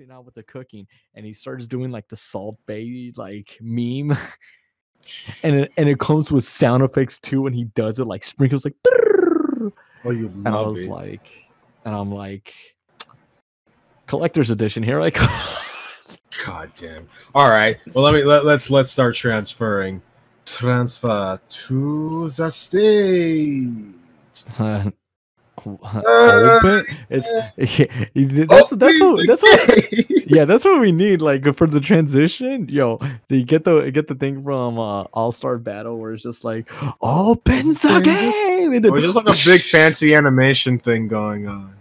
helping out with the cooking, and he starts doing like the salt baby like meme, and it comes with sound effects too. When he does it, like sprinkles, like. Oh, you and I was it. Like, and I'm like, collector's edition. Here I come. God damn. All right. Well, let's start transferring. Transfer to the stage. Open. That's what we need. Like for the transition, yo, they get the thing from All Star Battle where it's just like opens the game. Then, just like a big fancy animation thing going on.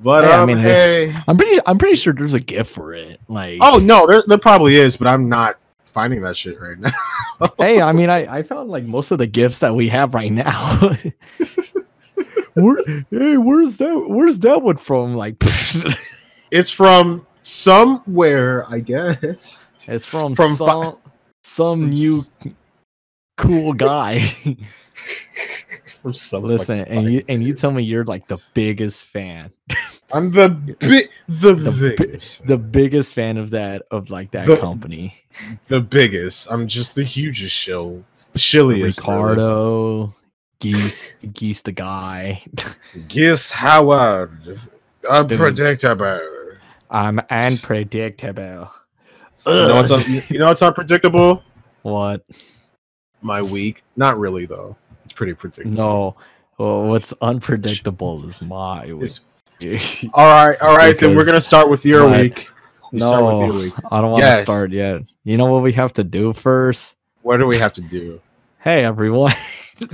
But hey, I'm pretty sure there's a GIF for it. Like, oh no, there probably is, but I'm not finding that shit right now. Hey, I mean, I found like most of the GIFs that we have right now. Where's that one from? Like, it's from somewhere, I guess. It's from some new cool guy. From some. Listen, like and you tell me you're like the biggest fan. I'm the biggest fan of that company. The biggest. I'm just the hugest shill. The shilliest. Ricardo. Really. Geese the guy. Geese Howard. Unpredictable. I'm unpredictable. You know what's unpredictable? What? My week. Not really, though. It's pretty predictable. No. Well, what's unpredictable is my week. All right. Then we're going to start with your week. I don't want to start yet. You know what we have to do first? What do we have to do? Hey everyone. How's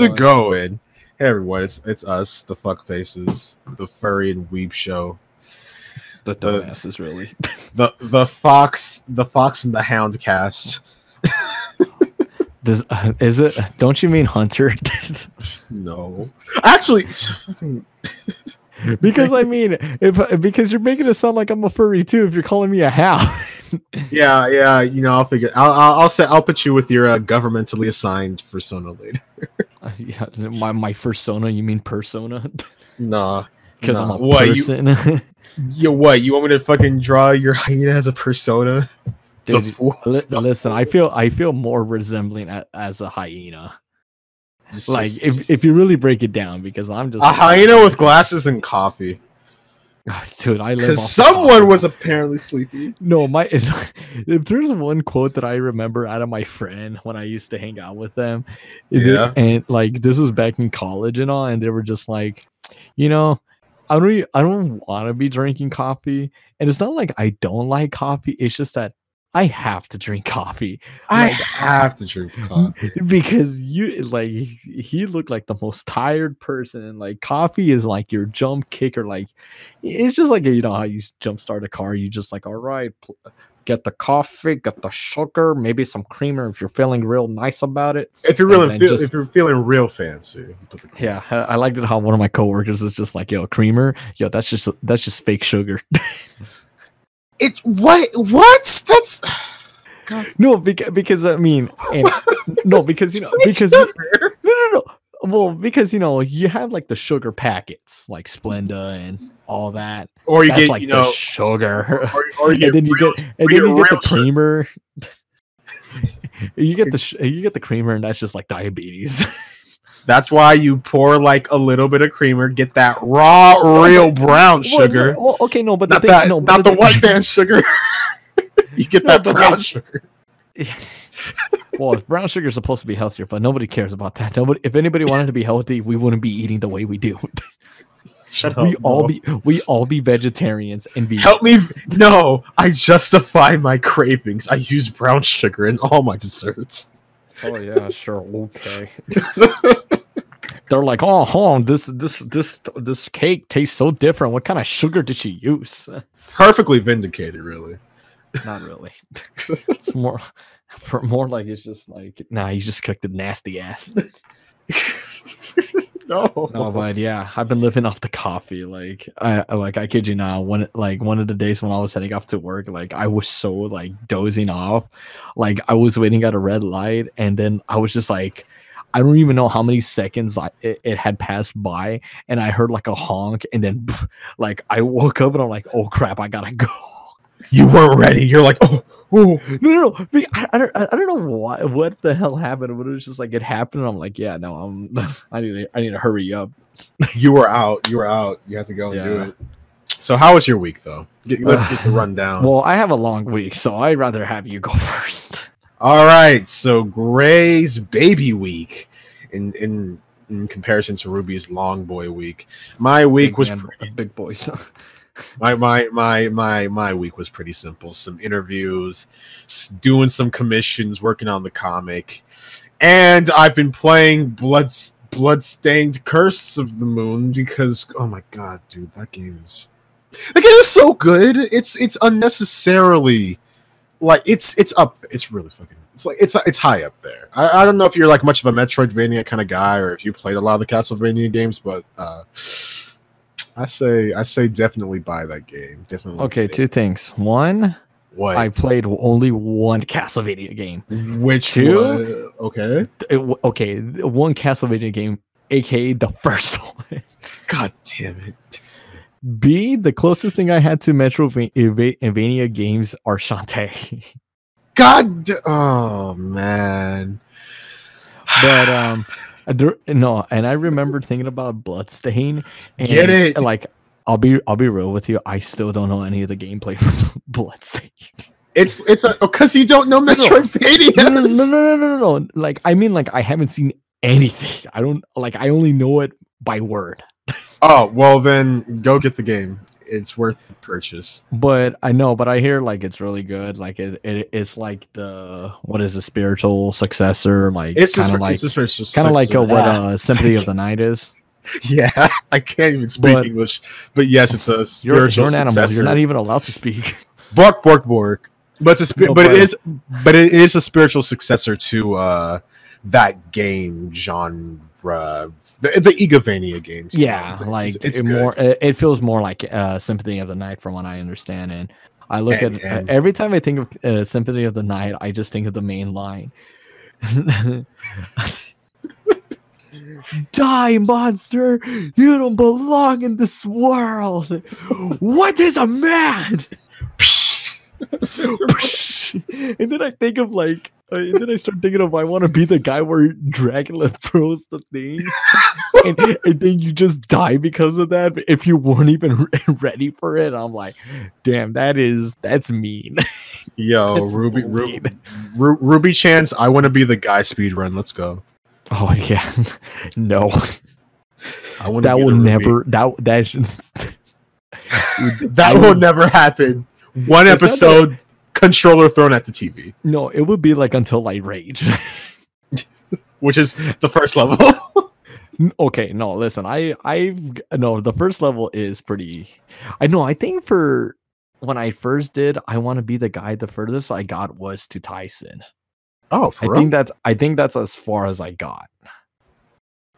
it going? Hey everyone, it's us, the fuck faces, the furry and weeb show. The dumbasses, really. The fox and the hound cast. Is it? Don't you mean Hunter? No, actually. Because I mean, because you're making it sound like I'm a furry too. If you're calling me a hound. Yeah. You know, I'll figure. I'll put you with your governmentally assigned persona later. Yeah, my persona. You mean persona? Nah, because I'm a person. What? You want me to fucking draw your hyena as a persona? Dude, listen, I feel more resembling as a hyena. Like if you really break it down, because I'm just a hyena with glasses and coffee. Dude, I live because someone was apparently sleepy. No, if there's one quote that I remember out of my friend when I used to hang out with them, yeah. And like this was back in college and all, and they were just like, you know, I don't want to be drinking coffee, and it's not like I don't like coffee. It's just that I have to drink coffee. Because you like he looked like the most tired person, and like coffee is like your jump kicker. Like it's just like, you know how you jump start a car, you just like, all right, get the coffee, get the sugar, maybe some creamer if you're feeling real nice about it. If you're feeling real fancy, you put the creamer. Yeah, I liked it how one of my coworkers is just like, yo, creamer, yo, that's just fake sugar. It's what? That's God. No, because I mean, because you know, you have like the sugar packets, like Splenda and all that, or you get like you know, the sugar, or you and get then real, you get and then you get the creamer. you get the creamer, and that's just like diabetes. That's why you pour like a little bit of creamer, get that raw, real brown sugar. Well, okay, no, but not the white man sugar. You get that brown sugar. Well, brown sugar is supposed to be healthier, but nobody cares about that. Nobody. If anybody wanted to be healthy, we wouldn't be eating the way we do. Shut up. We all be vegetarians and be. Help me! No, I justify my cravings. I use brown sugar in all my desserts. Oh yeah, sure, okay. They're like, oh, this cake tastes so different. What kind of sugar did she use? Perfectly vindicated, really. Not really. It's more like it's just like, nah, you just cooked a nasty ass. No, but yeah, I've been living off the coffee. Like, I kid you not. One of the days when I was heading off to work, like I was so like dozing off, like I was waiting at a red light, and then I was just like, I don't even know how many seconds it had passed by, and I heard like a honk, and then like I woke up and I'm like, oh crap, I gotta go. You weren't ready. You're like, oh. No. I don't know what the hell happened, but it was just like it happened. And I'm like, yeah, no, I need to hurry up. You were out. You had to go and do it. So how was your week though? Let's get the rundown. Well, I have a long week, so I'd rather have you go first. All right. So Gray's baby week, in comparison to Ruby's long boy week. My week big boy. So. My week was pretty simple. Some interviews, doing some commissions, working on the comic, and I've been playing Bloodstained: Curse of the Moon because, oh my god, dude, that game is so good. It's unnecessarily like it's up. It's really fucking. It's high up there. I don't know if you're like much of a Metroidvania kind of guy or if you played a lot of the Castlevania games, but. I say definitely buy that game. Definitely. Okay, two things. One, what? I played only one Castlevania game. Which two? Okay. Okay, one Castlevania game, aka the first one. God damn it. B, the closest thing I had to Metroidvania games are Shantae. God. Oh man. But and I remember thinking about Bloodstain. And get it? Like, I'll be real with you. I still don't know any of the gameplay from Bloodstain. It's because you don't know Metroidvania. No. Like, I mean, like I haven't seen anything. I don't like. I only know it by word. Oh well, then go get the game. It's worth the purchase. But I know. But I hear like it's really good. Like it's like the spiritual successor? Like it's kind of like what Symphony of the Night is. Yeah, I can't even speak English. But yes, it's a spiritual you're an successor. Animal. You're not even allowed to speak. Bork. But it is a spiritual successor to that game genre. The Egavania games. Yeah, like it feels more like Symphony of the Night from what I understand. And I look at every time I think of Symphony of the Night, I just think of the main line. Die, monster! You don't belong in this world. What is a man? And then I think of like. And then I start thinking of I Want to Be the Guy where Dracula throws the thing. and then you just die because of that if you weren't even ready for it. I'm like, damn, that's mean. Yo, that's Ruby Chance, I Want to Be the Guy speedrun. Let's go. Oh, yeah. No. That will never happen. One episode... controller thrown at the TV. No, it would be like until I rage, which is the first level. Okay, no, listen, the first level is pretty. I know. I think for when I first did, I Want to Be the Guy. The furthest I got was to Tyson. Oh, for real? I think that's as far as I got.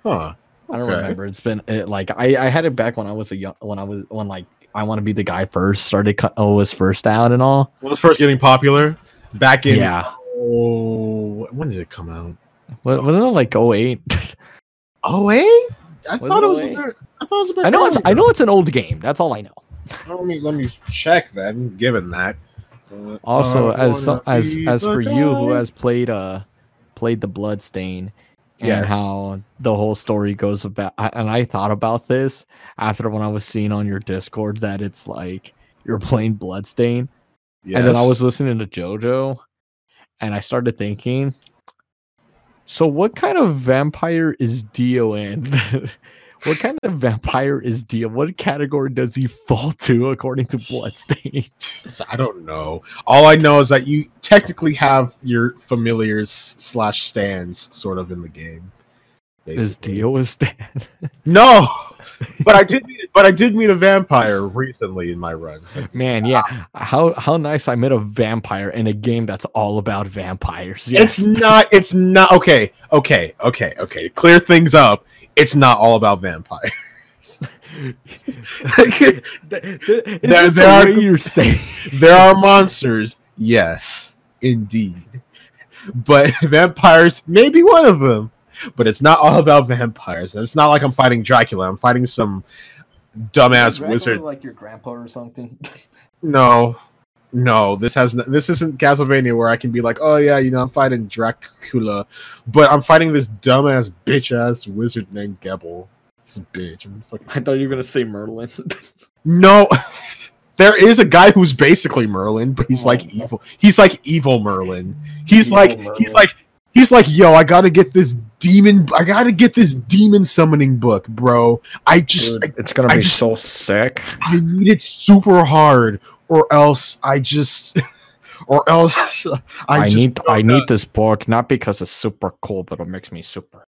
Huh? Okay. I don't remember. It's been like I had it back when I was like. I Want to Be the Guy first started was first out and all. Well, it's first getting popular back in. Yeah. Oh, when did it come out? Wasn't it like 08? 08? I thought it was. I know it's an old game. That's all I know. Let me check then. Given that. Also, as for you who has played the Bloodstain. And how the whole story goes about, and I thought about this after when I was seeing on your Discord that it's like you're playing Bloodstain, and then I was listening to JoJo, and I started thinking, so what kind of vampire is Dio in? What kind of vampire is Dio? What category does he fall to according to Bloodstain? I don't know. All I know is that you technically have your familiars / stands sort of in the game. Basically. Is Dio a stand? No, but I did meet a vampire recently in my run. Man, yeah, how nice! I met a vampire in a game that's all about vampires. Yes. It's not. Okay. To clear things up. It's not all about vampires. There are monsters, yes, indeed. But vampires may be one of them. but it's not all about vampires. It's not like I'm fighting Dracula. I'm fighting some dumbass wizard. Like your grandpa or something? No, this isn't Castlevania where I can be like, oh yeah, you know, I'm fighting Dracula, but I'm fighting this dumbass bitch-ass wizard named Gebel. This bitch. I thought you were gonna say Merlin. No, there is a guy who's basically Merlin, but he's like evil. He's like evil Merlin. He's like, yo, I gotta get this demon. I gotta get this demon summoning book, bro. Dude, it's gonna be so sick. I need it super hard. Or else I need this book, not because it's super cool, but it makes me super.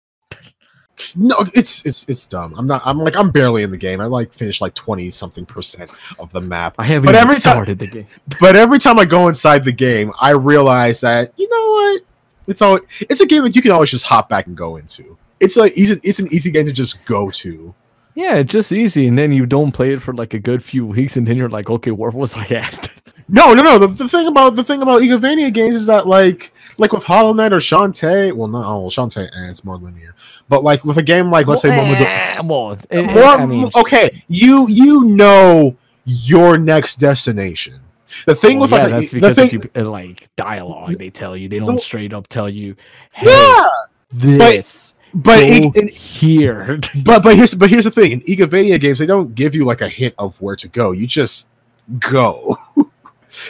No, it's dumb. I'm barely in the game. I finished 20-something% of the map. I haven't even started the game. But every time I go inside the game, I realize that, you know what? It's a game that you can always just hop back and go into. It's an easy game to just go to. Yeah, just easy, and then you don't play it for a good few weeks, and then you're like, okay, where was I at? No. The thing about Egovania games is that like with Hollow Knight or Shantae, Shantae, it's more linear. But with a game you know your next destination. The thing that's because if you dialogue, they tell you, they don't straight up tell you, hey, yeah, this. But here's the thing. In Egovania games, they don't give you a hint of where to go. You just go.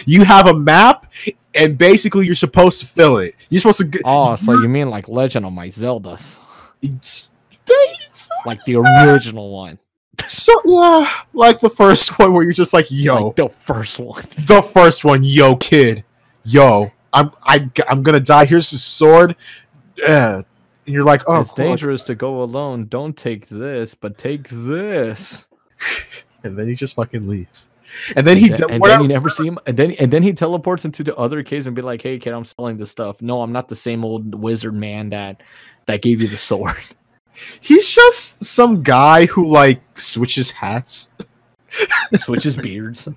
You have a map, and basically you're supposed to fill it. You're supposed to. So you mean Legend of My Zeldas? Like the original one. So yeah, like the first one where you're just like, yo, yo, kid, yo, I'm gonna die. Here's the sword. Yeah. And you're like, oh, it's dangerous to go alone. Don't take this, but take this. And then he just fucking leaves. And then you never see him. And then he teleports into the other case and be like, hey, kid, I'm selling this stuff. No, I'm not the same old wizard man that gave you the sword. He's just some guy who switches hats, switches beards,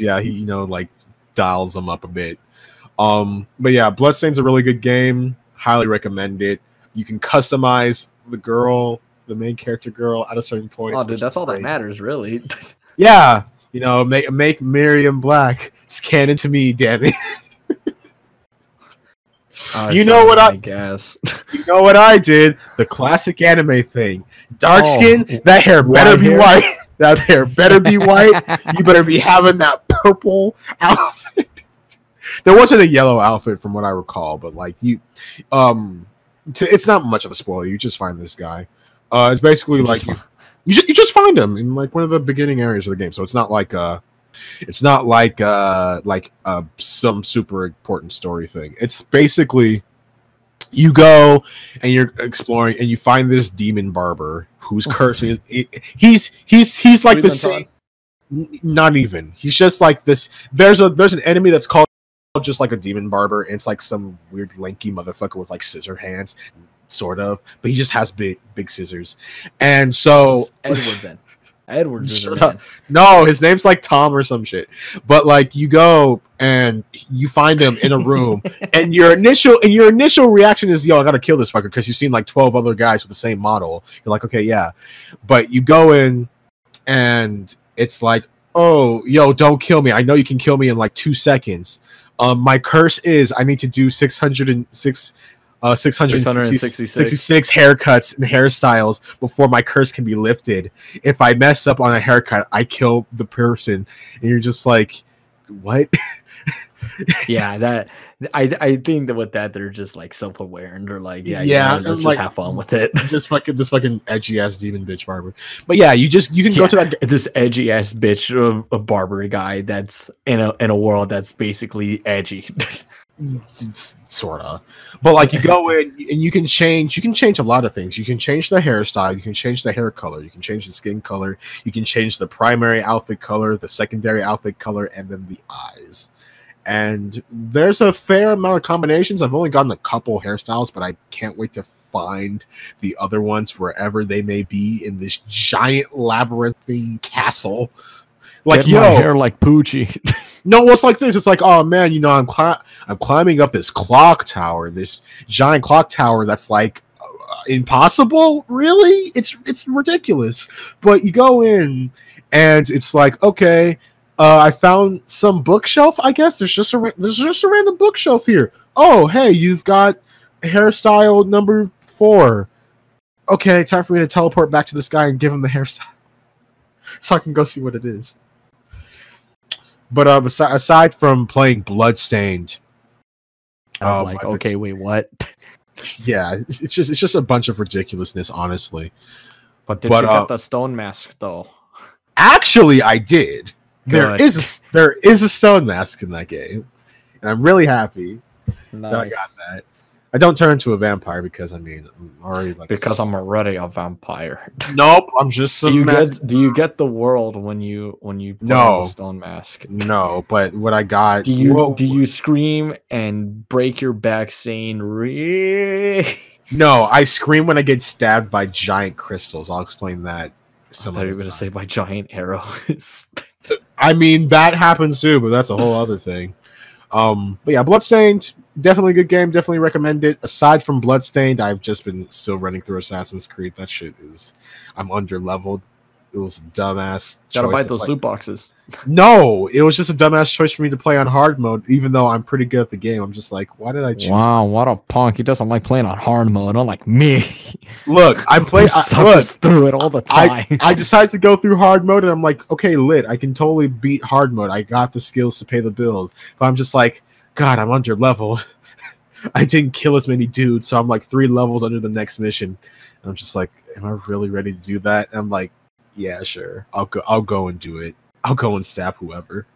Yeah, he dials them up a bit. But yeah, Bloodstained's a really good game. Highly recommend it. You can customize the main character girl at a certain point. Oh, dude, that's all that matters, really. Yeah. Make Miriam black. Scan into me, damn it. You know what I did? The classic anime thing. Dark skin, that hair better be white. That hair better be white. You better be having that purple outfit. There wasn't a yellow outfit from what I recall, but it's not much of a spoiler. You just find this guy. It's basically you just find him in one of the beginning areas of the game. So it's not some super important story thing. It's basically you go and you're exploring and you find this demon barber who's cursing. He's like this. Not even. He's just like this. There's an enemy that's called just a demon barber, and it's some weird lanky motherfucker with scissor hands, sort of, but he just has big scissors. And so Edward shut up. No, his name's Tom or some shit, but you go and you find him in a room, and your initial reaction is, yo, I gotta kill this fucker, because you've seen 12 other guys with the same model. You're like, okay, yeah. But you go in and it's oh, yo, don't kill me. I know you can kill me in 2 seconds. My curse is I need to do 666 haircuts and hairstyles before my curse can be lifted. If I mess up on a haircut, I kill the person. And you're just like, what? Yeah, that I think that with that they're just self-aware, and they're just have fun with it. This fucking edgy ass demon bitch barber. But yeah, you can go to that this edgy ass bitch a barber guy that's in a world that's basically edgy. Sorta. But you go in and you can change a lot of things. You can change the hairstyle, you can change the hair color, you can change the skin color, you can change the primary outfit color, the secondary outfit color, and then the eyes. And there's a fair amount of combinations. I've only gotten a couple hairstyles, but I can't wait to find the other ones wherever they may be in this giant labyrinthine castle. Get yo, my hair like Poochie. No, well, it's like this. It's oh man, I'm climbing up this giant clock tower that's impossible? Really? It's ridiculous. But you go in and it's like, okay, I found some bookshelf, I guess. There's just a random bookshelf here. Oh, hey, you've got hairstyle number 4. Okay, time for me to teleport back to this guy and give him the hairstyle so I can go see what it is. But aside from playing Bloodstained, I'm like, okay, wait, what? Yeah, it's just a bunch of ridiculousness, honestly. But did you get the stone mask though? Actually, I did. Good. There is a stone mask in that game, and I'm really happy that I got that. I don't turn into a vampire because I'm already a vampire. Nope, I'm just. Do you get the world when you put on the stone mask? No, but what I got. Do you scream and break your back saying "Ree"? No, I scream when I get stabbed by giant crystals. I'll explain that. I thought you were going to say by giant arrows. I mean, that happens too, but that's a whole other thing. But yeah, Bloodstained, definitely a good game. Definitely recommend it. Aside from Bloodstained, I've just been still running through Assassin's Creed. That shit is... I'm under-leveled. It was a dumbass choice. Gotta buy those loot boxes. No! It was just a dumbass choice for me to play on hard mode, even though I'm pretty good at the game. I'm just like, why did I choose... Wow, what a punk. He doesn't like playing on hard mode, unlike me. Look, I play... suckers through it all the time. I decided to go through hard mode, and I'm like, okay, lit. I can totally beat hard mode. I got the skills to pay the bills. But I'm just like, God, I'm under-leveled. I didn't kill as many dudes, so I'm like 3 levels under the next mission. And I'm just like, am I really ready to do that? And I'm like, yeah, sure. I'll go and do it. I'll go and stab whoever.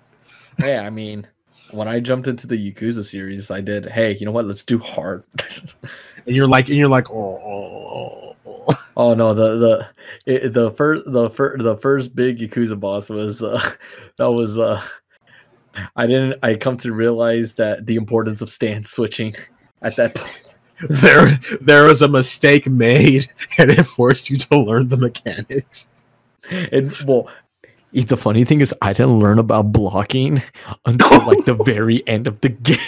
Hey, I mean, when I jumped into the Yakuza series, I did. Hey, you know what? Let's do hard. and you're like, oh. Oh no, the first big Yakuza boss was I come to realize that the importance of stance switching at that point. There was a mistake made, and it forced you to learn the mechanics. And well, the funny thing is, I didn't learn about blocking until like the very end of the game.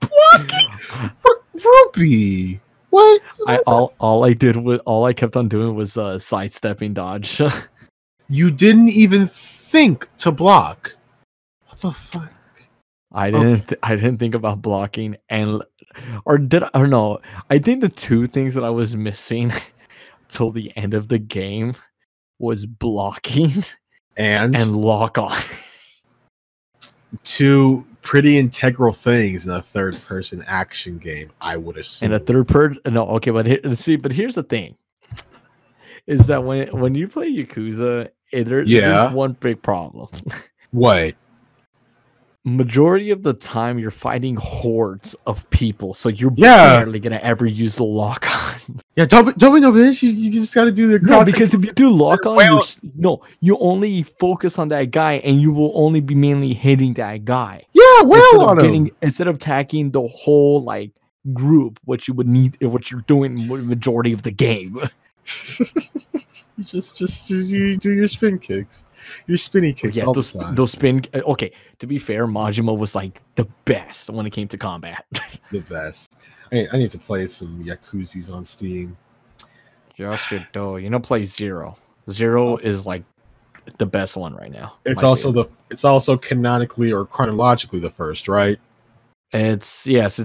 Blocking, Ruby. What? All I kept on doing was sidestepping dodge. You didn't even think to block. What the fuck? I didn't think about blocking, or no? I think the two things that I was missing till the end of the game was blocking and lock on. Two pretty integral things in a third-person action game, I would assume. And a third-person, no, okay, but here's the thing: is that when you play Yakuza, there's one big problem. What? Majority of the time, you're fighting hordes of people, so you're barely gonna ever use the lock on. Yeah, tell me no, bitch. You just gotta do the crowd. No, because if you do lock on, you only focus on that guy, and you will only be mainly hitting that guy. Yeah, instead of attacking the whole like group, what you would need, what you're doing in the majority of the game. You just you do your spin kicks. Your spinny kicks. Yeah, those spin. Okay, to be fair, Majima was like the best when it came to combat. The best. I need to play some Yakuzis on Steam. You should do. You know, play Zero. Zero is like the best one right now. It's also favorite. It's also canonically or chronologically the first, right? It's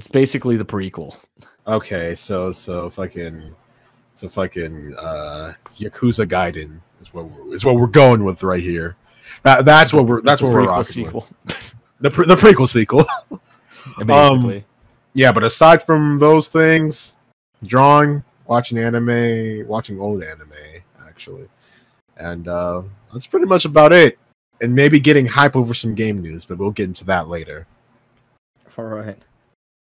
basically the prequel. Okay, so fucking Yakuza Gaiden. Is what we're going with right here. That's what we're rocking with. The prequel sequel. Yeah, but aside from those things, drawing, watching old anime actually, and that's pretty much about it. And maybe getting hype over some game news, but we'll get into that later. All right.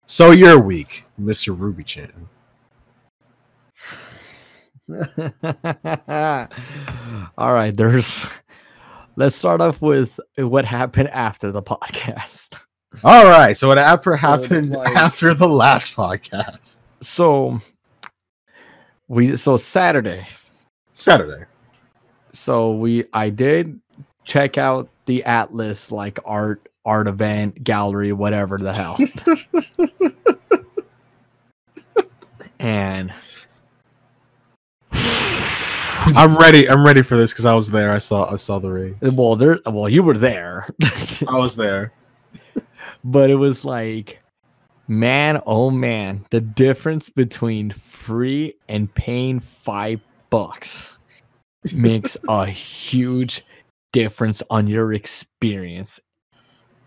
So your week, Mr. Ruby-chan. All right, let's start off with what happened after the podcast. All right, so happened after the last podcast. So Saturday. I did check out the Atlus like art event, gallery, whatever the hell. And I'm ready for this because I was there. I saw the raid. Well, you were there. I was there. But it was like, man, oh man, the difference between free and paying $5 makes a huge difference on your experience.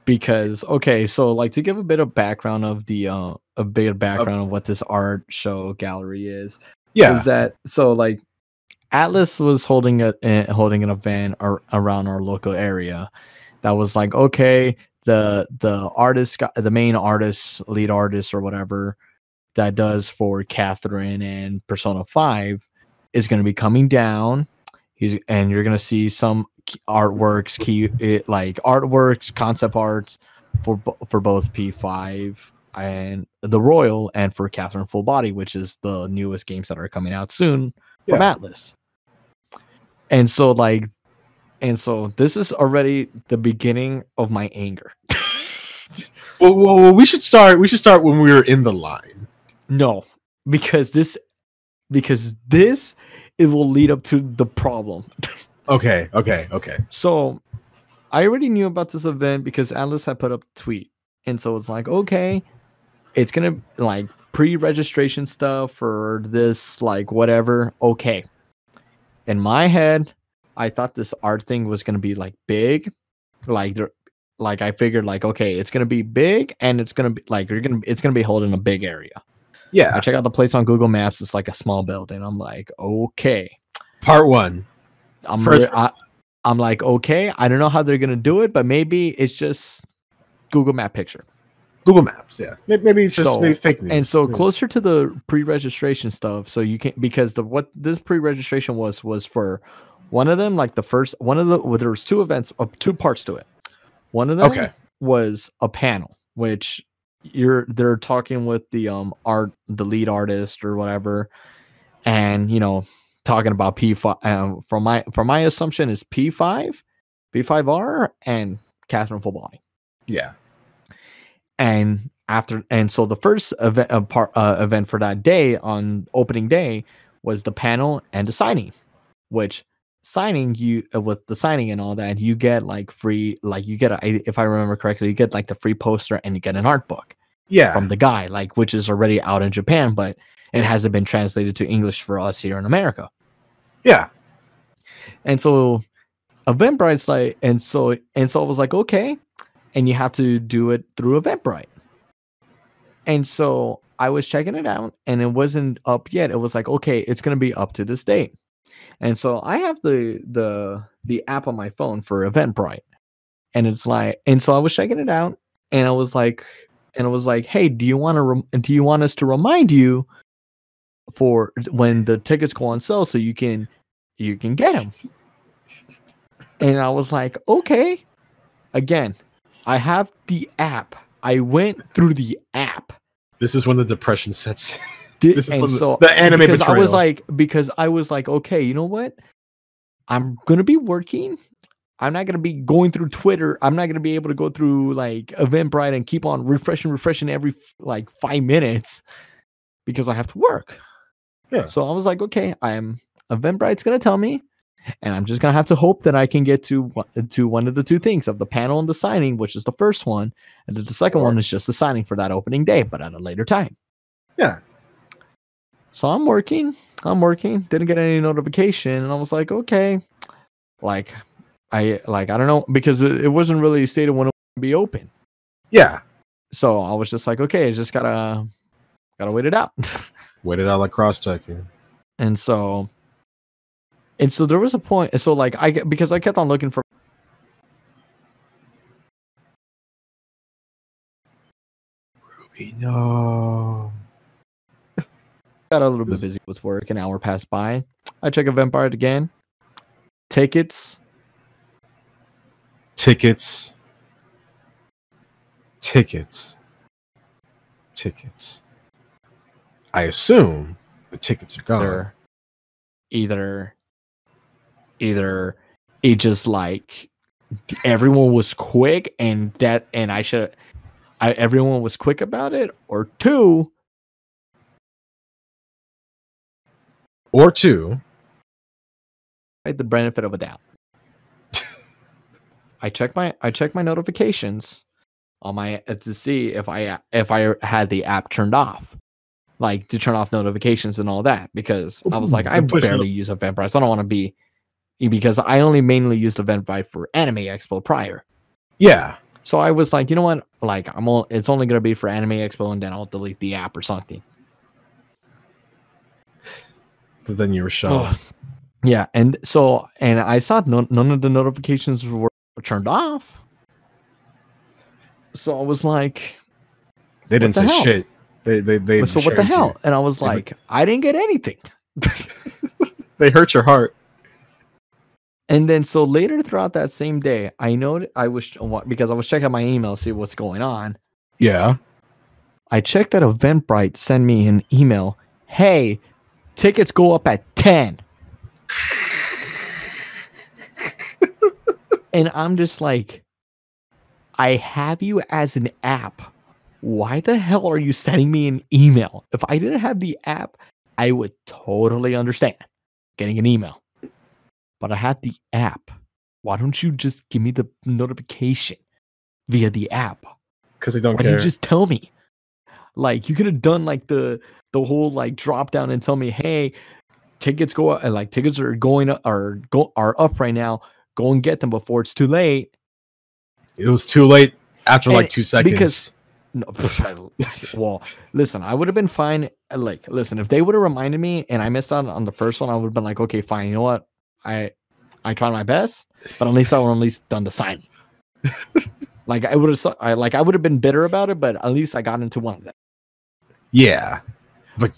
Because okay, so like to give a bit of background of what this art show gallery is. Yeah. Is that so? Like, Atlus was holding an event around our local area that was like, okay, the artist, the main artist, lead artist or whatever that does for Catherine and Persona 5 is going to be coming down. And you're going to see some artworks, concept arts for both P5 and the Royal and for Catherine Full Body, which is the newest games that are coming out soon. Yeah. From Atlus. And so this is already the beginning of my anger. well, we should start when we were in the line. No, because this it will lead up to the problem. Okay. So I already knew about this event because Atlus had put up a tweet. And so it's like, okay, it's going to like pre-registration stuff for this, like whatever. Okay. In my head, I thought this art thing was going to be like big. Like I figured like, okay, it's going to be big and it's going to be like, it's going to be held in a big area. Yeah. I check out the place on Google Maps. It's like a small building. I'm like, okay. Part one. I'm like, okay, I don't know how they're going to do it, but maybe it's just Google Map picture. Google Maps, yeah. Maybe it's just maybe fake news. And so maybe. Closer to the pre-registration stuff, so you can, because what this pre-registration was for one of them, like the first one of the, well, there was two events, two parts to it. One of them was a panel, which they're talking with the the lead artist or whatever, and you know, talking about P5. From my assumption is P5, P5R, and Catherine Full Body. Yeah. And so the first event for that day on opening day was the panel and the signing, which signing you with the signing and all that, you get like free, like you get a, if I remember correctly, you get like the free poster and you get an art book. Yeah. From the guy, like, which is already out in Japan, but it hasn't been translated to English for us here in America. Yeah. And so Eventbrite's like, and so it was like, okay. And you have to do it through Eventbrite. And so I was checking it out and it wasn't up yet. It was like, okay, it's going to be up to this date. And so I have the app on my phone for Eventbrite. And it's like, and so I was checking it out and I was like, hey, do you want us to remind you for when the tickets go on sale so you can get them? And I was like, okay. Again, I have the app. I went through the app. This is when the depression sets in. This is when the anime betrayal. Because I was like, okay, you know what? I'm going to be working. I'm not going to be going through Twitter. I'm not going to be able to go through like Eventbrite and keep on refreshing every like 5 minutes because I have to work. Yeah. So I was like, okay, Eventbrite's going to tell me. And I'm just going to have to hope that I can get to one of the two things of the panel and the signing, which is the first one. And the second one is just the signing for that opening day, but at a later time. Yeah. So I'm working, didn't get any notification. And I was like, okay, I don't know, because it wasn't really stated when it would be open. Yeah. So I was just like, okay, I just gotta wait it out. Wait it out like cross-check. Yeah. And so there was a point. So like because I kept on looking for. Ruby, no. Got a little bit busy with work. An hour passed by. I check Eventbrite again. Tickets. I assume the tickets are gone. They're either it just like everyone was quick everyone was quick about it, or two I had the benefit of a doubt. I checked my notifications on my to see if I had the app turned off, like to turn off notifications and all that, because I was like, I barely use Eventbrite. So I don't want to be, because I only mainly used Eventbrite for Anime Expo prior. Yeah. So I was like, you know what? Like, it's only gonna be for Anime Expo, and then I'll delete the app or something. But then you were shot. Oh. Yeah, and I saw none of the notifications were turned off. So I was like, they didn't say shit. They so what the hell? You. And I was like, I didn't get anything. They hurt your heart. And then so later throughout that same day, I know I was, because I was checking my email to see what's going on. Yeah. I checked that Eventbrite sent me an email. Hey, tickets go up at 10. And I'm just like, I have you as an app. Why the hell are you sending me an email? If I didn't have the app, I would totally understand getting an email. But I had the app. Why don't you just give me the notification via the app? Because I don't care. Why don't you just tell me? Like, you could have done like the whole like drop down and tell me, hey, tickets go up, like tickets are going up, are up right now. Go and get them before it's too late. It was too late after like 2 seconds. Because well, listen, I would have been fine. Like, listen, if they would have reminded me and I missed out on the first one, I would have been like, okay, fine. You know what? I tried my best, but at least I would at least done the sign. Like I would have been bitter about it, but at least I got into one of them. Yeah, but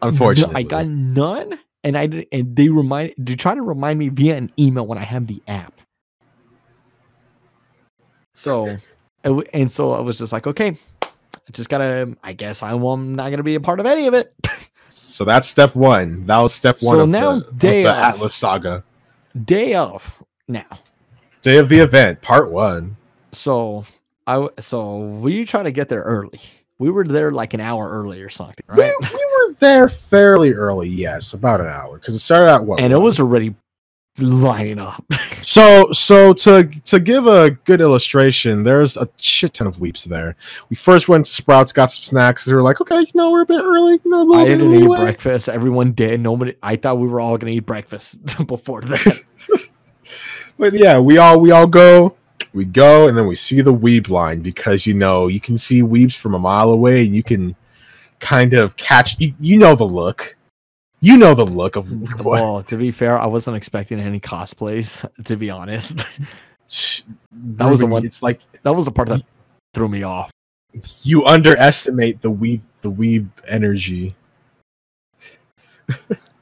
unfortunately, I got none, and I did. And they try to remind me via an email when I have the app. So, and so I was just like, okay, I just gotta. I guess I'm not gonna be a part of any of it. So that's step one. That was step one of the Atlus saga. Day of the event, part one. So we try to get there early. We were there like an hour early or something, right? We were there fairly early, yes, about an hour, because it started at what? And it was already lining up. So to give a good illustration, there's a shit ton of weeps there. We first went to Sprouts, got some snacks. We were like, okay, we're a bit early. I didn't eat breakfast. Everyone did. Nobody. I thought we were all gonna eat breakfast before that. But yeah, we all go. We go, and then we see the weeb line, because you can see weebs from a mile away, and you can kind of catch. The look. The look of what? Well, to be fair, I wasn't expecting any cosplays, to be honest. That was the one. It's like that was the part that threw me off. You underestimate the weeb energy.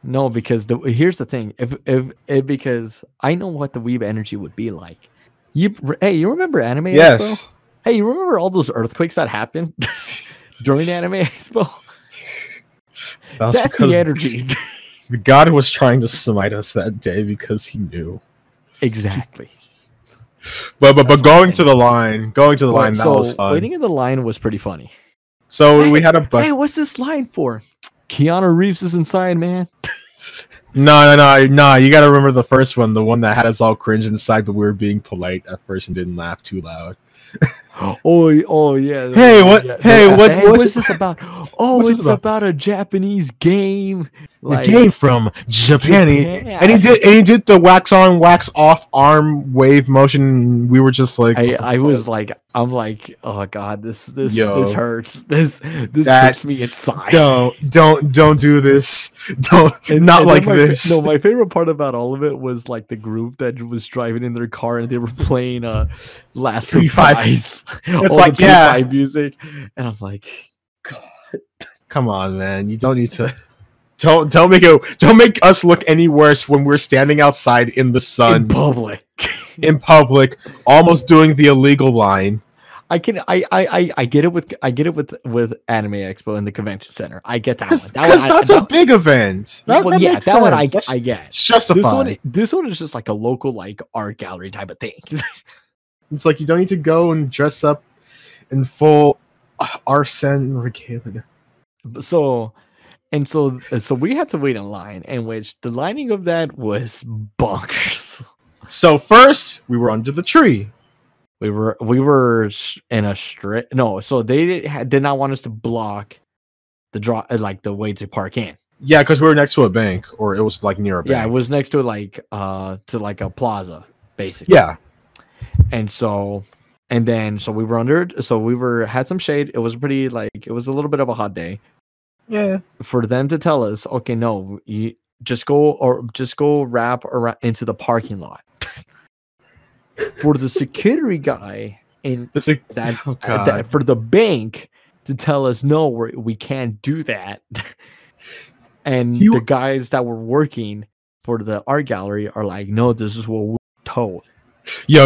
No, because here's the thing. If because I know what the weeb energy would be like. You remember Anime Expo? Hey, you remember all those earthquakes that happened during Anime Expo? That's the energy. God was trying to smite us that day because he knew. Exactly. but going to the line, that was fun. Waiting in the line was pretty funny. So we had a Hey, what's this line for? Keanu Reeves is inside, man. No, you gotta remember the first one, the one that had us all cringe inside, but we were being polite at first and didn't laugh too loud. Oh yeah. What's this about? Oh, it's about a Japanese game. Like, the game from Japan. And he did the wax on, wax off arm wave motion. We were just like, I'm like, oh god, this hurts. This hurts me inside. Don't do this. Don't and not like this. No, my favorite part about all of it was like the group that was driving in their car and they were playing Last Surprise. It's like, yeah, music, and I'm like, God, come on, man! You don't need to. Don't make us look any worse when we're standing outside in the sun, in public, almost doing the illegal line. I get it with Anime Expo and the convention center. I get that one. Because that's a big event. That one I get. It's justified. This one is just like a local like art gallery type of thing. It's like you don't need to go and dress up in full Arsene regalia. So, And so we had to wait in line, in which the lining of that was bonkers. So first, we were under the tree. We were in a strip. No, so they did not want us to block the draw, like the way to park in. Yeah, because we were next to a bank, or it was like near a bank. Yeah, it was next to like a plaza, basically. Yeah. And so, we were under. So had some shade. It was pretty it was a little bit of a hot day. Yeah. For them to tell us, okay, no, you just go wrap around into the parking lot. For the security guy in for the bank to tell us, no, we can't do that. And the guys that were working for the art gallery are like, no, this is what we're told. Yo.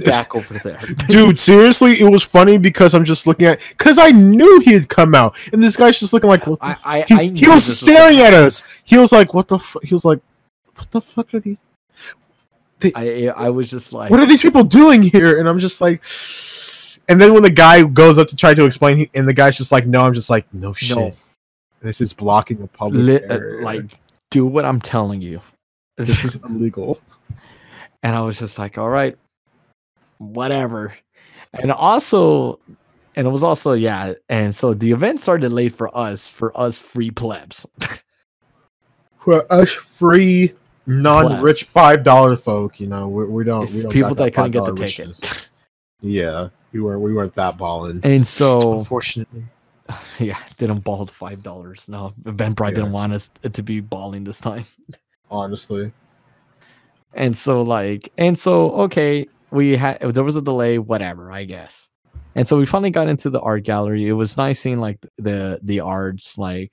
Back over there. Dude, seriously, it was funny because I'm just looking at... Because I knew he'd come out. And this guy's just looking like... What the he was staring at us. He was like, what the fuck? He was like, what the fuck are these... I was just like... What are these people doing here? And I'm just like... And then when the guy goes up to try to explain, and the guy's just like, no, I'm just like, no shit. No. This is blocking a public area. Do what I'm telling you. This is illegal. And I was just like, all right, whatever. And so the event started late for us free plebs. For us free non-rich $5 folk, you know, we don't people that couldn't get the ticket. Yeah, we weren't that balling. And so unfortunately. Yeah, didn't ball the $5. No, Eventbrite didn't want us to be balling this time. Honestly. And so, okay, there was a delay, whatever, I guess. And so we finally got into the art gallery. It was nice seeing the arts. I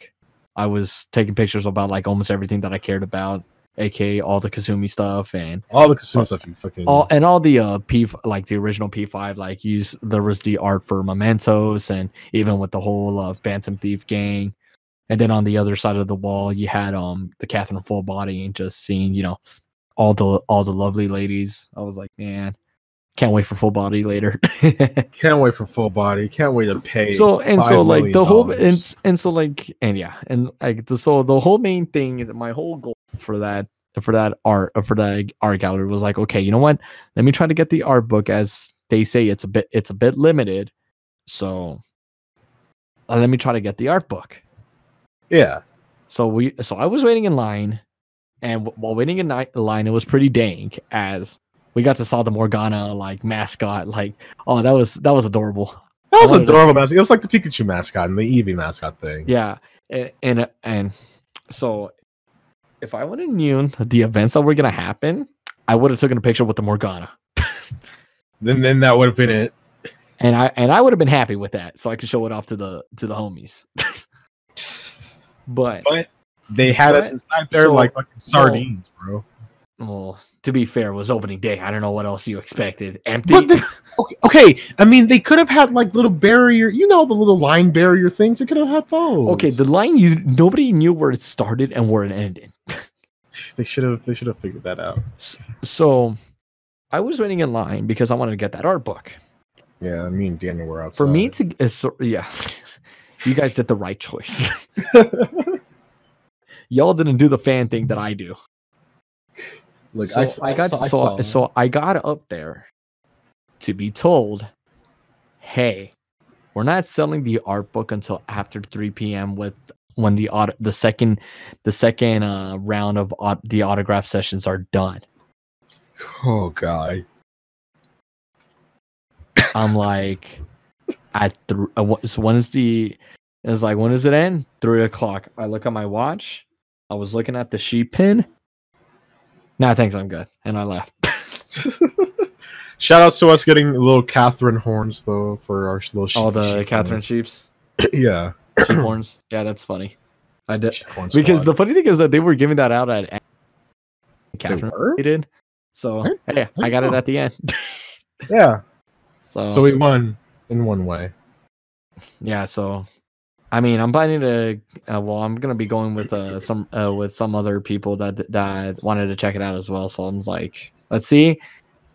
was taking pictures about almost everything that I cared about, aka all the Kasumi stuff and all the Kasumi stuff. You fucking all the the original P5. There was the art for Mementos, and even with the whole Phantom Thief gang. And then on the other side of the wall, you had the Catherine Full Body, and just seeing all the lovely ladies. I was like, man, can't wait for Full Body later. Can't wait for Full Body. Can't wait to pay. So the whole main thing, my whole goal for that art gallery was like, okay, you know what? Let me try to get the art book, as they say it's a bit limited. So let me try to get the art book. Yeah. So I was waiting in line. And while waiting in line, it was pretty dank, as we got to saw the Morgana mascot. That was adorable. That was adorable mascot. It was like the Pikachu mascot and the Eevee mascot thing. Yeah, and so if I would have known the events that were gonna happen, I would have taken a picture with the Morgana. then that would have been it. And I would have been happy with that, so I could show it off to the homies. But. They had us inside there fucking sardines, bro. Well, to be fair, it was opening day. I don't know what else you expected. Empty. Okay. I mean, they could have had little barrier, the little line barrier things. They could have had those. Okay, the line nobody knew where it started and where it ended. They should have figured that out. So, I was waiting in line because I wanted to get that art book. Yeah, me and Daniel were outside. You guys did the right choice. Y'all didn't do the fan thing that I do. Look, I got up there to be told, "Hey, we're not selling the art book until after 3 p.m. when the second round of the autograph sessions are done." Oh God! I'm like, when does it end? 3:00. I look at my watch. I was looking at the sheep pin. Nah, thanks, I'm good. And I left. Shout outs to us getting little Catherine horns, though, for our little sheep. All the sheep Catherine horns. Sheeps? Yeah. Sheep horns? Yeah, that's funny. I did. Because the funny thing is that they were giving that out at Catherine. They did. So, yeah, I got it at the end. Yeah. So we won in one way. Yeah, so... I mean, I'm planning to. I'm gonna be going with some other people that wanted to check it out as well. So I'm like, let's see.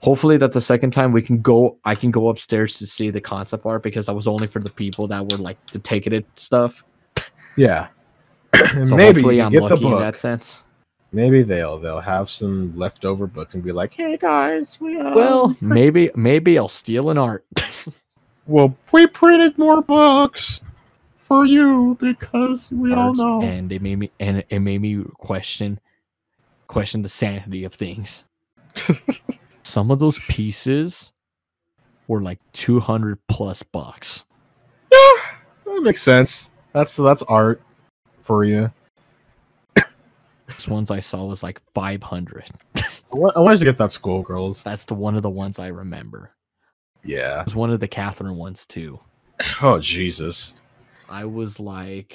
Hopefully, that's the second time I can go upstairs to see the concept art, because that was only for the people that were the ticketed stuff. Yeah. So maybe hopefully I'm get lucky the book. In that sense. Maybe they'll have some leftover books and be like, "Hey guys, we well maybe I'll steal an art." Well, we printed more books for you because we all know. And it made me question the sanity of things. Some of those pieces were like 200 plus bucks. Yeah, that makes sense. That's art for you. This ones I saw was like 500. I wanted to get that Schoolgirls. That's the one of the ones I remember. Yeah. It was one of the Catherine ones too. Oh, Jesus. I was like,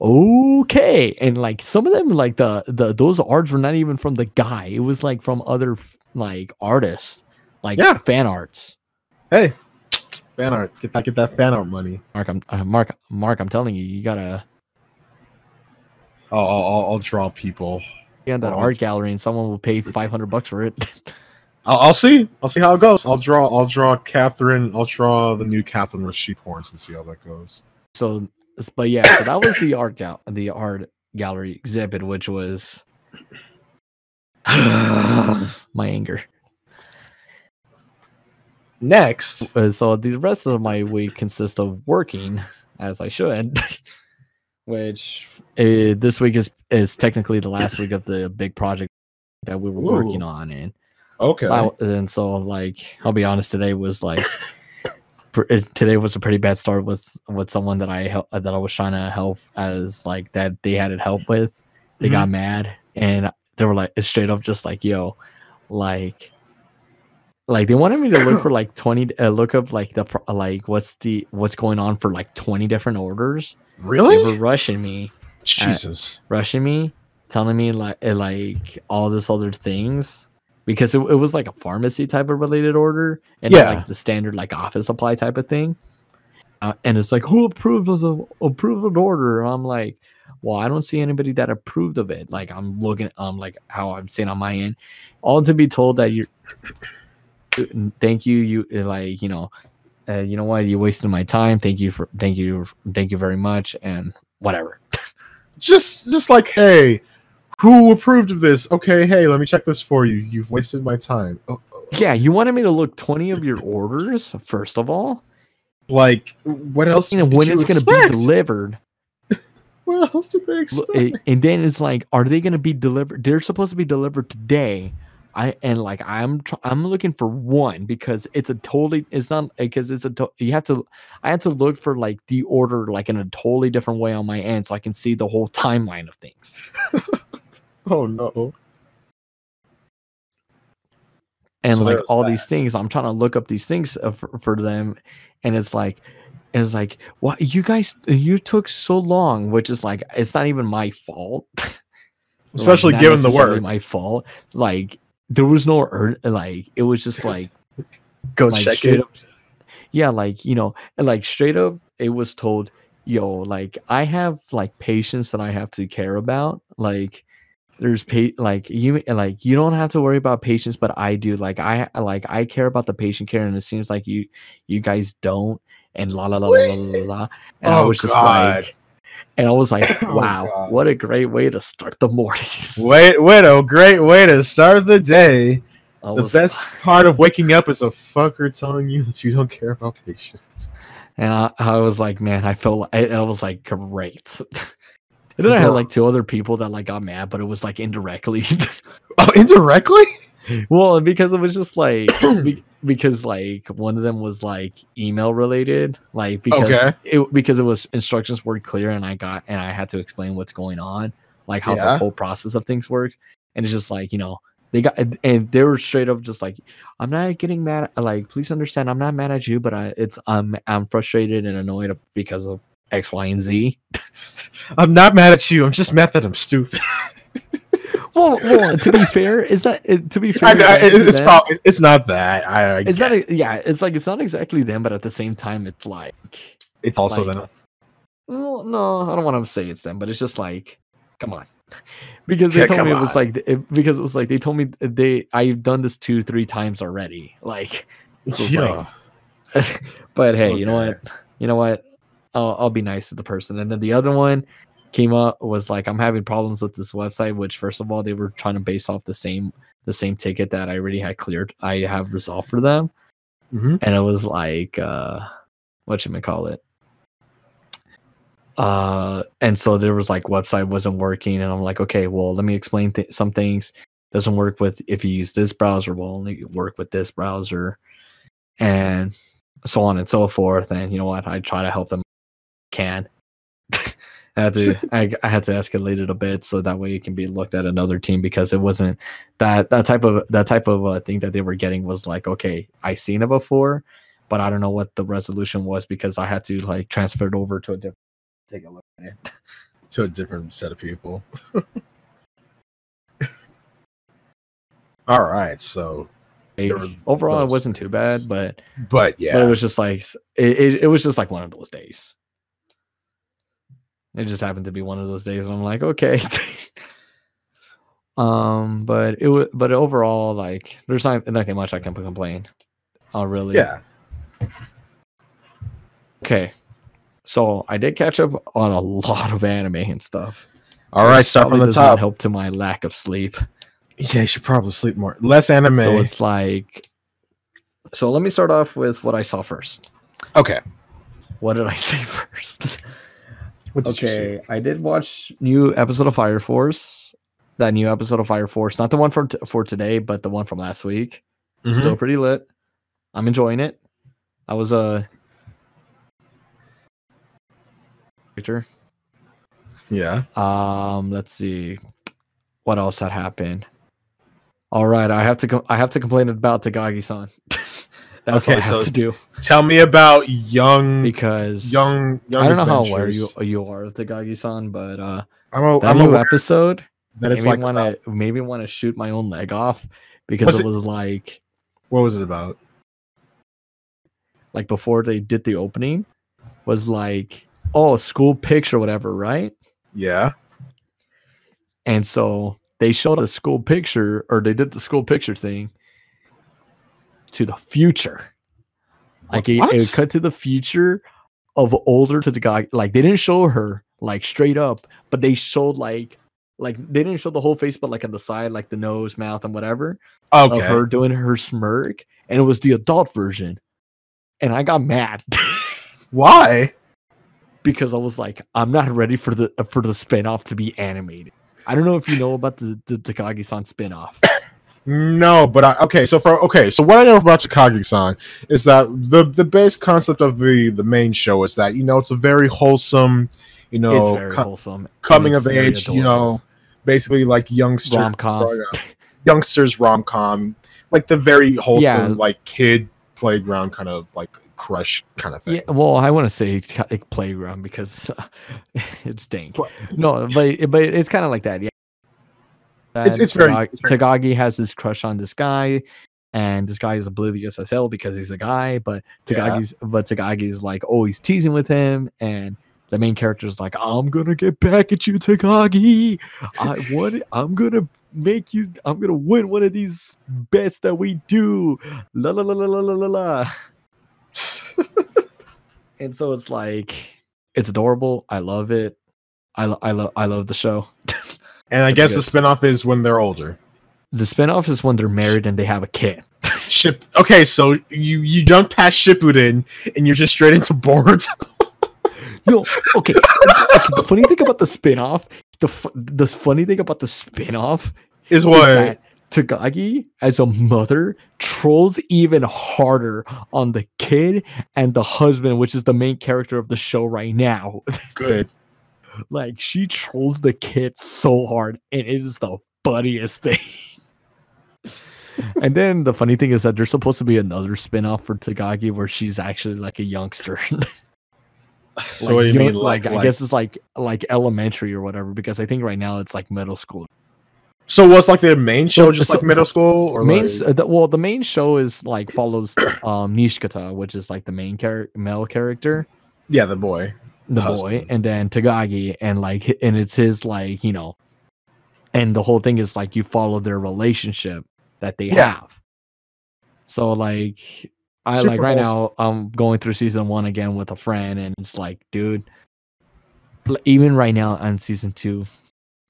okay. And like some of them, like those arts were not even from the guy. It was like from other like artists, like fan arts. Hey, fan art. Get that fan art money. Mark, I'm telling you, you gotta. Oh, I'll draw people. Yeah, that art gallery, and someone will pay $500 for it. I'll see. I'll see how it goes. I'll draw Catherine. I'll draw the new Catherine with sheep horns and see how that goes. So, but yeah, so that was the art gallery exhibit, which was my anger. Next, so the rest of my week consists of working as I should, which this week is technically the last week of the big project that we were working on in. Okay. And so, like, I'll be honest. Today was a pretty bad start with someone that I was trying to help, as like that they had it help with. They got mad, and they were like straight up just like, "Yo," like they wanted me to look for like 20. Look up like what's going on for like 20 different orders. Really? They were rushing me. Jesus. Rushing me, telling me like all this other things. Because it was like a pharmacy type of related order, and not like the standard like office supply type of thing, and it's like, who approved of the order? And I'm like, well, I don't see anybody that approved of it. Like I'm looking, like how I'm seeing on my end, all to be told that you, thank you, like you know what, you wasted my time. Thank you very much, and whatever. just like, hey. Who approved of this? Okay, hey, let me check this for you. You've wasted my time. Oh. Yeah, you wanted me to look 20 of your orders, first of all. Like, what else? And when it's going to be delivered. What else did they expect? And then it's like, are they going to be delivered? They're supposed to be delivered today. I'm looking for one because I had to look for like the order like in a totally different way on my end so I can see the whole timeline of things. Oh no. And so like all these things, I'm trying to look up these things for them, and it's like what you guys, you took so long, which is like, it's not even my fault. Especially like, given the word my fault. Like there was no like it was just like go like, check it. Up, yeah, like like straight up it was told, yo, like I have like patients that I have to care about, like there's you don't have to worry about patients, but I do. I care about the patient care, and it seems like you guys don't. And la la la. And I was just like, wow, God. What a great way to start the morning. Great way to start the day. The best part of waking up is a fucker telling you that you don't care about patients. And I was like, man, I was like, great. And then I had like two other people that like got mad, but it was like indirectly. Oh, indirectly? Well, because it was just like because like one of them was like email related, like because it was instructions weren't clear, and I had to explain what's going on, like how the whole process of things works, and it's just like they got, and they were straight up just like, I'm not getting mad, like please understand, I'm not mad at you, but I'm frustrated and annoyed because of X, Y, and Z. I'm not mad at you. I'm just mad that I'm stupid. well, to be fair, it's not that. It's like it's not exactly them, but at the same time, it's like it's also like, them. Well, no, I don't want to say it's them, but it's just like, come on, because they told me it was like because it was like they told me I've done this 2-3 times already, like, so yeah. Like but hey, okay. You know what? I'll be nice to the person. And then the other one Kima was like, I'm having problems with this website, which first of all, they were trying to base off the same ticket that I already had cleared. I have resolved for them. Mm-hmm. And it was like, whatchamacallit. And so there was like, website wasn't working. And I'm like, okay, well, let me explain some things. Doesn't work with, if you use this browser, will only work with this browser. And so on and so forth. And you know what? I try to help them. Can. I had to escalate it a bit so that way it can be looked at another team, because it wasn't that type of thing that they were getting was like, okay, I seen it before, but I don't know what the resolution was, because I had to like transfer it over to a different set of people. All right, so overall, it wasn't too bad, but it was just like it was just like one of those days. It just happened to be one of those days, and I'm like, okay. But overall, like, there's nothing much I can complain. Oh, really? Yeah. Okay, so I did catch up on a lot of anime and stuff. All right, stuff from the top. Help to my lack of sleep. Yeah, you should probably sleep more. Less anime. So it's like, so let me start off with what I saw first. Okay. What did I see first? Okay, I did watch new episode of Fire Force. That new episode of Fire Force, not the one for today, but the one from last week. Mm-hmm. Still pretty lit. I'm enjoying it. I was a picture. Yeah. Let's see what else had happened. All right, I have to complain about Takagi-san. That's okay, what I have to do. Tell me about young. I don't know how aware you are of Takagi-san, but I'm aware that new episode. That it's like maybe want to shoot my own leg off, because it was like, what was it about? Like before they did the opening, was like, oh, school picture, whatever, right? Yeah. And so they showed a school picture, or they did the school picture thing. To the future, like it cut to the future of older to the guy. Like they didn't show her like straight up, but they showed like they didn't show the whole face, but like on the side, like the nose, mouth, and whatever. Okay. Of her doing her smirk, and it was the adult version, and I got mad. Why? Because I was like, I'm not ready for the spinoff to be animated. I don't know if you know about the Takagi-san spinoff. No, but so what I know about Takagi-san is that the base concept of the main show is that, you know, it's a very wholesome, you know, wholesome coming of age, adorable. You know, basically like youngsters rom-com, like the very wholesome, like kid playground kind of like crush kind of thing. Yeah, well, I want to say like playground because it's dank. No, but it's kind of like that. Yeah. It's very Takagi has this crush on this guy, and this guy is oblivious as hell because he's a guy, but Tagagi's like always teasing with him, and the main character's like, I'm gonna get back at you, Takagi. I'm gonna win one of these bets that we do. La la la la la la la. And so it's like, it's adorable. I love it. I love the show. And I guess the spinoff is when they're older. The spinoff is when they're married and they have a kid. Okay, so you jump past Shippuden and you're just straight into Boruto. No, okay. The funny thing about the spinoff, is that Takagi as a mother trolls even harder on the kid and the husband, which is the main character of the show right now. Good. Like she trolls the kid so hard, and it is the funniest thing. And then the funny thing is that there's supposed to be another spinoff for Takagi where she's actually like a youngster. So like, you mean, like I guess it's like elementary or whatever, because I think right now it's like middle school. So what's like the main show, like middle school or main? Like... the main show is like follows Nishikata, which is like the main male character. Yeah, the boy. The husband. Boy, and then Takagi, and it's his, like, you know, and the whole thing is like you follow their relationship that they have. So like right now I'm going through season 1 again with a friend, and it's like, dude, even right now on season 2,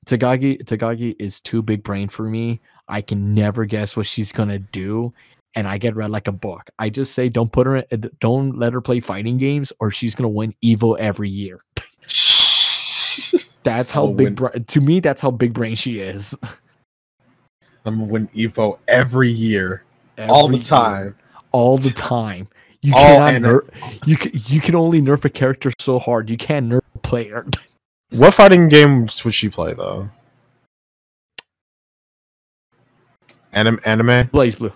Takagi is too big brain for me. I can never guess what she's gonna do, and I get read like a book. I just say don't put her in, don't let her play fighting games, or she's gonna win EVO every year. That's how big brain, to me. That's how big brain she is. I'm gonna win EVO every year, all the time. You cannot nerf. You can only nerf a character so hard. You can't nerf a player. What fighting games would she play though? Anime? Blaze Blue.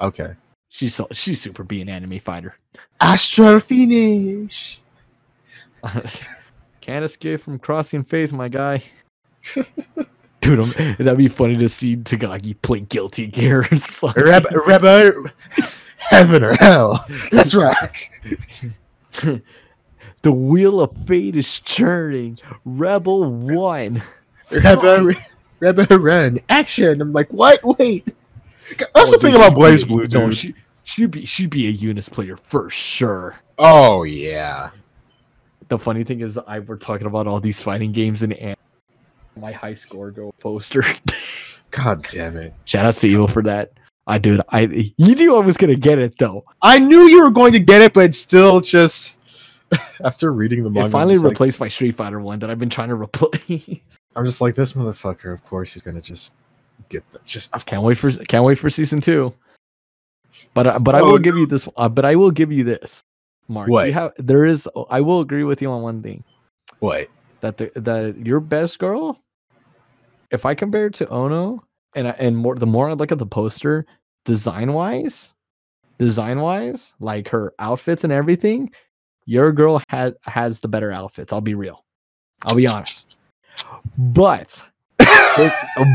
Okay. She's super be an anime fighter. Astro Phoenix. Can't escape from crossing faith, my guy. Dude, that'd be funny to see Takagi play Guilty Gear. Rebel, heaven or hell. That's right. The wheel of fate is churning. Rebel one. Rebel run. Action. I'm like, what? Wait. I also think about Blaze Blue, dude. No, she'd be a Eunice player for sure. Oh yeah. The funny thing is, we're talking about all these fighting games and my high score go poster. God damn it! Shout out to Evil for that. You knew I was gonna get it though. I knew you were going to get it, but still just. After reading the manga, it finally replaced my Street Fighter one that I've been trying to replace. I'm just like, this motherfucker. Of course, he's gonna just get that. Can't wait for season 2. But I will give you this. But I will give you this, Mark. What? I will agree with you on one thing. What? That your best girl. If I compare it to Ono, the more I look at the poster, design wise, like her outfits and everything. Your girl has the better outfits. I'll be real. I'll be honest. But the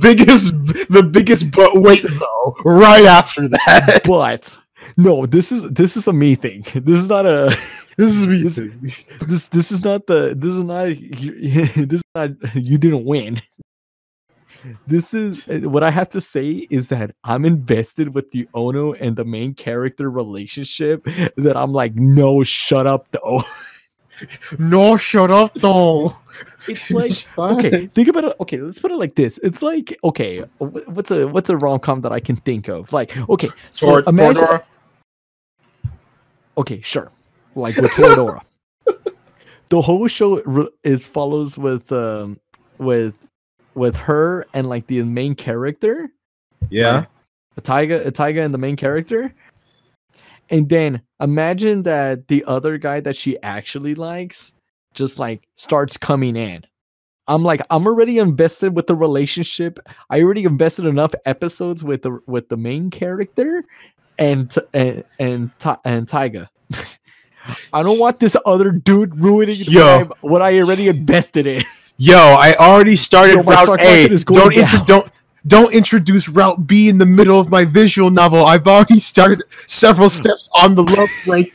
biggest but wait though, right after that. But no, this is a me thing. This is not a this is not you didn't win. This is what I have to say is that I'm invested with the Ono and the main character relationship that I'm like, no, shut up though. No, shut up though. It's like, okay, think about it. Okay, let's put it like this. It's like, okay, what's a rom-com that I can think of? Like, okay, so imagine. Toradora. Okay, sure. Like with Toradora. The whole show follows with her and like the main character, yeah, like, Taiga and the main character, and then imagine that the other guy that she actually likes just like starts coming in. I'm like, I'm already invested with the relationship. I already invested enough episodes with the main character and Taiga. I don't want this other dude ruining what I already invested in. Yo, I already started route A. Don't introduce route B in the middle of my visual novel. I've already started several steps on the love plank.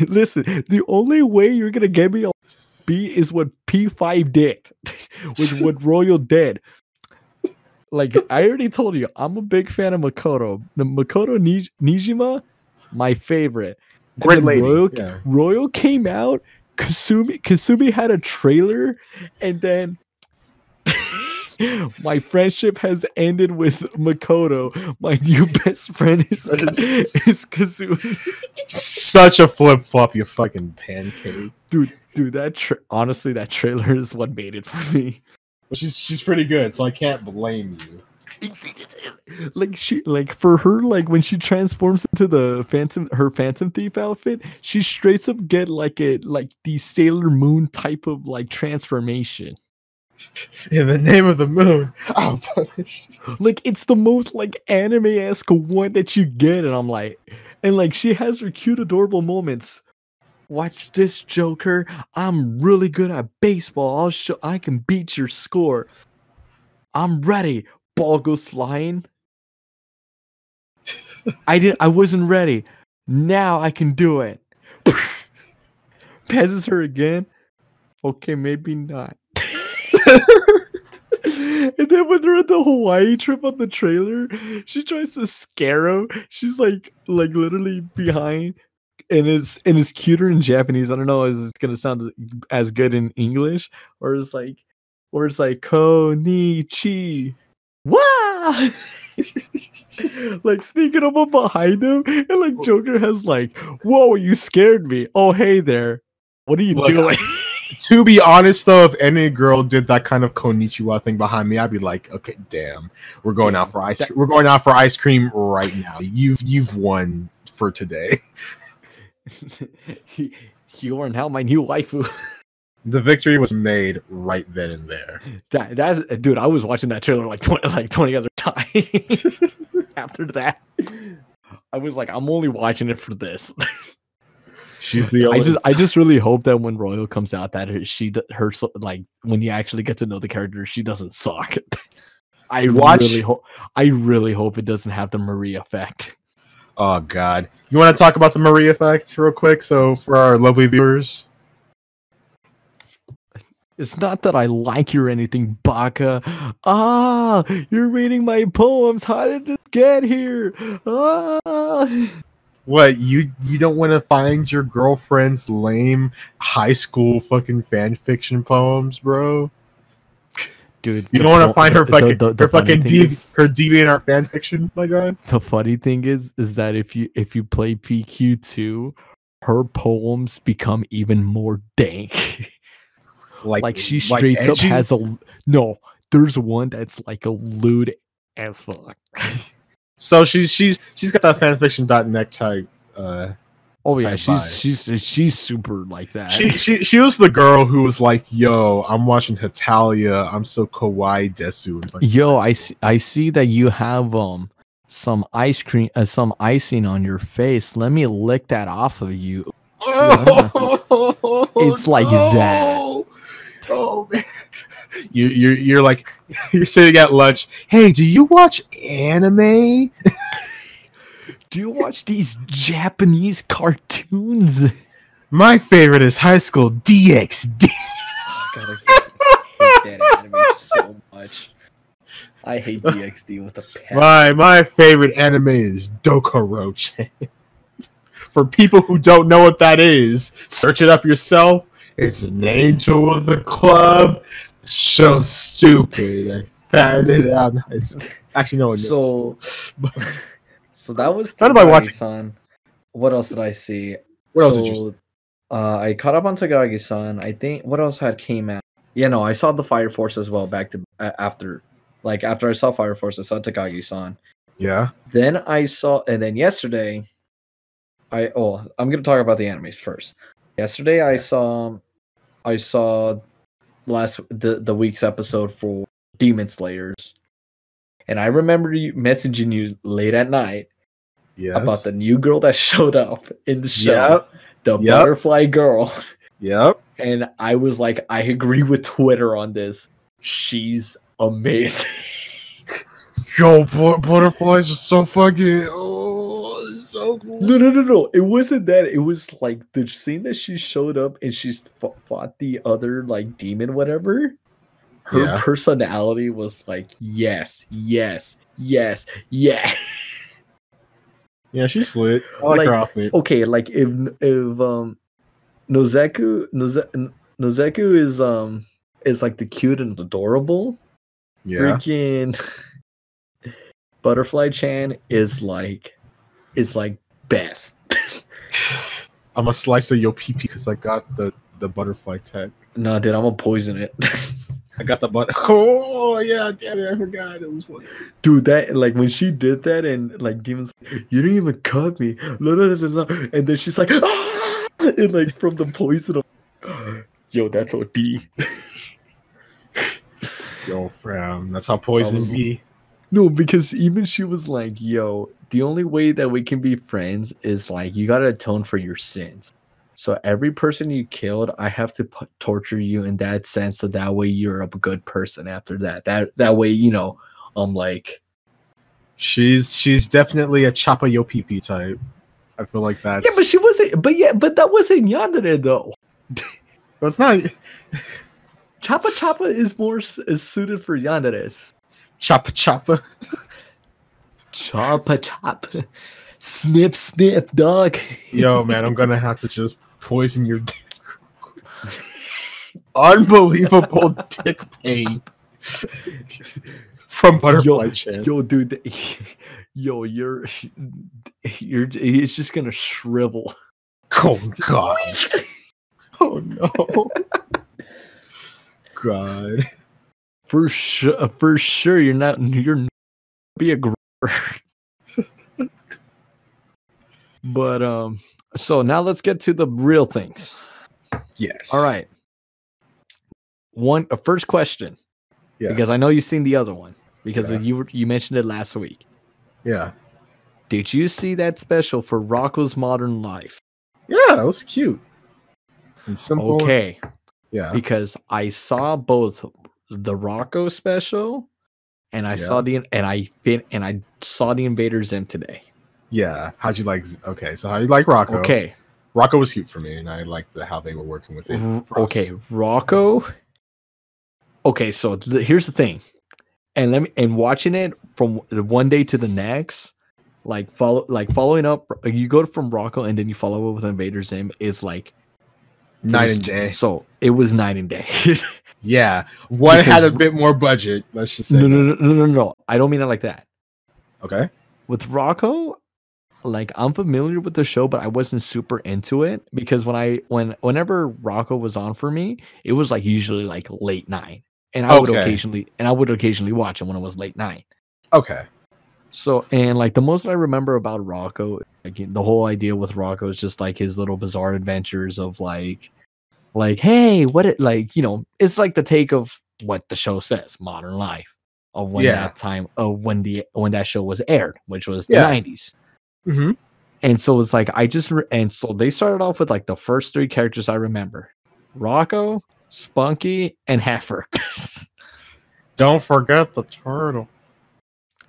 Listen, the only way you're gonna get me on B is what P5 did, with what Royal did. Like I already told you, I'm a big fan of Makoto. The Makoto Nijima, my favorite. Great lady. Royal came out. Kasumi had a trailer, and then my friendship has ended with Makoto. My new best friend is Kasumi. Such a flip flop, you fucking pancake, dude. Honestly, that trailer is what made it for me. Well, she's pretty good, so I can't blame you. Like when she transforms into her Phantom Thief outfit, she straight up get like the Sailor Moon type of like transformation. In the name of the moon, I'll punish. Like it's the most like anime-esque one that you get, and I'm like, and like she has her cute, adorable moments. Watch this, Joker. I'm really good at baseball. I can beat your score. I'm ready. Ball goes flying. I wasn't ready. Now I can do it. Passes her again. Okay, maybe not. And then when they're on the Hawaii trip on the trailer, she tries to scare him. She's like literally behind. and it's cuter in Japanese. I don't know, is it gonna sound as good in English, or it's like Konichi. Wow. Like sneaking up behind him, and like Joker has like, whoa, you scared me. Oh, hey there. What are you doing? To be honest though, if any girl did that kind of konnichiwa thing behind me, I'd be like, okay, damn, we're going out for ice cream right now. You've won for today. You are now my new waifu. The victory was made right then and there. That's dude. I was watching that trailer like 20 other times. After that, I was like, I'm only watching it for this. She's the only. I just really hope that when Royal comes out, that her like when you actually get to know the character, she doesn't suck. I really hope it doesn't have the Marie effect. Oh God! You want to talk about the Marie effect real quick? So for our lovely viewers. It's not that I like you or anything, Baka. Ah, you're reading my poems. How did this get here? Ah. What, you don't want to find your girlfriend's lame high school fucking fan fiction poems, bro? Dude, you don't want to find her DeviantArt fan fiction, my God. The funny thing is that if you play PQ2, her poems become even more dank. Like she straight like up has a no. There's one that's like a lewd as fuck. So she's got that fanfiction.net type. Oh yeah, she's super like that. She was the girl who was like, "Yo, I'm watching Hitalia. I'm so kawaii desu." Yo, I see that you have some ice cream, some icing on your face. Let me lick that off of you. Oh, it's like that. Oh man, you're like you're sitting at lunch. Hey, do you watch anime? Do you watch these Japanese cartoons? My favorite is High School DxD. Oh, God, I hate that anime so much. I hate DxD with a passion. My favorite anime is Dokoroche. For people who don't know what that is, search it up yourself. It's an angel of the club. So stupid. I found it out in high school. Actually, no one knows. So that was Takagi-san. What else did I see? I caught up on Takagi-san. I think what else had came out? Yeah, no, I saw the Fire Force as well. Back to after I saw Fire Force, I saw Takagi-san. Yeah. Then yesterday, I'm gonna talk about the animes first. Yesterday, I saw the week's episode for Demon Slayers. And I remember you messaging you late at night about the new girl that showed up in the show, the butterfly girl. Yep. And I was like, I agree with Twitter on this. She's amazing. Yo, butterflies are so fucking... Oh, so cool. No. It wasn't that. It was like the scene that she showed up and she's fought the other like demon, whatever. Her personality was like, yes. Yeah, she's lit. I like her outfit. Okay, like if Nozaku is like the cute and adorable. Yeah. Freaking Butterfly-chan is like best. I'm a slice of your pee pee because I got the butterfly tag. Nah, dude, I'm gonna poison it. I got the butt. Oh yeah, damn it! I forgot it was once. Dude, that like when she did that and like demons, you didn't even cut me. No. And then she's like, ah! And like from the poison. Yo, that's OD. Yo, fam, that's how poison be. No, because even she was like, "Yo, the only way that we can be friends is like you gotta atone for your sins." So every person you killed, I have to torture you in that sense, so that way you're a good person after that. That way, you know, I'm like, she's definitely a chapa yo pee type. I feel like that. Yeah, but she wasn't. But that wasn't yandere though. Well, it's not. Chapa is more is suited for yanderes. Chapa chapa. Snip, snip, dog. Yo, man, I'm gonna have to just poison your dick. Unbelievable dick pain from Butterfly Chan. Yo, dude, yo, you're it's just gonna shrivel. Oh God. Oh no. God. For sure, you're not. You're not be a grower. But so now let's get to the real things. Yes. All right. First question. Yes. Because I know you've seen the other one because you mentioned it last week. Yeah. Did you see that special for Rocko's Modern Life? Yeah, it was cute. And simple. Okay. Yeah. Because I saw both the Rocko special and I saw the Invader Zim today. Yeah. How'd you like? Okay. So how you like Rocko? Okay. Rocko was cute for me, and I liked how they were working with it. Okay. Rocko. Okay. So here's the thing, and watching it from one day to the next, following up, you go from Rocko and then you follow up with Invader Zim is like night and day. So it was night and day. Yeah. One had a bit more budget. Let's just say. No. I don't mean it like that. Okay. With Rocko, I'm familiar with the show, but I wasn't super into it because whenever Rocko was on for me, it was usually late night, and I would occasionally watch it when it was late night. Okay. So the most I remember about Rocko, the whole idea with Rocko is just his little bizarre adventures of hey, what it it's the take of what the show says, Modern Life of that time of when that show was aired, which was the 90s. Mm-hmm. And so it's so they started off with the first three characters I remember: Rocko, Spunky, and Heifer. Don't forget the turtle.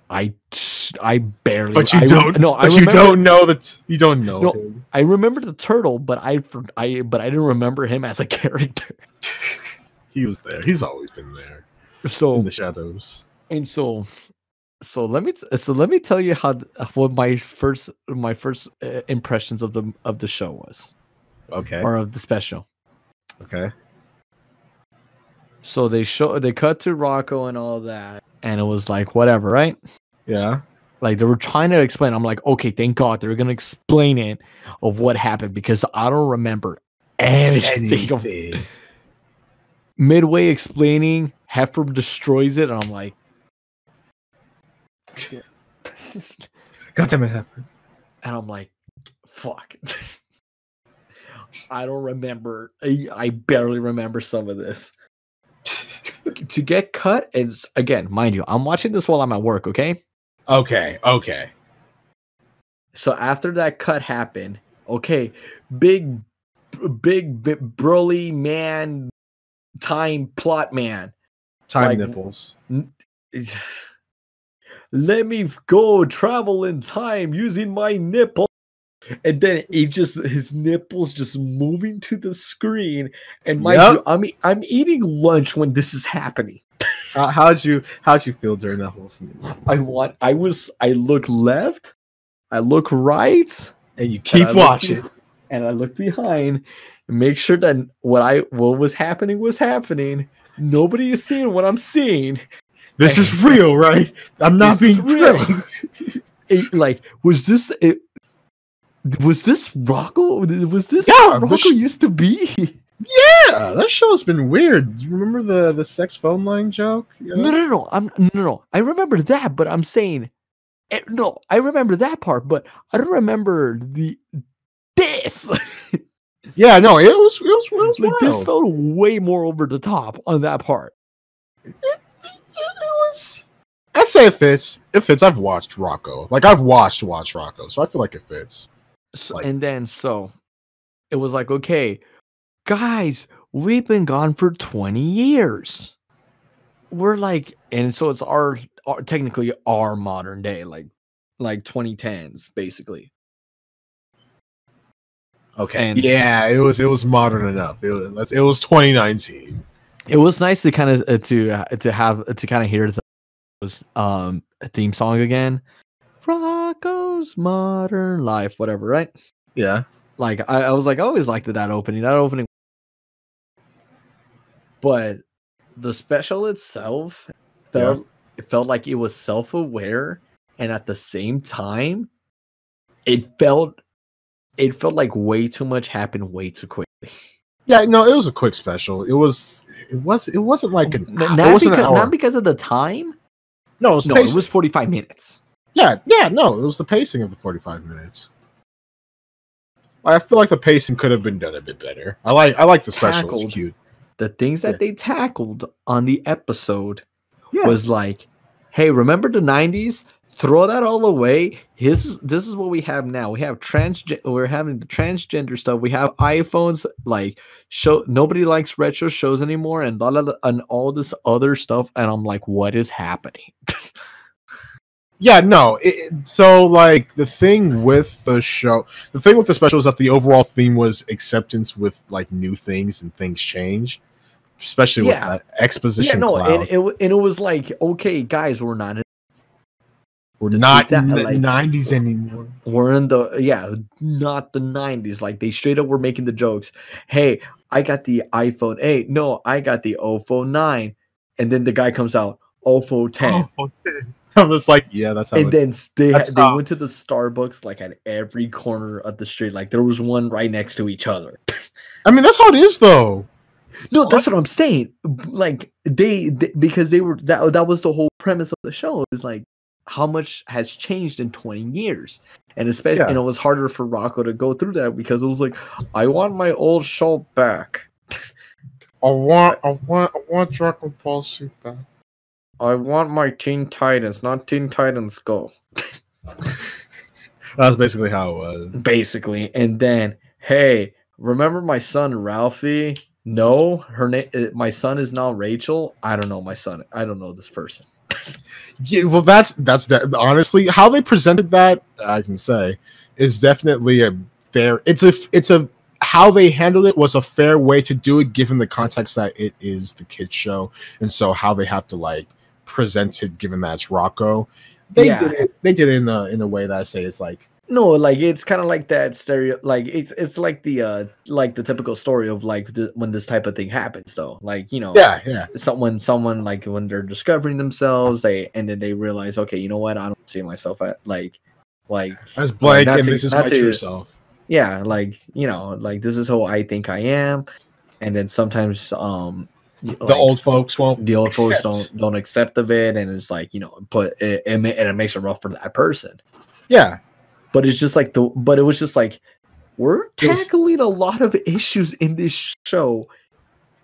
I barely. But you don't. No, but you don't know that you don't know. No, him. I remember the turtle, but I didn't remember him as a character. He was there. He's always been there. So in the shadows. And so let me tell you what my first impressions of the show was, or of the special. Okay. So they cut to Rocko and all that, and it was whatever, right? Yeah. They were trying to explain. I'm okay, thank God they're gonna explain it of what happened because I don't remember anything. Midway explaining, Heifer destroys it, and I'm like. Yeah. God damn it, Heifer. And I'm like, fuck. I don't remember. I barely remember some of this. To get cut, and again, mind you, I'm watching this while I'm at work, okay? Okay. So after that cut happened, okay, big broly man, time plot man. Time nipples. Let me go travel in time using my nipple. And then it his nipples just moving to the screen. And mind you, I'm eating lunch when this is happening. How'd you feel during that whole scene? I look left, I look right, and you keep watching. And I look behind and make sure that what was happening was happening. Nobody is seeing what I'm seeing. This is real, right? I'm not being real. Was this Rocko? Was this how Rocko used to be? Yeah, that show's been weird. Do you remember the sex phone line joke? Yeah. No. I remember that, but I'm saying no. I remember that part, but I don't remember this. Yeah, no, it was wild. This felt way more over the top on that part. I say it fits. It fits. I've watched Rocko. I've watched Rocko, so I feel like it fits. So, so it was okay, guys, we've been gone for 20 years. We're and so it's our technically our modern day, 2010s, basically. Okay. And, yeah, it was modern enough. It was 2019. It was nice to kind of to kind of hear the theme song again. Rocko Postmodern Life, whatever, right? Yeah. Like, I was like, I always liked that opening. That opening. But the special itself felt, it felt like it was self-aware. And at the same time, it felt like way too much happened way too quickly. Yeah, no, it was a quick special. It wasn't like an hour. Not because of the time. No, it was 45 minutes. Yeah, no, it was the pacing of the 45 minutes. I feel like the pacing could have been done a bit better. I like the special. It's cute. The things that they tackled on the episode was like, hey, remember the 90s? Throw that all away. This is what we have now. We have we're having the transgender stuff. We have iPhones. Like, show nobody likes retro shows anymore, and blah, blah, blah, and all this other stuff. And I'm like, what is happening? Yeah, no. So, like, the thing with the special is that the overall theme was acceptance with, like, new things and things change. Especially with that exposition cloud. And it was like, okay, guys, we're not in. We're not in the 90s anymore. We're in the, not the 90s. Like, they straight up were making the jokes. Hey, I got the iPhone 8. No, I got the Oppo 9. And then the guy comes out, Oppo 10. I was like, yeah, that's how it is. And then they went to the Starbucks, like, at every corner of the street. Like, there was one right next to each other. I mean, that's how it is, though. No, that's what I'm saying. Like, they because they were, that was the whole premise of the show. Is like, how much has changed in 20 years, and especially, and it was harder for Rocco to go through that because it was like, I want my old show back. I want Dragon Ball Super. I want my Teen Titans, not Teen Titans Go. That's basically how it was. Basically, and then, hey, remember my son Ralphie? No, my son is now Rachel. I don't know my son. I don't know this person. Yeah, well, that's honestly how they presented that. I can say is definitely a fair. It's a how they handled it was a fair way to do it, given the context that it is the kids show, and so how they have to like present it, given that it's Rocco. They did it in a way that I say is like. No, like it's kind of like that stereo. Like it's like the typical story of like when this type of thing happens, though. Like, you know, someone like when they're discovering themselves, they realize, okay, you know what? I don't see myself at like as blank, and this is my true self. Yeah, like, you know, like this is who I think I am, and then sometimes the old folks don't accept of it, and it's like, you know, but it makes it rough for that person. Yeah. But it's just like but it was just like we're tackling a lot of issues in this show,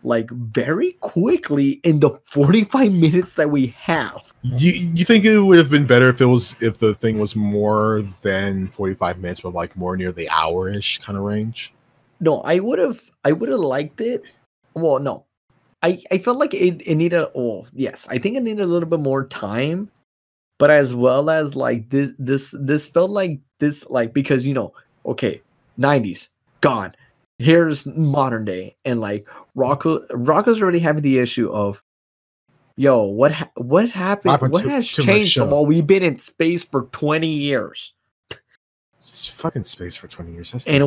like very quickly in the 45 minutes that we have. You think it would have been better if the thing was more than 45 minutes, but like more near the hour-ish kind of range? No, I would have liked it. Well, no, I felt like it needed. Oh, yes, I think it needed a little bit more time. But as well as like this felt like this, like, because, you know, okay, 90s gone, here's modern day, and like Rocco's already having the issue of, yo, what happened? What has changed? Well, we've been in space for 20 years. It's fucking space for 20 years. That's and it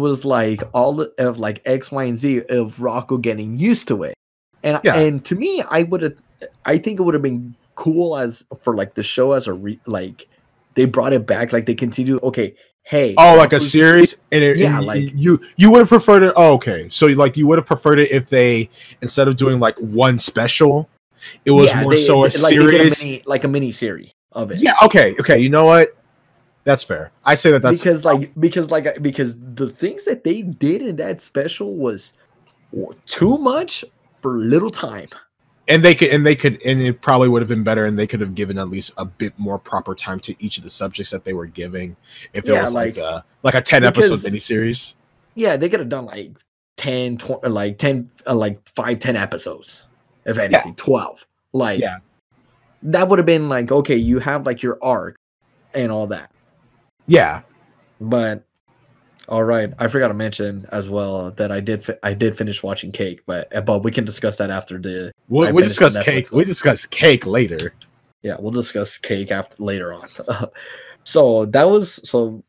was like all of like X, Y, and Z of Rocco getting used to it, and to me, I think it would have been cool as for like the show as a like they brought it back, like they continue. Okay, hey, oh, like a series, and you would have preferred it. Oh, okay, so like you would have preferred it if they, instead of doing like one special, it was more so a series, like a mini series of it. Yeah, okay, you know what? That's fair. I say that because the things that they did in that special was too much for little time. And they could, and it probably would have been better, and they could have given at least a bit more proper time to each of the subjects that they were giving. If it was like a 10-episode miniseries, they could have done like 10 episodes, if anything, 12. Like, that would have been like, okay, you have like your arc and all that. Yeah, but all right, I forgot to mention as well that I did finish watching Cake, but we can discuss that after the. We'll discuss Cake. Later. Yeah, we'll discuss Cake later on. So that was so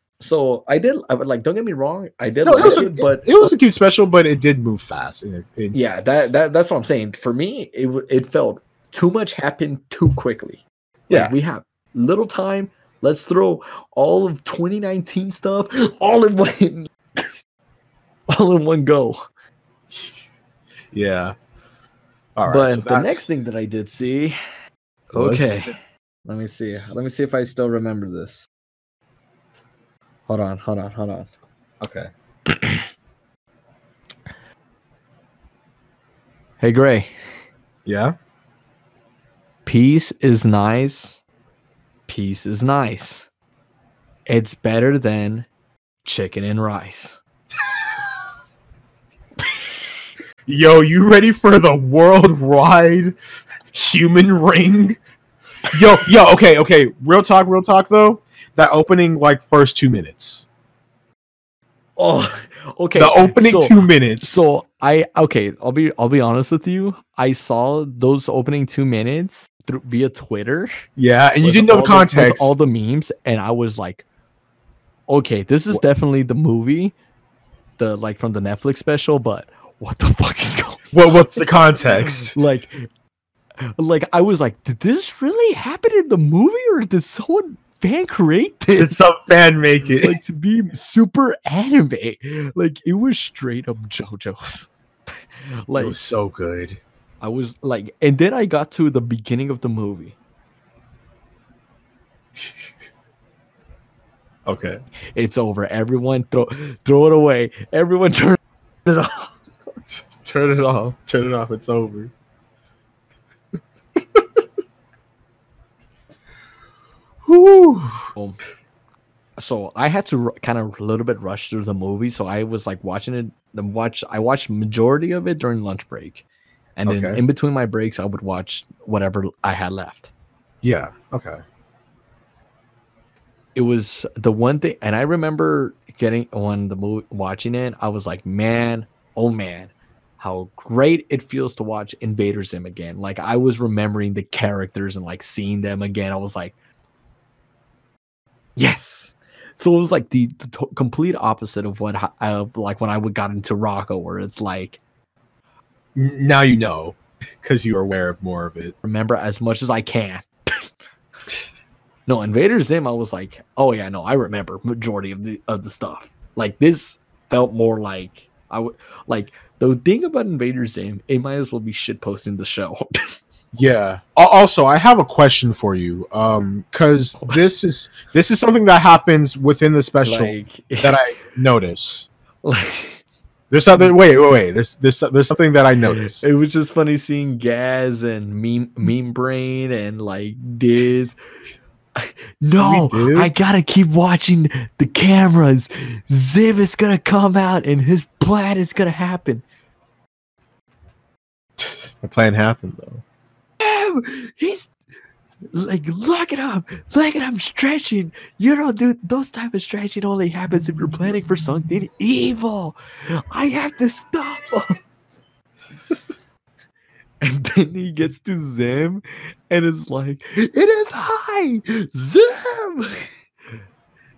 I did. I would like. Don't get me wrong. I did. No, like it was a cute special, but it did move fast. Yeah, that's what I'm saying. For me, it felt too much happened too quickly. Yeah, like, we have little time. Let's throw all of 2019 stuff all in one go. Yeah. All right. But so the next thing that I did see. Okay. Let me see if I still remember this. Hold on. Okay. Hey, Gray. Yeah? Peace is nice. It's better than chicken and rice. Yo, you ready for the worldwide human ring? Yo, okay. Real talk, though. That opening, like, first 2 minutes. Oh, okay. The opening 2 minutes. So, I'll be honest with you. I saw those opening 2 minutes via Twitter. Yeah, and you didn't know the context. All the memes, and I was like, okay, this is definitely the movie, from the Netflix special, but what the fuck is going on? What's the context? Like I was like, did this really happen in the movie, or did someone fan create this? Did some fan make it? Like, to be super anime, like, it was straight up JoJo's. Like, it was so good. I was like, and then I got to the beginning of the movie. Okay, it's over. Everyone throw it away. Everyone turn it off. Turn it off. It's over. So I had to kind of a little bit rush through the movie, so I was like watching it. I watched majority of it during lunch break, and then in between my breaks, I would watch whatever I had left. Yeah. Okay. It was the one thing, and I remember watching it. I was like, man, oh man, how great it feels to watch Invader Zim again. Like, I was remembering the characters and like seeing them again. I was like, yes. So it was like the complete opposite of what like when I got into Rocco, where it's like, now you know, because you are aware of more of it. Remember as much as I can. No, Invader Zim, I was like, oh yeah, no, I remember majority of the stuff. Like, this felt more like the thing about Invader Zim, it might as well be shit posting the show. Yeah. Also, I have a question for you, because this is something that happens within the special, like, that I notice. Like, there's something. Wait. There's something that I noticed. It was just funny seeing Gaz and Meme Brain and like Diz. No, I gotta keep watching the cameras. Zib is gonna come out, and his plan is gonna happen. The plan happened though. He's like, look at him stretching. You don't do those type of stretching. Only happens if you're planning for something evil. I have to stop him. And then he gets to Zim, and it's like, it is high, Zim.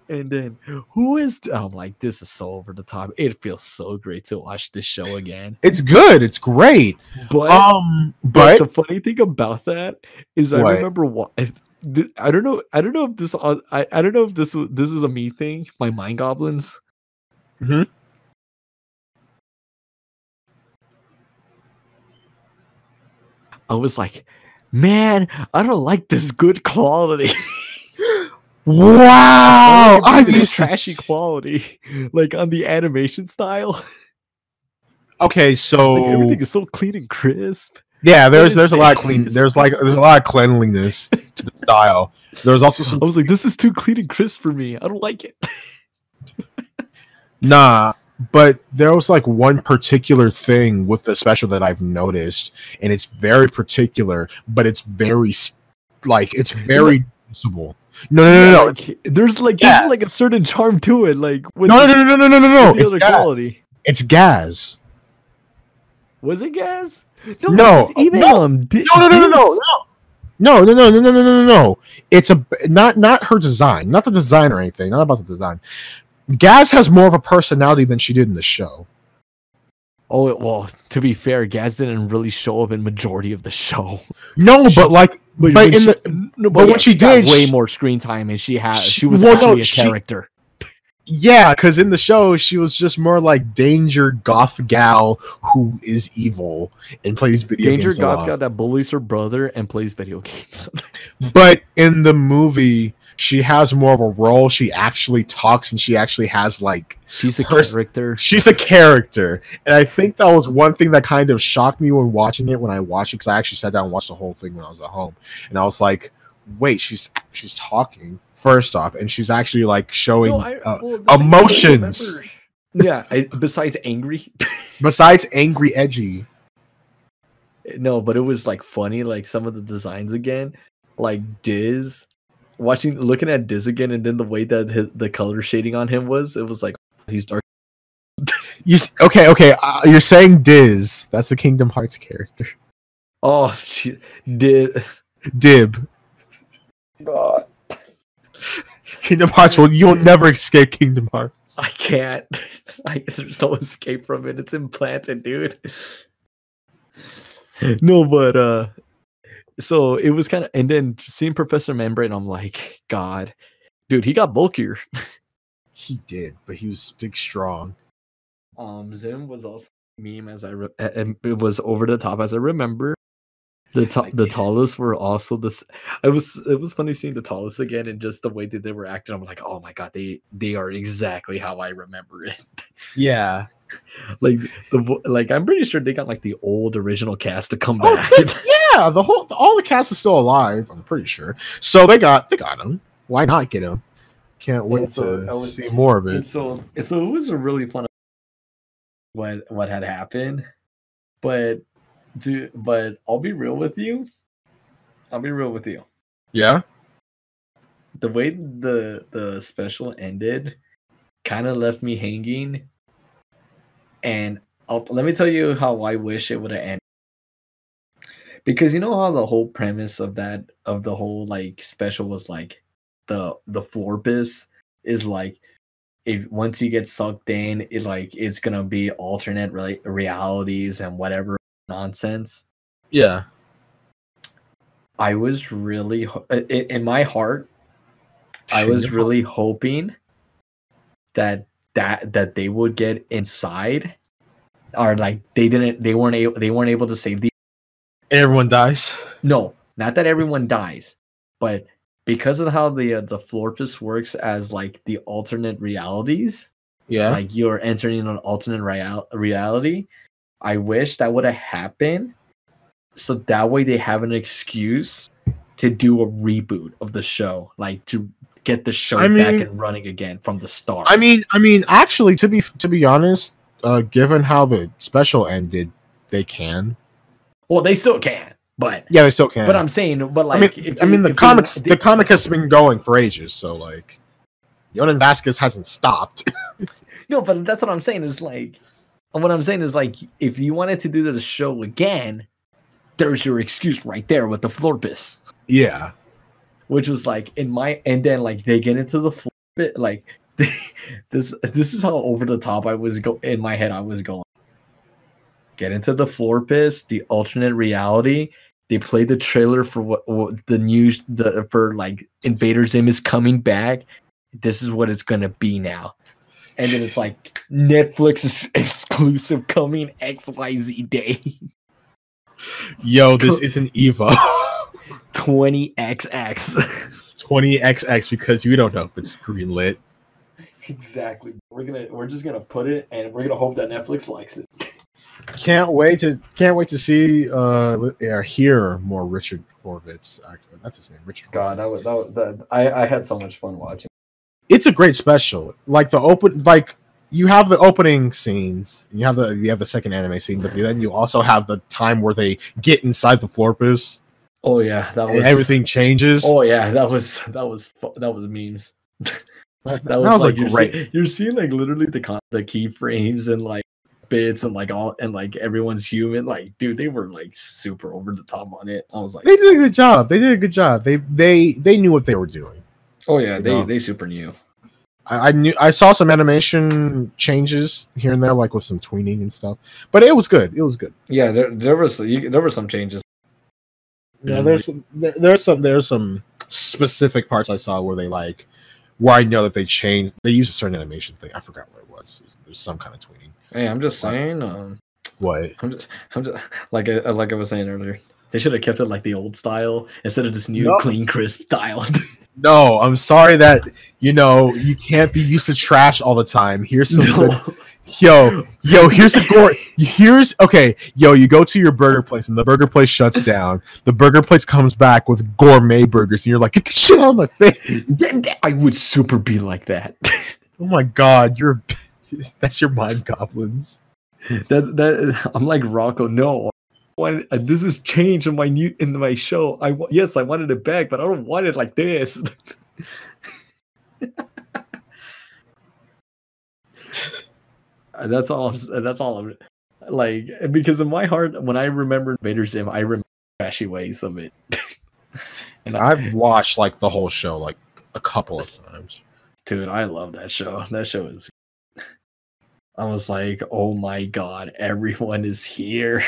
And then I'm like, this is so over the top. It feels so great to watch this show again. It's good. It's great. But but the funny thing about that is, what? I remember I don't know if this is a me thing. My mind goblins. Mm-hmm. I was like, man, I don't like this good quality. Wow! I mean, trashy quality, like on the animation style. Okay, so like, everything is so clean and crisp. Yeah, there's a lot of clean. There's a lot of cleanliness to the style. There's also some. I was like, this is too clean and crisp for me. I don't like it. Nah, but there was like one particular thing with the special that I've noticed, and it's very particular, but it's very noticeable. No. Like, there's like a certain charm to it. Like, with no. It's quality. It's Gaz. Was it Gaz? No. No. No. It's a not her design, not the design or anything. Not about the design. Gaz has more of a personality than she did in the show. Oh, well, to be fair, Gaz didn't really show up in majority of the show. No, she, but when she did, way more screen time, and she was actually a character. Yeah, because in the show, she was just more like danger goth gal who is evil and plays video games. Danger goth gal that bullies her brother and plays video games. But in the movie, she has more of a role. She actually talks and she actually has like... She's a character. She's a character. And I think that was one thing that kind of shocked me when watching it, when I watched it, because I actually sat down and watched the whole thing when I was at home. And I was like, wait, she's talking. First off, and she's actually like showing emotions. Besides angry. Besides angry, edgy. No, but it was like funny. Like some of the designs again, like Diz, looking at Diz again, and then the way that the color shading on him was, it was like he's dark. You're saying Diz? That's the Kingdom Hearts character. Oh, Dib. God. Kingdom Hearts. Well, you'll never escape Kingdom Hearts. I can't. There's no escape from it. It's implanted, dude. No, but so it was kind of, and then seeing Professor Membrane, I'm like, God, dude, he got bulkier. He did, but he was big, strong. Zim was also a meme and it was over the top as I remember. The tallest were also this. It was funny seeing the tallest again and just the way that they were acting. I'm like, oh my God, they are exactly how I remember it. Yeah, like I'm pretty sure they got like the old original cast to come back. Yeah, all the cast is still alive. I'm pretty sure. So they got him. Why not get him? Can't wait to see more of it. And so it was a really fun what had happened, but. Dude, but I'll be real with you. Yeah. The way the special ended kind of left me hanging. And let me tell you how I wish it would have ended. Because you know how the whole premise of the whole like special was like the Florpus is like, if once you get sucked in, it's gonna be alternate realities and whatever. Nonsense. Yeah, I was really in my heart. I was really hoping that they would get inside, or like they didn't. They weren't able to save the. Everyone dies. No, not that everyone dies, but because of how the Florpus works as like the alternate realities. Yeah, like you're entering an alternate reality. I wish that would have happened so that way they have an excuse to do a reboot of the show, like to get the show back and running again from the start. I mean actually to be honest, given how the special ended, they can. Well, they still can. But yeah, they still can. But I'm saying the comic has been going for ages, so like Yonan Vasquez hasn't stopped. No, but that's what I'm saying is like And what I'm saying is, like, if you wanted to do the show again, there's your excuse right there with the Florpus. Yeah. Which was, like, and then, like, they get into the Florpus, like, this is how over the top in my head I was going. Get into the Florpus, the alternate reality. They play the trailer for what the news, for, like, Invader Zim is coming back. This is what it's going to be now. And then it's like Netflix is exclusive coming XYZ day. Yo, this isn't Eva. 20XX because you don't know if it's greenlit. Exactly. We're just gonna put it and we're gonna hope that Netflix likes it. Can't wait to see or hear more Richard Horvitz. That's his name, Richard. God, I had so much fun watching. It's a great special. Like you have the opening scenes, and you have the second anime scene, but then you also have the time where they get inside the Florpus. Oh yeah, everything changes. Oh yeah, that was memes. That was like great. You're seeing like literally the keyframes and like bits and like all and like everyone's human. Like, dude, they were like super over the top on it. I was like, they did a good job. They did a good job. They knew what they were doing. Oh yeah, they super knew. I saw some animation changes here and there, like with some tweening and stuff. But it was good. It was good. Yeah, there were some changes. Yeah, there's some specific parts I saw where they like where I know that they changed. They used a certain animation thing. I forgot what it was. There's some kind of tweening. Hey, I'm just saying. What? I'm just like I was saying earlier. They should have kept it like the old style instead of this new clean, crisp style. No, I'm sorry that, you know, you can't be used to trash all the time. Here's some good, yo, here's a gore. You go to your burger place and the burger place shuts down. The burger place comes back with gourmet burgers and you're like, get the shit out of my face. I would super be like that. Oh my god, that's your mind goblins. That I'm like Rocco, no. This is change in my show. Yes, I wanted it back, but I don't want it like this. That's all. Like, because in my heart, when I remember Invader Zim, I remember trashy ways of it. And I've watched like the whole show like a couple of times. Dude, I love that show. That show is. I was like, oh my god, everyone is here.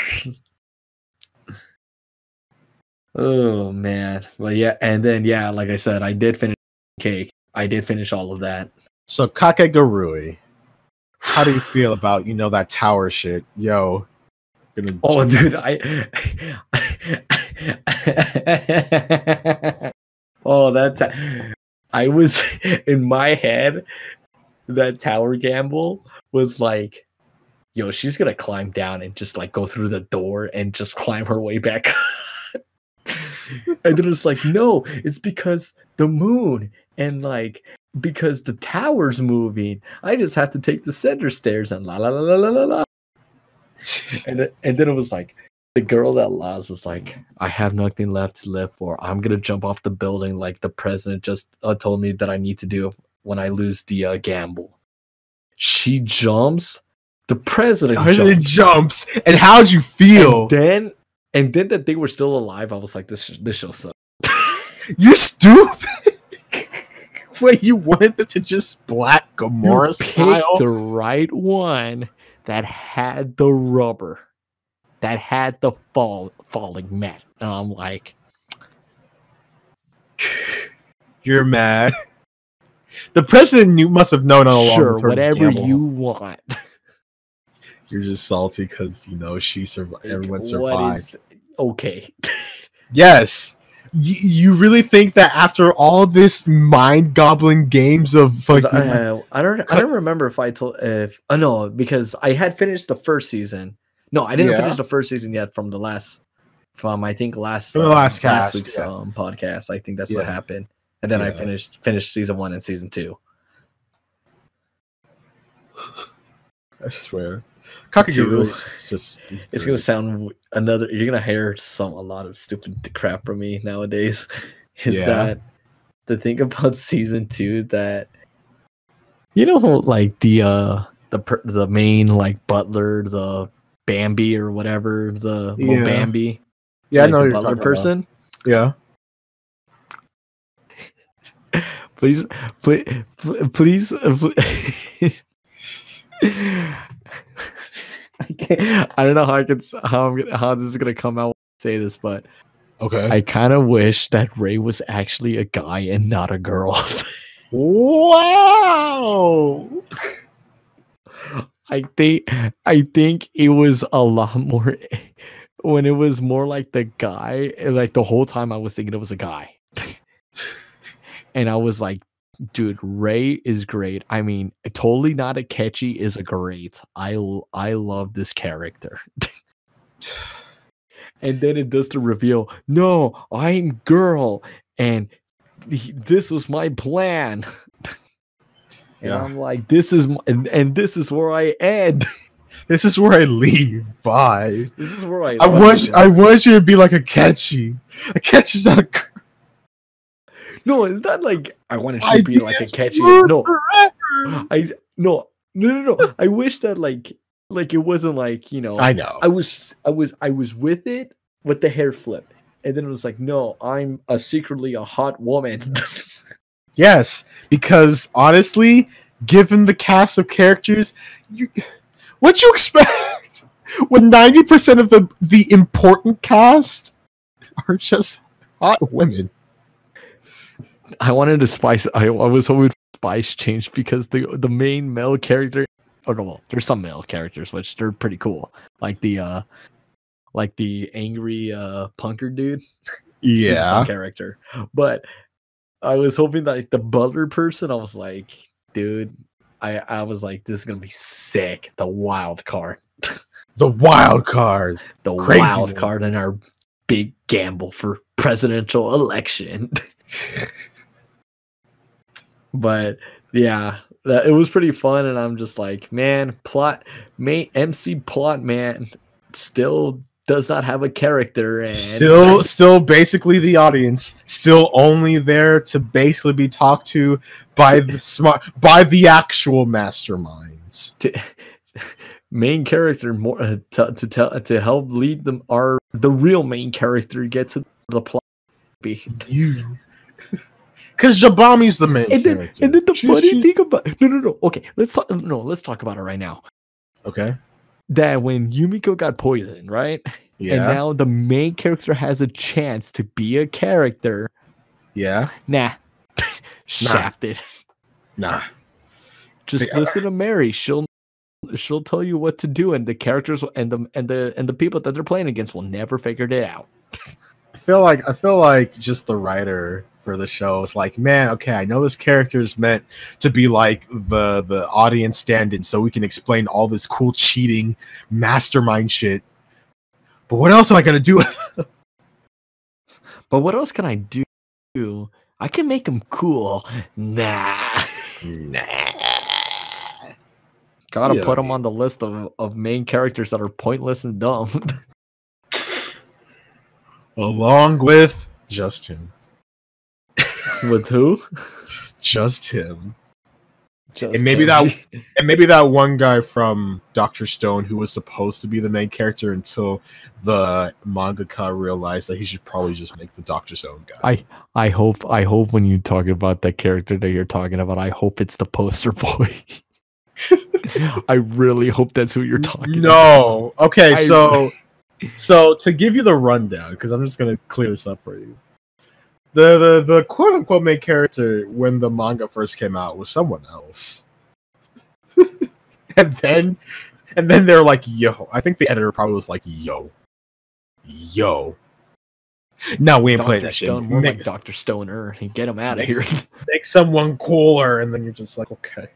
Oh man, well yeah, and then yeah, like I said, I did finish Cake. I did finish all of that. So Kakegurui, how do you feel about that tower shit, yo? Oh, dude, I oh I was in my head. That tower gamble was like, yo, she's gonna climb down and just like go through the door and just climb her way back. And then it's like, no, it's because the moon and like because the tower's moving, I just have to take the center stairs and la la la la la la. And then it was like the girl that lies is like, I have nothing left to live for. I'm gonna jump off the building like the president just told me that I need to do when I lose the gamble. She jumps. The president jumps. And how'd you feel? And then that they were still alive, I was like, this show sucks. You're stupid. Wait, you wanted them to just black Gamora style? The right one that had the rubber, that had the falling mat. And I'm like, you're mad. The president must have known all along. Sure, whatever you want. You're just salty because she survived. Like, everyone survived. Okay. Yes. You really think that after all this mind-gobbling games of fucking... I don't remember if I told... no, because I had finished the first season. No, I didn't finish the first season yet from the last... From, I think, last week's podcast. I think that's what happened. And then I finished season 1 and season 2. I swear. Kakegurui is just... It's going to sound another... You're going to hear a lot of stupid crap from me nowadays. Is that the thing about season 2 that... You know, like the main like butler, the Bambi or whatever, the little Bambi? Yeah, like, I know you're talking person? About. Yeah. Please. I don't know how this is gonna come out when I say this, but okay, I kind of wish that Ray was actually a guy and not a girl. Wow. I think it was a lot more when it was more like the guy. Like the whole time I was thinking it was a guy, and I was like, dude, Ray is great. I mean, totally not a catchy is a great. I love this character. And then it does the reveal. No, I'm girl, and this was my plan. And I'm like, this is my, and this is where I end. This is where I leave. Bye. This is where I. I want you to be like a catchy. A catchy's not a girl. No, it's not like I want it to be like a catchy. No, I wish that like Like, it wasn't like, you know, I was with it with the hair flip. And then it was like, no, I'm secretly a hot woman. Yes, because honestly, given the cast of characters, what you expect when 90% of the important cast are just hot women? I wanted to spice. I was hoping spice changed because the main male character. Oh no, well, there's some male characters which they're pretty cool, like the angry punker dude. Yeah, character. But I was hoping that like, the butler person. I was like, dude, I was like, this is gonna be sick. The wild card. The wild card. The crazy wild card in our big gamble for presidential election. But yeah, it was pretty fun, and I'm just like, man, MC Plot Man still does not have a character, and still basically the audience, still only there to basically be talked to by the actual masterminds. Main character more to help lead them are the real main character get to the plot. You. Because Jabami's the main character. And then the funny thing about okay, let's talk about it right now. Okay. That when Yumiko got poisoned, right? Yeah. And now the main character has a chance to be a character. Yeah. Nah. Shafted. Nah. Just listen to Mary. She'll tell you what to do, and the characters and the people that they're playing against will never figure it out. I feel like just the writer for the show is like, man, okay, I know this character is meant to be like the audience stand-in so we can explain all this cool cheating mastermind shit. But what else am I gonna do? But what else can I do? I can make him cool. Nah. Gotta put him on the list of main characters that are pointless and dumb. Along with just him. With who? Just him. And maybe that one guy from Dr. Stone who was supposed to be the main character until the mangaka realized that he should probably just make the Dr. Stone guy. I hope when you talk about that character that you're talking about, I hope it's the poster boy. I really hope that's who you're talking about. No. Okay, so to give you the rundown, because I'm just gonna clear this up for you. The quote unquote main character when the manga first came out was someone else. and then they're like, yo, I think the editor probably was like, yo. No, we ain't playing that shit. We're like Dr. Stoner and get him out of here. Make someone cooler, and then you're just like, okay.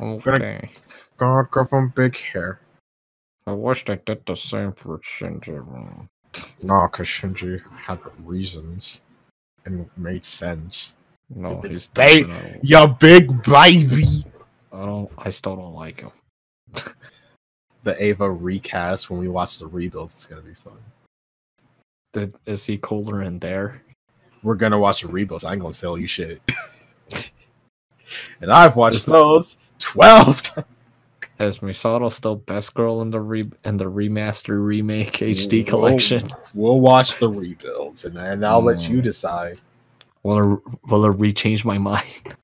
Okay. God, give him big hair. I wish they did the same for Shinji. No, because Shinji had reasons. And it made sense. No, he's definitely... your big baby. I still don't like him. The Ava recast. When we watch the rebuilds, it's gonna be fun. Is he cooler in there? We're gonna watch the rebuilds. I ain't gonna sell you shit. And I've watched those 12 times. Is Misato still best girl in the remaster remake HD collection? We'll watch the rebuilds, and I'll let you decide. Will it rechange my mind?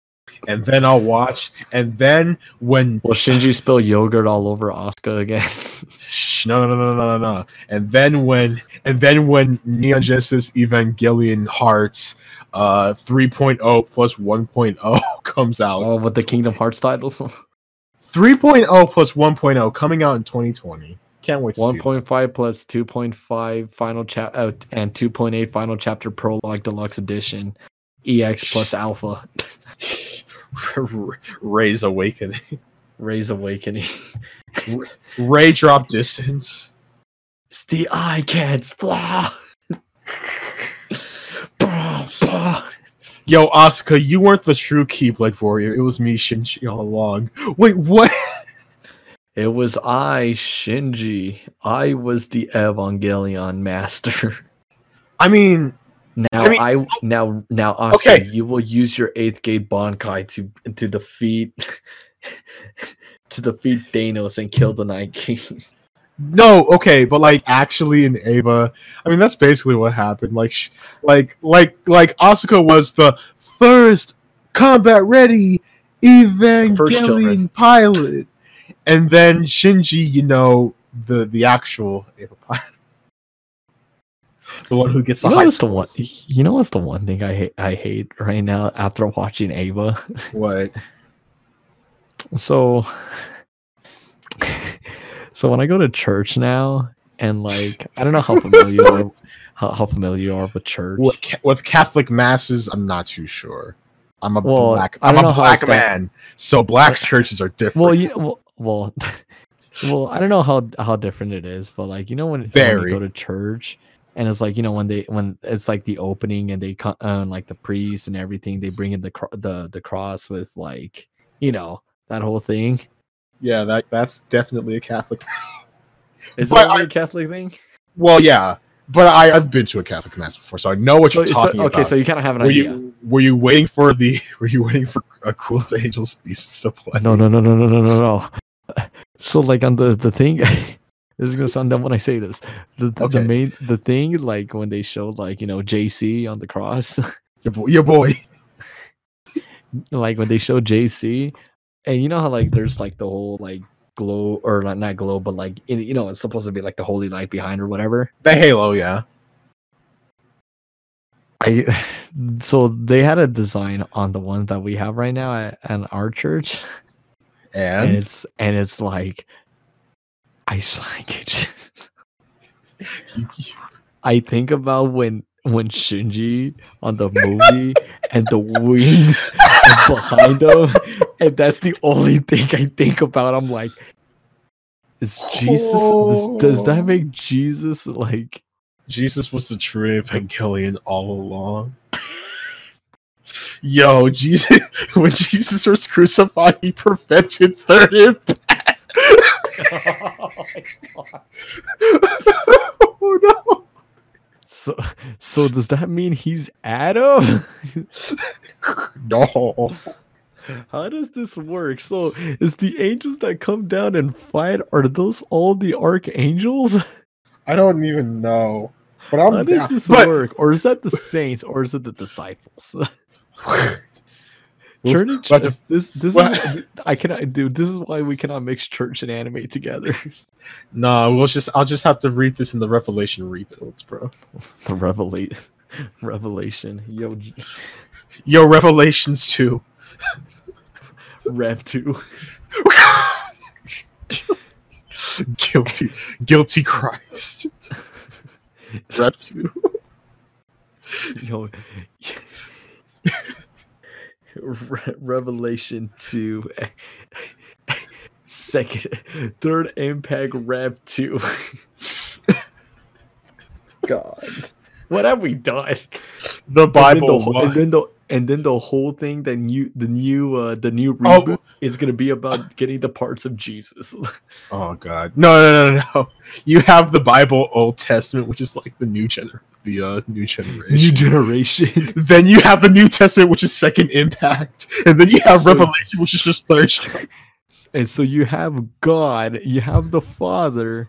And then I'll watch. And then when will Shinji spill yogurt all over Asuka again? No. And then when Neon Genesis Evangelion Hearts 3.0 plus 1.0 comes out. Oh, with the Kingdom Hearts titles. 3.0 plus 1.0 coming out in 2020. Can't wait to see. 1.5 plus 2.5 final chapter and 2.8 final chapter prologue deluxe edition. EX plus alpha. Ray's awakening. Ray drop distance. It's the eye kids. Blah. Blah. Yo, Asuka, you weren't the true Keyblade warrior. It was me, Shinji, all along. Wait, what? It was I, Shinji. I was the Evangelion master. Now, Asuka, okay. You will use your 8th gate Bankai to defeat to defeat Thanos and kill the Night King. No, okay, but like actually in Eva, I mean that's basically what happened. Like Asuka was the first combat ready Evangelion pilot, and then Shinji, you know, the actual Eva pilot, the one who gets the highest. You know what's the one thing I hate right now after watching Eva? What? So when I go to church now, and like I don't know how familiar you are with church. With Catholic masses, I'm not too sure. I'm a black man, so black churches are different. Well, I don't know how different it is, but like you know when you go to church, and it's like you know when it's like the opening, and they like the priest and everything, they bring in the cross with like you know that whole thing. Yeah, that's definitely a Catholic thing. Is that really a Catholic thing? Well, yeah, but I've been to a Catholic mass before, so I know what you're talking about. Okay, so you kind of have an idea. Were you waiting for a cool Angels Thesis to play? No. So like on the thing, this is gonna sound dumb when I say this. The thing like when they showed like you know JC on the cross, your boy, like when they showed JC. And you know how like there's like the whole like glow or not glow, but like in, you know it's supposed to be like the holy light behind or whatever. The halo, yeah. So they had a design on the ones that we have right now at our church, and it's like ice language. I think about when Shinji on the movie and the wings behind him, and that's the only thing I think about. I'm like, is Jesus? Does that make Jesus like? Jesus was the true Evangelion all along. Yo, Jesus! When Jesus was crucified, he perfected third impact. Oh my God! Oh no! So does that mean he's Adam? No. How does this work? So is the angels that come down and fight, are those all the archangels? I don't even know. But how does this work? Or is that the saints? Or is it the disciples? Church. This is why we cannot mix church and anime together. Nah, I'll just have to read this in the Revelation rebuilds, bro. The Revelation. Yo, Revelations 2. Rev 2. Guilty Christ. Rev 2. Yo. Revelation 2 third impact rev 2. God, what have we done? The Bible, and then the whole thing, the new reboot is gonna be about getting the parts of Jesus. Oh God, no! You have the Bible, Old Testament, which is like the new generation. Then you have the New Testament, which is Second Impact, and then you have Revelation, which is just Third. And so you have God, you have the Father,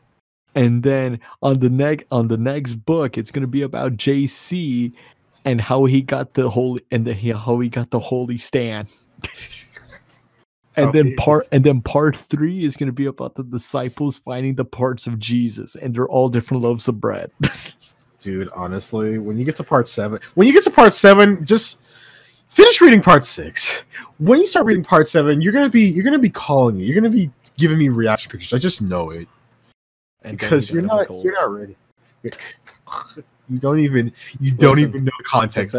and then on the next book, it's gonna be about JC. And how he got the holy, stand, and then part 3 is going to be about the disciples finding the parts of Jesus, and they're all different loaves of bread. Dude, honestly, when you get to part seven, just finish reading part 6. When you start reading part 7, you're gonna be calling me. You're gonna be giving me reaction pictures. I just know it, and because you're not ready. You don't even know the context.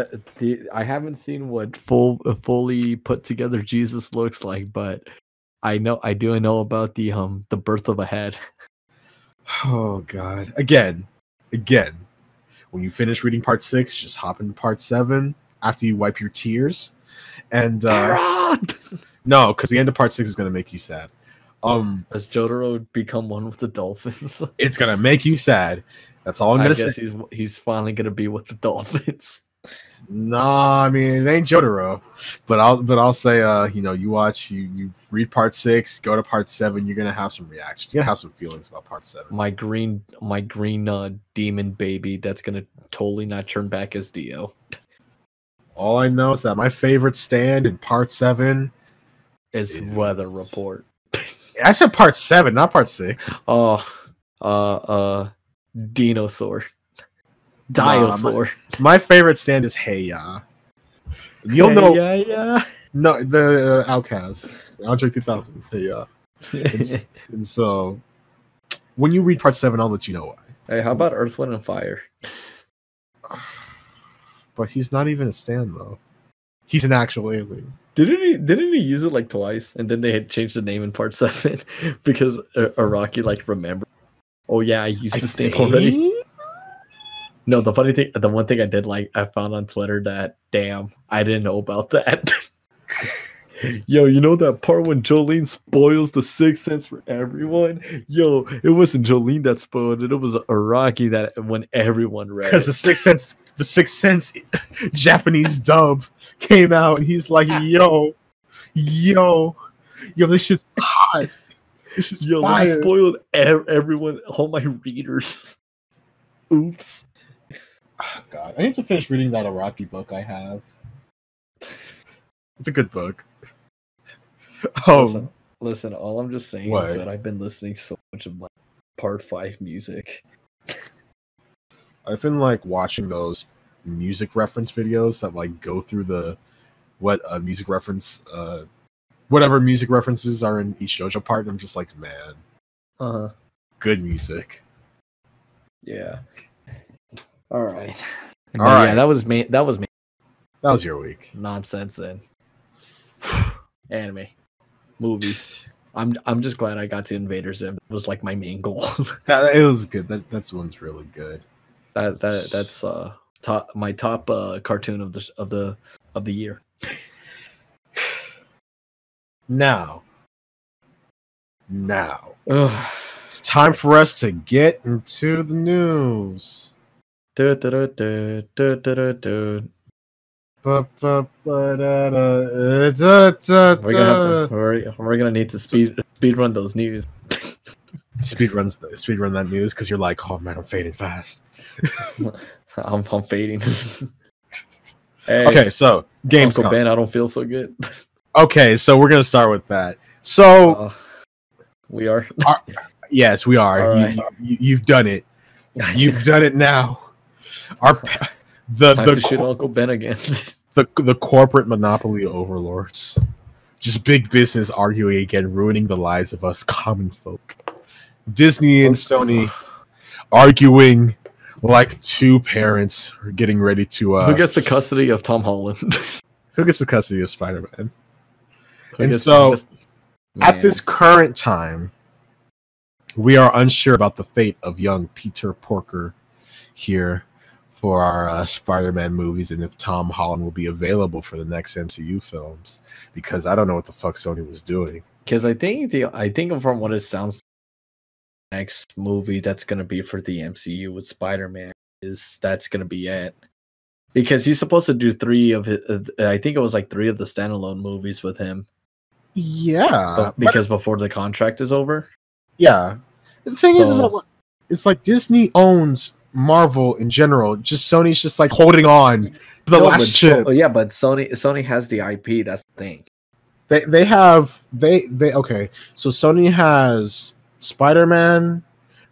I haven't seen what fully put together Jesus looks like, but I do know about the birth of a head. Oh God! Again. When you finish reading part 6, just hop into part 7 after you wipe your tears. And no, because the end of part 6 is gonna make you sad. Does Jotaro become one with the dolphins? It's gonna make you sad. That's all I'm gonna say. He's finally gonna be with the dolphins. Nah, I mean it ain't Jotaro, but I'll say you watch, you read part 6, go to part 7, you're gonna have some reactions, you're gonna have some feelings about part 7. My green demon baby that's gonna totally not turn back as Dio. All I know is that my favorite stand in part 7 is Weather Report. I said part 7, not part 6. Oh, Dinosaur. Dinosaur. My favorite stand is Hey Ya. Hey Ya. No, the Outcast. Andre 2000's Hey Ya. And so, when you read part 7, I'll let you know why. Hey, how about Earth, Wind, and Fire? But he's not even a stand, though. He's an actual alien. Didn't he use it like twice? And then they had changed the name in part 7 because Araki like remembered. Oh yeah, I used the stand already. No, the one thing I did like, I found on Twitter that, damn, I didn't know about that. Yo, you know that part when Jolene spoils the Sixth Sense for everyone? Yo, it wasn't Jolene that spoiled it. It was Araki that when everyone read it. Because the Sixth Sense Japanese dub came out, and he's like, yo, this shit's hot. This shit's fire. I spoiled everyone, all my readers. Oops. Oh, God, I need to finish reading that Araki book I have. It's a good book. Listen, all I'm just saying is that I've been listening so much of like part 5 music. I've been like watching those music reference videos that like go through the whatever music references are in each JoJo part, and I'm just like, man, good music. Yeah. All right. All right. Yeah, that was me. That was your week. Nonsense then. Anime, movies. I'm just glad I got to Invader Zim. It was like my main goal. It was good. That's one's really good. That's my top cartoon of the year. Now. Ugh. It's time for us to get into the news. We're gonna need to speed run those news. Speed run that news because you're like, oh man, I'm fading fast. I'm fading. Hey, okay, so Gamescom. Uncle Ben, I don't feel so good. Okay, so we're gonna start with that. So we are. Yes, we are. Right. You've done it. You've done it now. Time to shoot Uncle Ben again. the corporate monopoly overlords, just big business arguing again, ruining the lives of us common folk. Disney and Sony arguing like two parents are getting ready to. Who gets the custody of Tom Holland? Who gets the custody of Spider-Man? At this current time, we are unsure about the fate of young Peter Porker here for our Spider-Man movies, and if Tom Holland will be available for the next MCU films, because I don't know what the fuck Sony was doing. Because I think from what it sounds like, next movie that's going to be for the MCU with Spider-Man that's going to be it. Because he's supposed to do three of the standalone movies with him. Yeah. Because before the contract is over. Yeah. The thing is that it's like Disney owns Marvel in general, just Sony's just like holding on to the last chip. Yeah, but Sony has the IP. That's the thing. They have. So Sony has Spider-Man.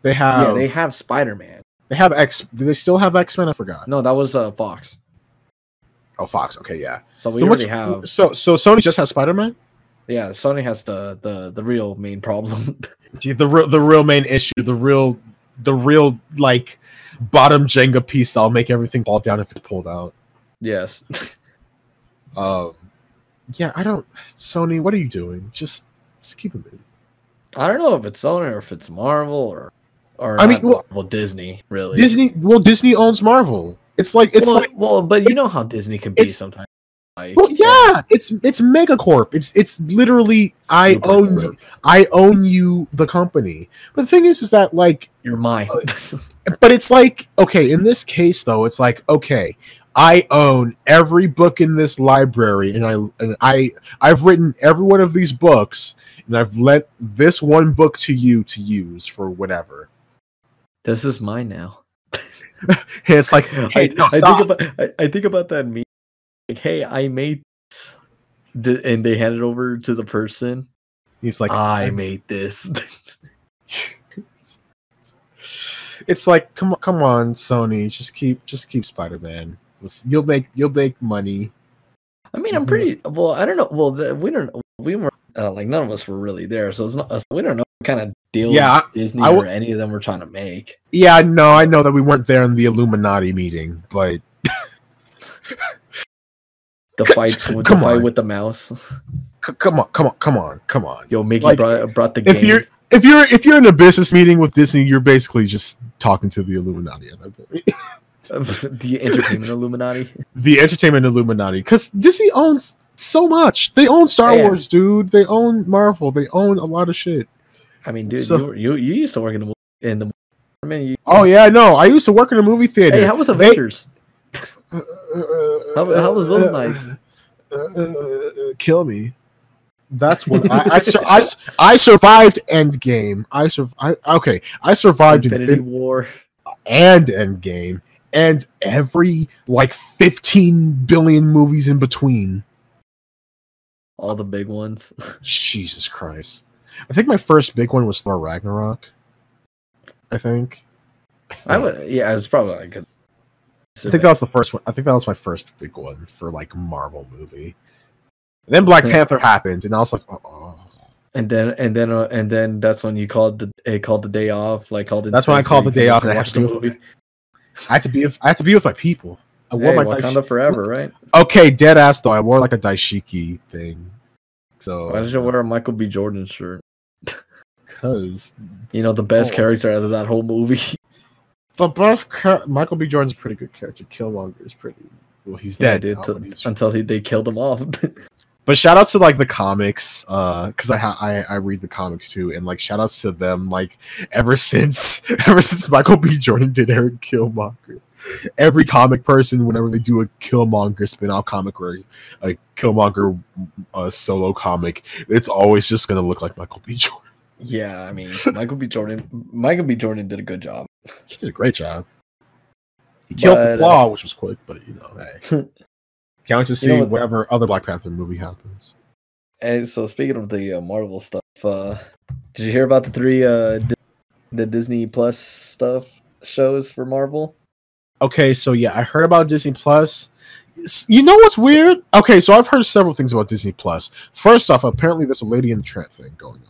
They have Spider-Man. They have X. Do they still have X-Men? I forgot. No, that was Fox. Oh, Fox. Okay, yeah. So we already have. So Sony just has Spider-Man. Yeah, Sony has the real main problem. the real main issue. The real like bottom Jenga piece that'll make everything fall down if it's pulled out. Yes. Sony, what are you doing? Just keep it in. I don't know if it's Sony or if it's Marvel or I mean, Disney, really. Disney owns Marvel. But you know how Disney can be sometimes. It's Megacorp. It's literally I own you the company. But the thing is that like you're mine. But it's like, okay, in this case though, it's like, okay, I own every book in this library, and I've written every one of these books, and I've lent this one book to you to use for whatever. This is mine now. It's like, hey, no, stop. I think about that meme. Like, hey, I made this, and they hand it over to the person. He's like, I made this. It's like, come on, Sony, just keep Spider-Man. You'll make money. I mean, I'm pretty well. I don't know. Well, we weren't like, none of us were really there, so it's not. So we don't know what kind of deal Disney or any of them were trying to make. Yeah, no, I know that we weren't there in the Illuminati meeting, but the fight with the mouse. Come on! Yo, Mickey like, brought the game. If you're in a business meeting with Disney, you're basically just talking to the Illuminati. The entertainment Illuminati. The entertainment Illuminati, because Disney owns so much. They own Star Wars, dude. They own Marvel. They own a lot of shit. I mean, dude, so, you used to work in the. I mean, I used to work in a movie theater. Hey, how was Avengers? How was those nights? Kill me. That's what I survived Endgame. I survived Infinity War and Endgame and every like 15 billion movies in between. All the big ones. Jesus Christ. I think my first big one was Thor Ragnarok. I think. It was probably like a I think that was the first one. I think that was my first big one for like Marvel movie. And then Black Panther happened, and I was like, "Oh!" And then that's when you called the day off. Like called. That's when I called the day off, and I had to be with my people. I wore my Wakanda forever, right? Okay, dead ass though. I wore like a daishiki thing. So why did you wear a Michael B. Jordan shirt? Because you know the best character out of that whole movie. The best Michael B. Jordan's a pretty good character. Killmonger is pretty. Well, he's dead until they killed him off. But shout outs to like the comics, because I read the comics too, and like shout outs to them. Like ever since Michael B. Jordan did Eric Killmonger, every comic person whenever they do a Killmonger spin-off comic or a Killmonger solo comic, it's always just gonna look like Michael B. Jordan. Yeah, I mean Michael B. Jordan did a good job. He did a great job. He killed the Claw, which was quick, but you know, hey. Can't wait to see whatever other Black Panther movie happens. And so, speaking of the Marvel stuff, did you hear about the three the Disney Plus stuff shows for Marvel? Okay, so yeah, I heard about Disney Plus. You know what's weird? Okay, so I've heard several things about Disney Plus. First off, apparently there's a Lady in the Tramp thing going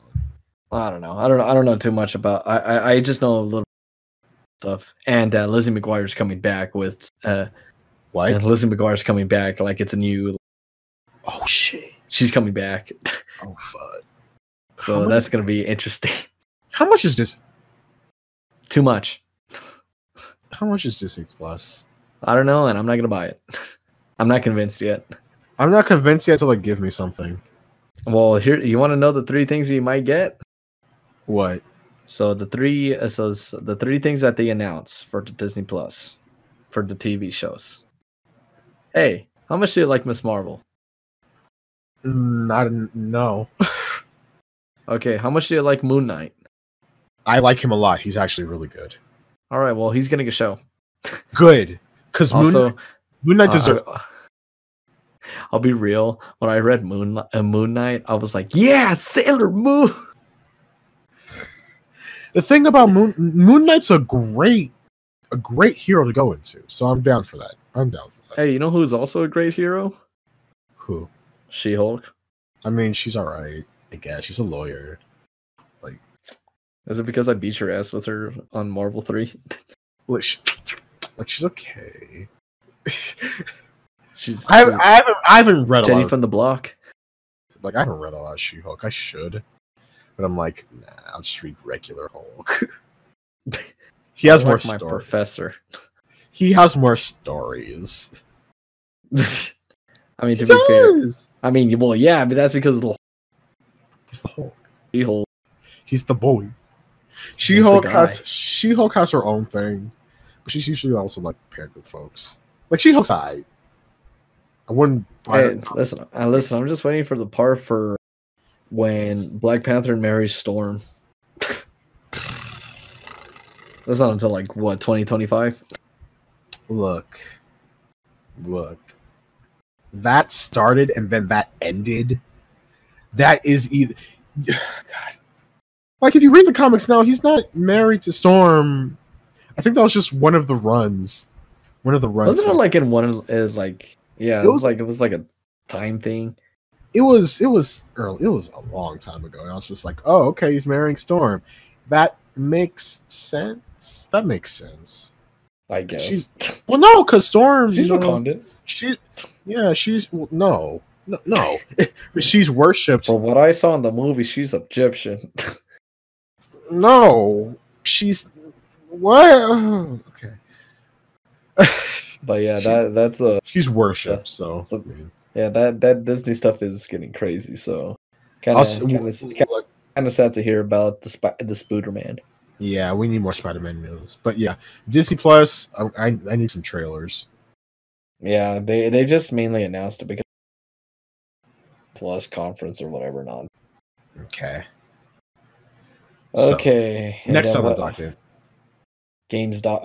on. I don't know too much about. I just know a little. Stuff and Lizzie McGuire's coming back with what? And Lizzie McGuire's coming back like it's a new. Oh shit! She's coming back. Oh fuck! So that's gonna be interesting. How much is this? Too much. How much is Disney Plus? I don't know, and I'm not gonna buy it. I'm not convinced yet. I'm not convinced yet until they give me something. Well, here you want to know the three things you might get. What? So the three things that they announce for the Disney Plus, for the TV shows. Hey, how much do you like Miss Marvel? No. Okay, how much do you like Moon Knight? I like him a lot. He's actually really good. All right, well he's getting a show. Good, because Moon Knight deserves. I'll be real. When I read Moon Knight, I was like, yeah, Sailor Moon. The thing about Moon Knight's a great hero to go into, so I'm down for that. Hey, you know who's also a great hero? Who? She-Hulk. I mean, she's all right, I guess. She's a lawyer. Like, is it because I beat your ass with her on Marvel 3? Like, she's okay. I haven't read Jenny a lot. Jenny from the Block. Like, I haven't read a lot of She-Hulk. I should. But I'm like, nah, I'll just read regular Hulk. He has more stories. My professor. He has more stories. I mean, to be fair. I mean, well, yeah, but that's because he's the Hulk. She-Hulk. He's the bully. She-Hulk has her own thing, but she's usually also like paired with folks. Like, she hooks I. I wouldn't. Hey, listen. I'm just waiting for the part for when Black Panther marries Storm. That's not until like what, 2025? Look. That started and then that ended. That is either. God. Like, if you read the comics now, he's not married to Storm. I think that was just one of the runs. Wasn't it like in one of like, yeah, it was like a time thing. It was early. It was a long time ago. And I was just like, oh, okay, he's marrying Storm. That makes sense. I guess. No, because Storm. She's Wakandan. No. She's worshipped. From what I saw in the movie, she's Egyptian. No, she's what? Okay. But yeah, that's she's worshipped. So yeah, that Disney stuff is getting crazy. So kind of sad to hear about the Spider-Man. Yeah, we need more Spider-Man news. But yeah, Disney Plus. I need some trailers. Yeah, they just mainly announced it because Plus conference or whatever. Not okay. So, next on the docket. Gamescom.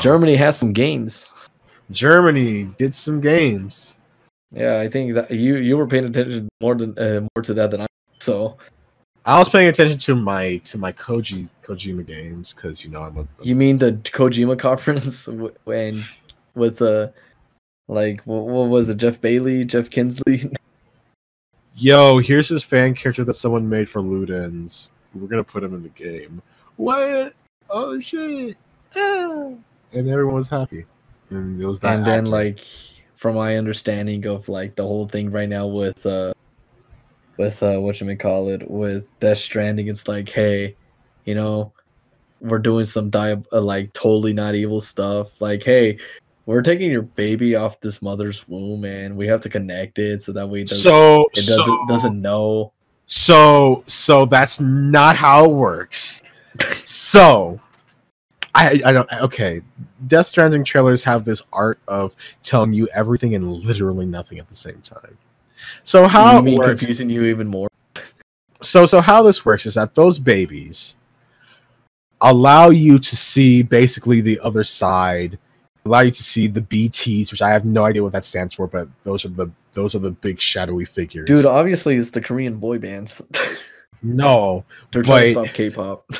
Germany has some games. Germany did some games. Yeah, I think that you were paying attention more to that than I. So I was paying attention to my Kojima games because I'm a. You mean the Kojima conference when with like what was it? Jeff Bailey, Jeff Kinsley. Yo, here's his fan character that someone made for Ludens. We're going to put him in the game. What? Oh, shit. Ah. And everyone was happy. And it was that. And then, like, from my understanding of, like, the whole thing right now with whatchamacallit, with Death Stranding, it's like, hey, we're doing some, totally not evil stuff. Like, hey, we're taking your baby off this mother's womb, and we have to connect it so that way it doesn't know. So that's not how it works. So I don't. Okay, Death Stranding trailers have this art of telling you everything and literally nothing at the same time. So how it works, confusing you even more. So how this works is that those babies allow you to see basically the other side. Allow you to see the BTs, which I have no idea what that stands for, but those are the big shadowy figures. Dude, obviously it's the Korean boy bands. No, they're trying to stop K-pop.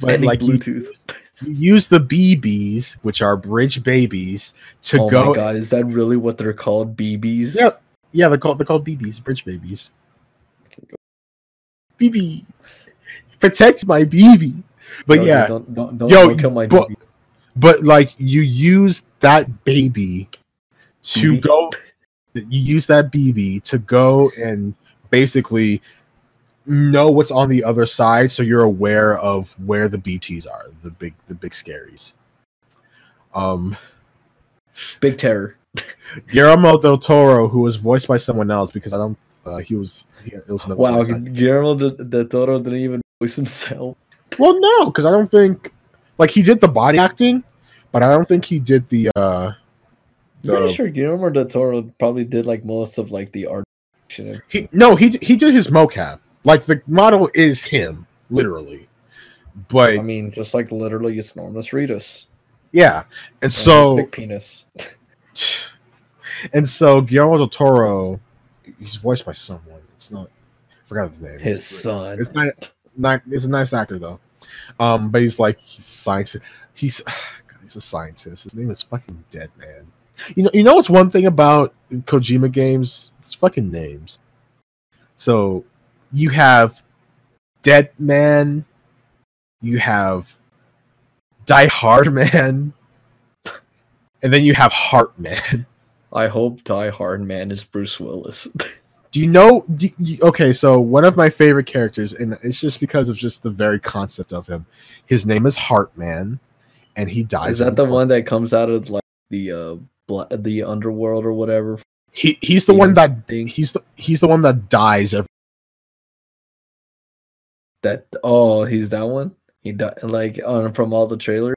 But like Bluetooth, you use the BBs, which are bridge babies, to go. Oh my god, is that really what they're called? BBs? Yep. Yeah, they're called BBs, bridge babies. BBs, protect my BB. But no, yeah, don't kill my BB. But like you use that baby to go, and basically know what's on the other side, so you're aware of where the BTs are, the big scaries. Big terror. Guillermo del Toro, who was voiced by someone else, because I don't. Guillermo del Toro didn't even voice himself. Well, no, because I don't think. Like, he did the body acting, but I don't think he did the... I'm pretty sure Guillermo del Toro probably did, like, most of, like, the art. He did his mocap. Like, the model is him, literally. But... I mean, just, like, literally, it's Norman Reedus. Yeah. And so... Big penis. And so, Guillermo del Toro, he's voiced by someone. It's not... I forgot his name. His son. It's not. It's a nice actor, though. But he's a scientist. He's a scientist. His name is fucking Dead Man. You know what's one thing about Kojima games? It's fucking names. So you have Dead Man, you have Die Hard Man, and then you have Heart Man. I hope Die Hard Man is Bruce Willis. So one of my favorite characters, and it's just because of just the very concept of him. His name is Heartman, and he dies. Is that the one that comes out of like the underworld or whatever? He's the one that he's the one that dies every. He's that one. He died, like, on from all the trailers.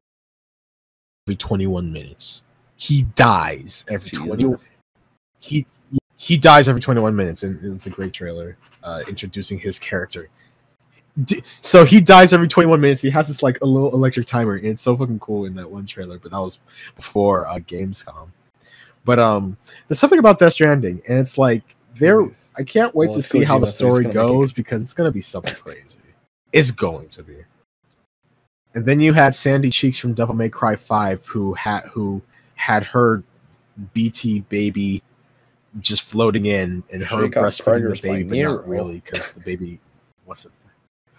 Every 21 minutes, he dies. Every 21, he dies every 21 minutes, and it's a great trailer introducing his character. So he dies every 21 minutes. He has this like a little electric timer, and it's so fucking cool in that one trailer. But that was before Gamescom. But there's something about Death Stranding, and it's like I can't wait to see how the story goes because it's gonna be something crazy. It's going to be. And then you had Sandy Cheeks from Devil May Cry 5, who had her BT baby just floating in, and her breastfeeding the baby, but not really because the baby wasn't.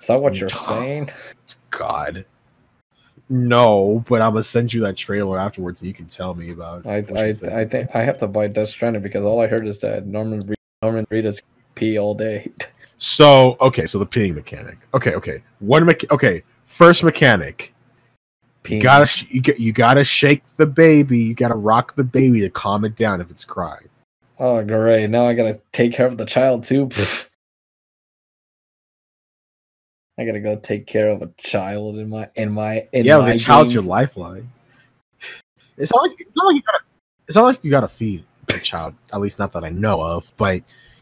Is that what you're saying? God, no. But I'm gonna send you that trailer afterwards, and you can tell me about. I think I have to buy Death Stranding because all I heard is that Norman Reedus pee all day. So okay, so the peeing mechanic. Okay. First mechanic, you gotta shake the baby. You gotta rock the baby to calm it down if it's crying. Oh great! Now I gotta take care of the child too. I gotta go take care of a child in my the child's your lifeline. It's not like you gotta feed the child. At least not that I know of, but.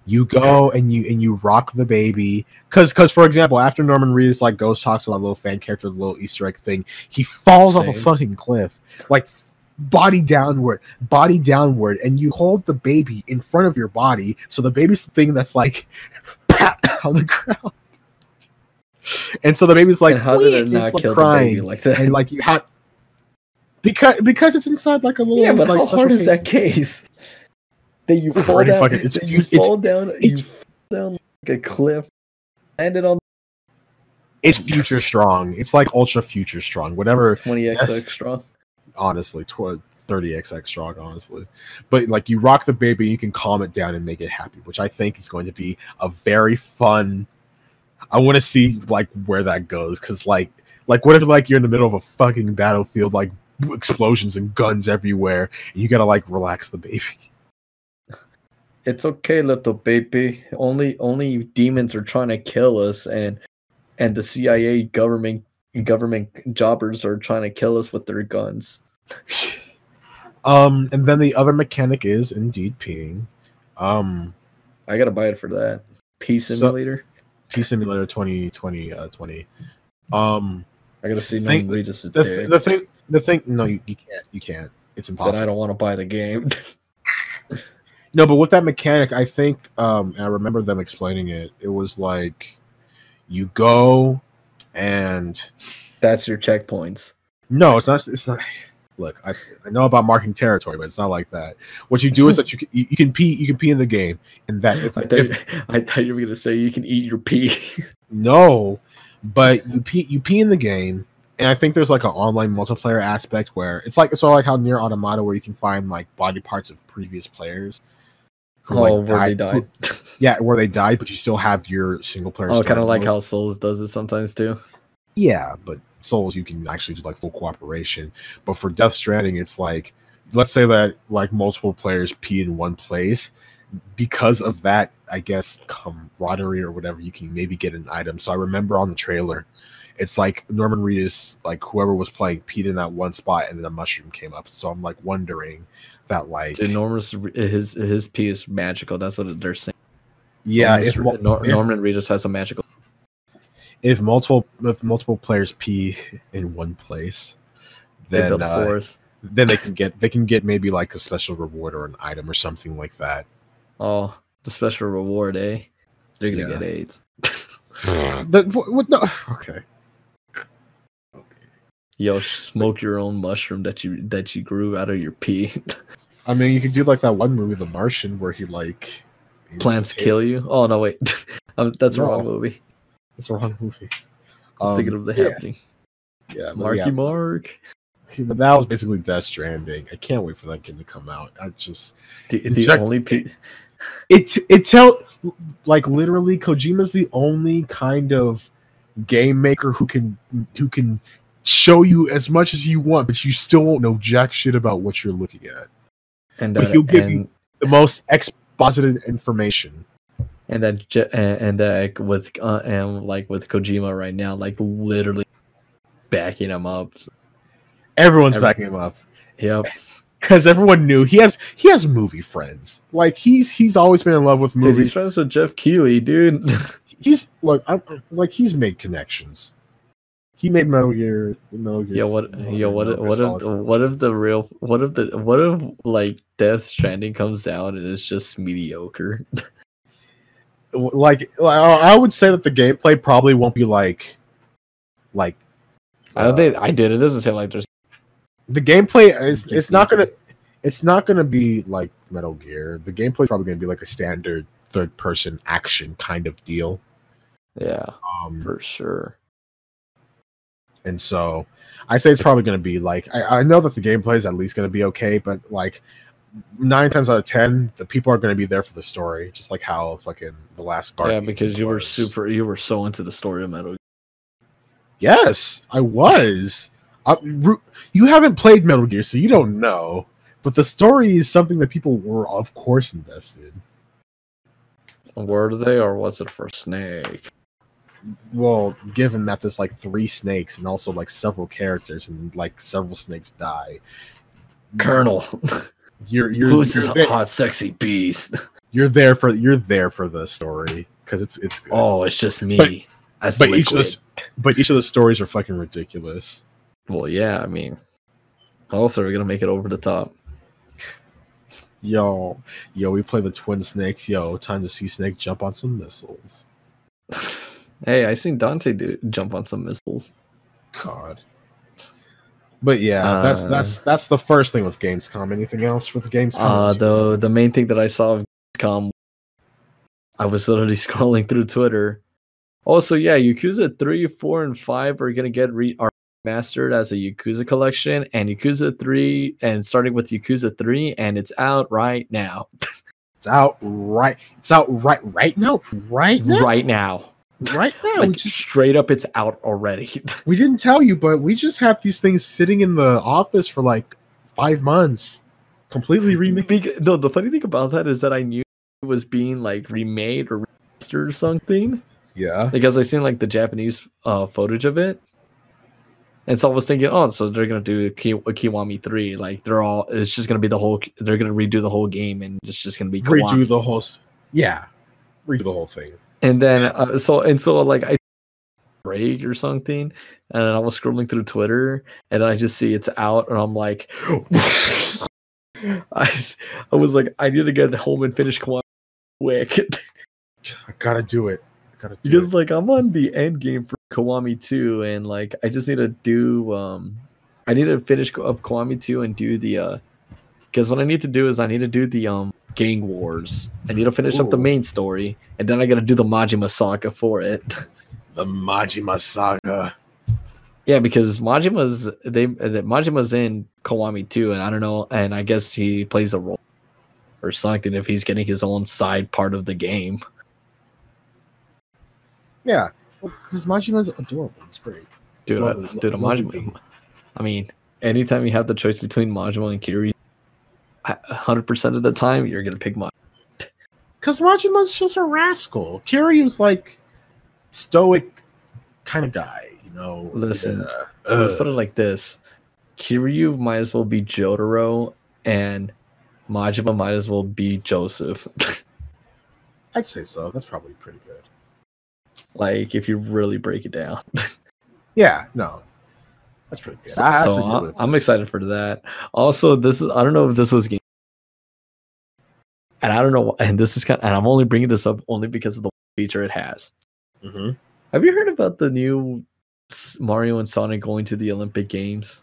You go and you rock the baby, cause for example, after Norman Reedus like goes talks to that little fan character, the little Easter egg thing, he falls off a fucking cliff, like body downward, and you hold the baby in front of your body, so the baby's the thing that's like on the ground, and so the baby's like, and how did it not kill the baby like that? And like you have because it's inside like a little but like, how hard is that case? That you fall down, fucking, you fall down like a cliff, landed on. It's future strong. It's like ultra future strong. Whatever. 20xx strong. Honestly, 30xx strong. Honestly, but like you rock the baby, you can calm it down and make it happy, which I think is going to be a very fun. I want to see like where that goes, because like what if like you're in the middle of a fucking battlefield, like explosions and guns everywhere, and you gotta like relax the baby. It's okay, little baby. Only demons are trying to kill us, and the CIA government jobbers are trying to kill us with their guns. And then the other mechanic is indeed peeing. I gotta buy it for that. Pee Simulator. Pee Simulator 2020. I gotta see Norman Reedus. The thing. No, you can't. It's impossible. Then I don't want to buy the game. No, but with that mechanic, I think, and I remember them explaining it, it was like, you go and... That's your checkpoints. No, it's not. Look, I know about marking territory, but it's not like that. What you do is that you can pee in the game, and that... I thought you were going to say you can eat your pee. No, but you pee in the game, and I think there's like an online multiplayer aspect where it's like, it's sort of like how Nier Automata, where you can find like body parts of previous players. Who died. Yeah, where they died, but you still have your single player. Oh, kind of like how Souls does it sometimes too. Yeah, but Souls you can actually do like full cooperation. But for Death Stranding, it's like, let's say that like multiple players pee in one place. Because of that, I guess camaraderie or whatever, you can maybe get an item. So I remember on the trailer, it's like Norman Reedus, like whoever was playing, peed in that one spot, and then a mushroom came up. So I'm like wondering that, like, enormous his pee is magical. That's what they're saying. Yeah, if Norman Reedus has a magical. If multiple players pee in one place, then they can get maybe like a special reward or an item or something like that. Oh, the special reward, eh? They're gonna get AIDS. Okay. Yo, smoke your own mushroom that you grew out of your pee. I mean, you could do like that one movie, The Martian, where he like plants kill you. Oh no, wait, that's a wrong movie. That's a wrong movie. I was thinking of The Happening. Yeah, Marky Mark. But that was basically Death Stranding. I can't wait for that game to come out. I just literally Kojima's the only kind of game maker who can show you as much as you want, but you still won't know jack shit about what you're looking at. But he'll give you the most exposited information. And with Kojima right now, like literally backing him up. So. Everyone's backing him up. Yep. Because everyone knew he has movie friends. Like he's always been in love with movies. Dude, he's friends with Jeff Keighley, dude. He's made connections. He made Metal Gear. What if Death Stranding comes down and it's just mediocre? I would say that the gameplay probably won't be like. It doesn't seem like there's. The gameplay it's not gonna be like Metal Gear. The gameplay is probably gonna be like a standard third-person action kind of deal. Yeah, for sure. And so, I say it's probably going to be like I know that the gameplay is at least going to be okay, but like 9 times out of 10, the people are going to be there for the story, just like how fucking the last Guardian. Yeah, because you were so into the story of Metal Gear. Yes, I was. You haven't played Metal Gear, so you don't know. But the story is something that people were, of course, invested. Were they, or was it for Snake? Well, given that there's like 3 snakes and also like several characters and like several snakes die, Colonel, you're a hot, sexy beast. You're there for the story because it's good. Oh, it's just me. But each of the stories are fucking ridiculous. Well, yeah, I mean, also we're gonna make it over the top. Yo, we play the twin snakes. Yo, time to see Snake jump on some missiles. Hey, I seen Dante jump on some missiles. God, but yeah, that's the first thing with Gamescom. Anything else with Gamescom? The main thing that I saw of Gamescom, I was literally scrolling through Twitter. Also, yeah, Yakuza 3, 4, and 5 are gonna get remastered as a Yakuza collection, and Yakuza 3, and starting with Yakuza 3, and it's out right now. It's out right now. Like, straight up, it's out already. We didn't tell you, but we just have these things sitting in the office for like 5 months, completely remade. No, the funny thing about that is that I knew it was being like remade or remastered or something. Yeah, because I seen like the Japanese footage of it, and so I was thinking, oh, so they're gonna do Kiwami 3. Like it's just gonna be the whole. They're gonna redo the whole game, and it's just gonna be Kiwami. Redo the whole thing. And then, so I break or something, and I was scrolling through Twitter, and I just see it's out, and I'm like, I was like, I need to get home and finish Kwan quick. I gotta do it. Because like I'm on the end game for Kiwami 2, and like I just need to do, I need to finish up Kiwami 2 and do the, because what I need to do is I need to do the Gang Wars. I need to finish up the main story, and then I gotta do the Majima Saga for it. The Majima Saga. Yeah, because Majima's in Kiwami 2, and I don't know, and I guess he plays a role or something if he's getting his own side part of the game. Yeah, because Majima's adorable. It's great. Dude, Majima. I mean, anytime you have the choice between Majima and Kiryu, 100% of the time, you're gonna pick Majima. Because Majima's just a rascal. Kiryu's like stoic kind of guy, you know. Listen, let's put it like this: Kiryu might as well be Jotaro, and Majima might as well be Joseph. I'd say so. That's probably pretty good. Like, if you really break it down. Yeah. No. That's pretty good. So I'm excited for that. Also, this is—I don't know if this was game, and I don't know. And this is kind—and I'm only bringing this up only because of the feature it has. Mm-hmm. Have you heard about the new Mario and Sonic going to the Olympic Games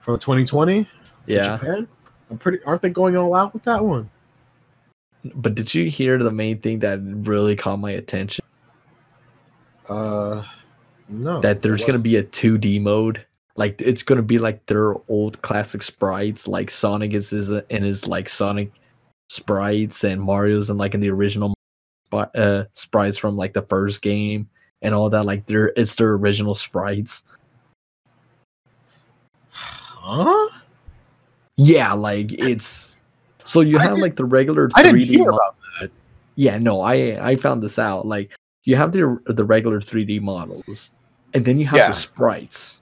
for 2020? Yeah, in Japan? Aren't they going all out with that one? But did you hear the main thing that really caught my attention? No, that there's going to be a 2D mode. Like, it's going to be like their old classic sprites. Like, Sonic is in his like Sonic sprites, and Mario's in like in the original sprites from like the first game and all that. Like, it's their original sprites. Huh? Yeah, like it's so you have like the regular 3D. I didn't hear about that. Yeah, no, I found this out. Like, you have the regular 3D models. And then you have the sprites.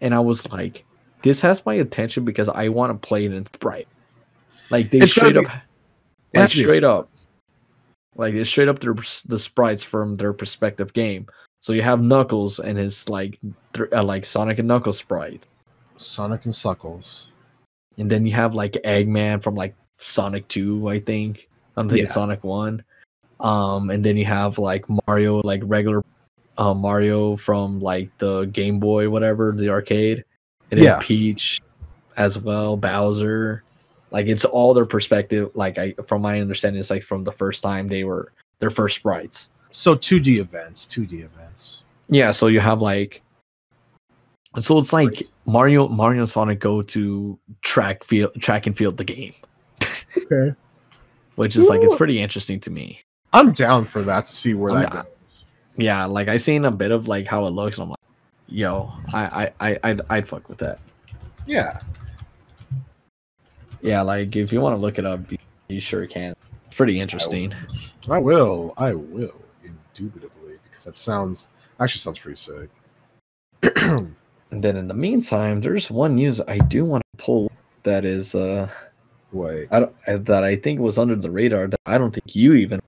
And I was like, this has my attention because I want to play it in sprite. Like they straight up the sprites from their perspective game. So you have Knuckles and his like Sonic and Knuckles sprite. Sonic and Suckles. And then you have like Eggman from like Sonic 2, I think. I'm thinking Sonic 1. And then you have like Mario, like regular Mario from like the Game Boy, whatever, the arcade. And then Peach as well, Bowser. Like it's all their perspective. Like I, from my understanding, it's like from the first time they were their first sprites. So 2D events. Yeah. So you have like, so it's like Mario and Sonic go to track and field the game. Okay. Which is like, it's pretty interesting to me. I'm down for that, to see where that goes. Yeah. Like I seen a bit of like how it looks. And I'm like, yo, I'd fuck with that. Yeah. Yeah, like if you want to look it up, you sure can. It's pretty interesting. I will, indubitably, because that actually sounds pretty sick. And then in the meantime, there's one news I do want to pull that is that I think was under the radar that I don't think you even.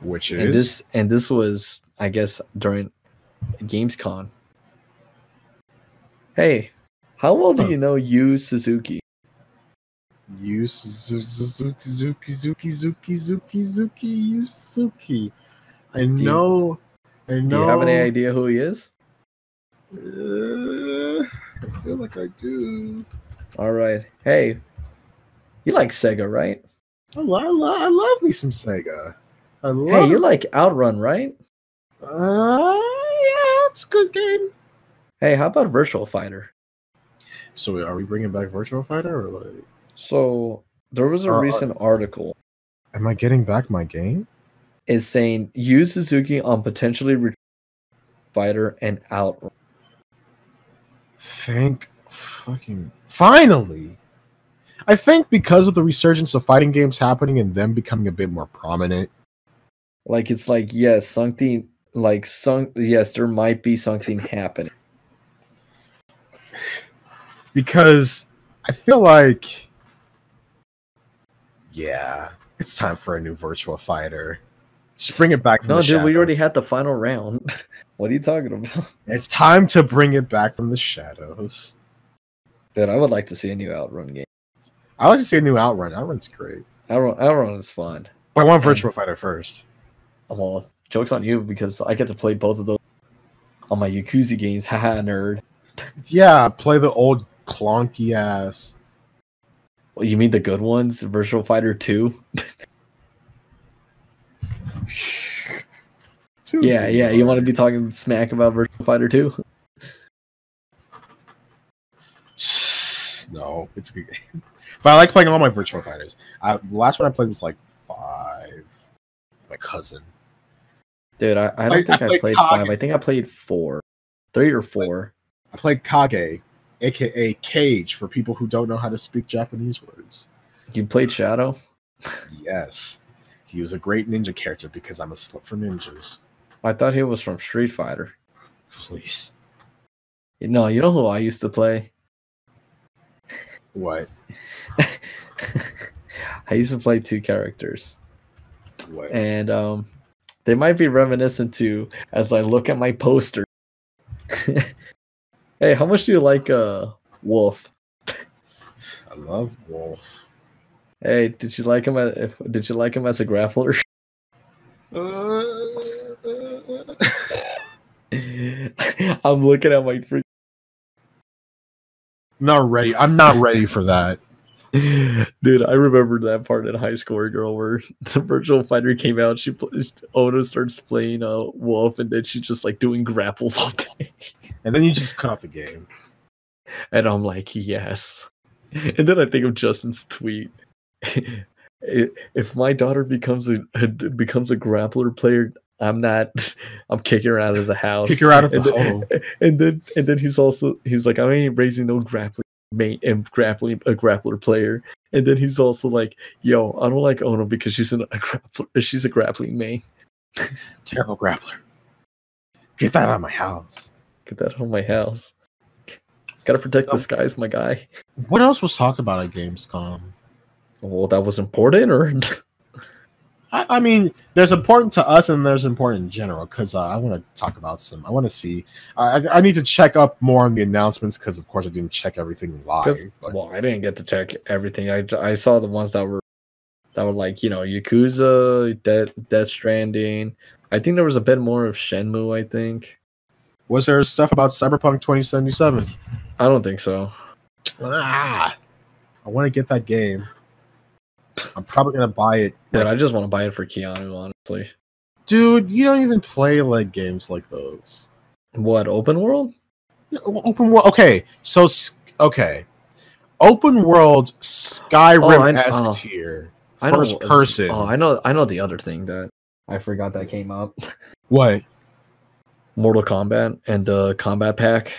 Which is this was, I guess, during Gamescom. Hey, how well do you know Yu Suzuki? Yu Suzuki. I know. Do you have any idea who he is? I feel like I do. All right. Hey, you like Sega, right? I love me some Sega. Hey, you like Outrun, right? Yeah, it's a good game. Hey, how about Virtua Fighter? So, are we bringing back Virtua Fighter or like? So there was a recent article. Am I getting back my game? Is saying Yu Suzuki on potentially Fighter and Outrun. Thank fucking finally. I think because of the resurgence of fighting games happening and them becoming a bit more prominent. Like it's like there might be something happening. Because I feel like. Yeah, it's time for a new Virtua Fighter. Just bring it back from the shadows. No, dude, we already had the final round. What are you talking about? It's time to bring it back from the shadows. Dude, I would like to see a new Outrun game. I like to see a new Outrun. Outrun's great. Outrun is fun. But I want Virtua Fighter first. Well, joke's on you because I get to play both of those on my Yakuza games. Haha, nerd. Yeah, play the old clunky ass. You mean the good ones? Virtua Fighter 2? Yeah. You want to be talking smack about Virtua Fighter 2? No, it's a good game. But I like playing all my Virtua Fighters. The last one I played was like 5. My cousin. Dude, I don't think I played 5. I think I played 4. 3 or 4. I played Kage. AKA Cage, for people who don't know how to speak Japanese words. You played Shadow? Yes. He was a great ninja character because I'm a slut for ninjas. I thought he was from Street Fighter. Please. No, you know who I used to play? What? I used to play 2 characters. What? And they might be reminiscent to as I look at my poster. Hey, how much do you like Wolf? I love Wolf. Hey, did you like him as a grappler? I'm looking at my I'm not ready for that. Dude, I remember that part in High Score Girl where the Virtua Fighter came out, Oda starts playing Wolf, and then she's just like doing grapples all day. And then you just cut off the game. And I'm like, yes. And then I think of Justin's tweet. If my daughter becomes a grappler player, I'm kicking her out of the house. Kick her out of the home. And then he's like, I ain't raising no grappling mate and grappling a grappler player. And then he's also like, yo, I don't like Ono because she's a grappling mate. Terrible grappler. Get that out of my house. Get that out of my house. Gotta protect the skies, my guy. What else was talked about at Gamescom? Well, that was important, or I mean, there's important to us, and there's important in general. Because I want to talk about some. I want to see. I need to check up more on the announcements because, of course, I didn't check everything live. But... Well, I didn't get to check everything. I saw the ones that were like, you know, Yakuza, Death Stranding. I think there was a bit more of Shenmue. I think. Was there stuff about Cyberpunk 2077? I don't think so. Ah, I want to get that game. I'm probably gonna buy it. But I just want to buy it for Keanu, honestly. Dude, you don't even play like games like those. What, open world? Yeah, open world. Okay, so open world Skyrim-esque tier, first person. Oh, I know the other thing that I forgot that came up. What? Mortal Kombat and the Combat Pack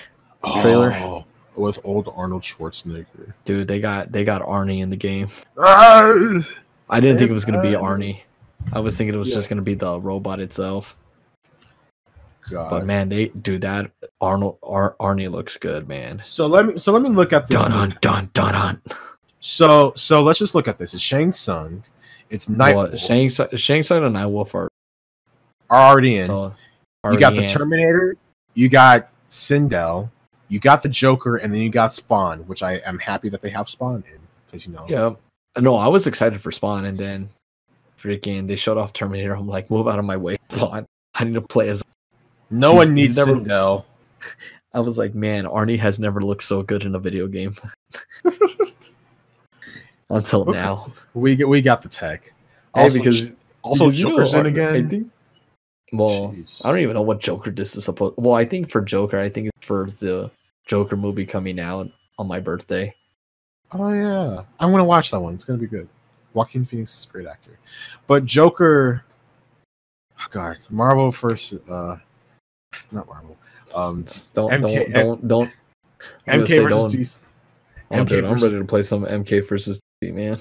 trailer. Oh. With old Arnold Schwarzenegger. Dude, they got Arnie in the game. I didn't think it was going to be Arnie. I was thinking it was just going to be the robot itself. God. But man, they do that. Arnie looks good, man. So let me look at this. Dun dun dun. So let's just look at this. It's Shang Tsung. It's Nightwolf. Shang Tsung and Nightwolf are already in. So, you got the Terminator. You got Sindel. You got the Joker, and then you got Spawn, which I am happy that they have Spawn in, because you know. Yeah, no, I was excited for Spawn, and then freaking they shut off Terminator. I'm like, move out of my way, Spawn. I need to play as. No one needs Sindel. I was like, man, Arnie has never looked so good in a video game. Until now, we got the tech. Also, hey, because also Joker's in again. I think. Well, jeez. I don't even know what Joker this is supposed. Well, I think for Joker, I think it's for the Joker movie coming out on my birthday. Oh yeah, I'm gonna watch that one. It's gonna be good. Joaquin Phoenix is a great actor, but Joker. Oh God, Marvel first. Not Marvel. Don't. MK versus DC. Oh, dude, I'm ready to play some MK versus DC, man.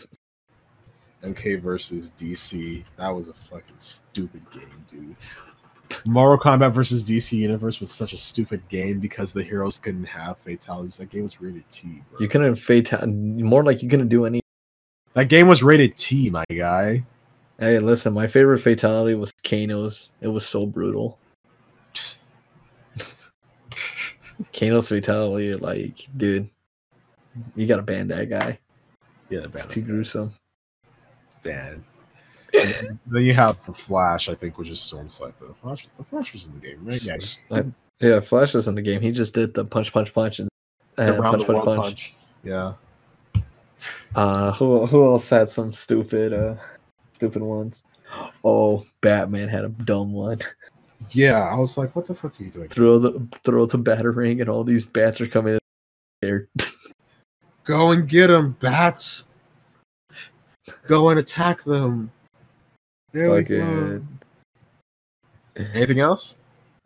MK versus DC. That was a fucking stupid game, dude. Mortal Kombat versus DC Universe was such a stupid game because the heroes couldn't have fatalities. That game was rated T, bro. You couldn't more like you couldn't do any. That game was rated T, my guy. Hey, listen, my favorite fatality was Kano's. It was so brutal. Kano's fatality, like, dude, you gotta ban that guy. Yeah, it's too gruesome. Bad. Then you have the Flash, I think, which is still inside though. The Flash was in the game, right? Yeah, Flash is in the game. He just did the punch and punch. Yeah. Who else had some stupid ones? Oh, Batman had a dumb one. Yeah, I was like, what the fuck are you doing? Throw the batarang and all these bats are coming in. Go and get them, bats. Go and attack them. There we go. Anything else?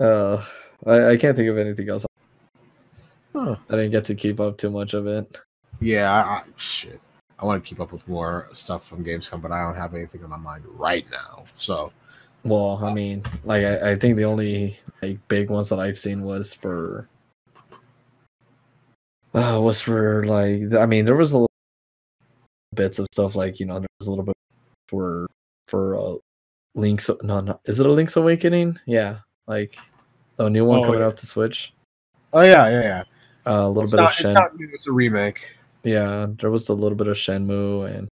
I can't think of anything else. Huh. I didn't get to keep up too much of it. Yeah, shit. I want to keep up with more stuff from Gamescom, but I don't have anything on my mind right now. So, well, I mean, like I think the only like big ones that I've seen was for like, I mean, there was a bits of stuff like, you know, there's a little bit for Link's is it a Link's Awakening? Yeah, like a new one coming out to Switch. Oh yeah. A little bit of Shenmue. It's not new; it's a remake. Yeah, there was a little bit of Shenmue, and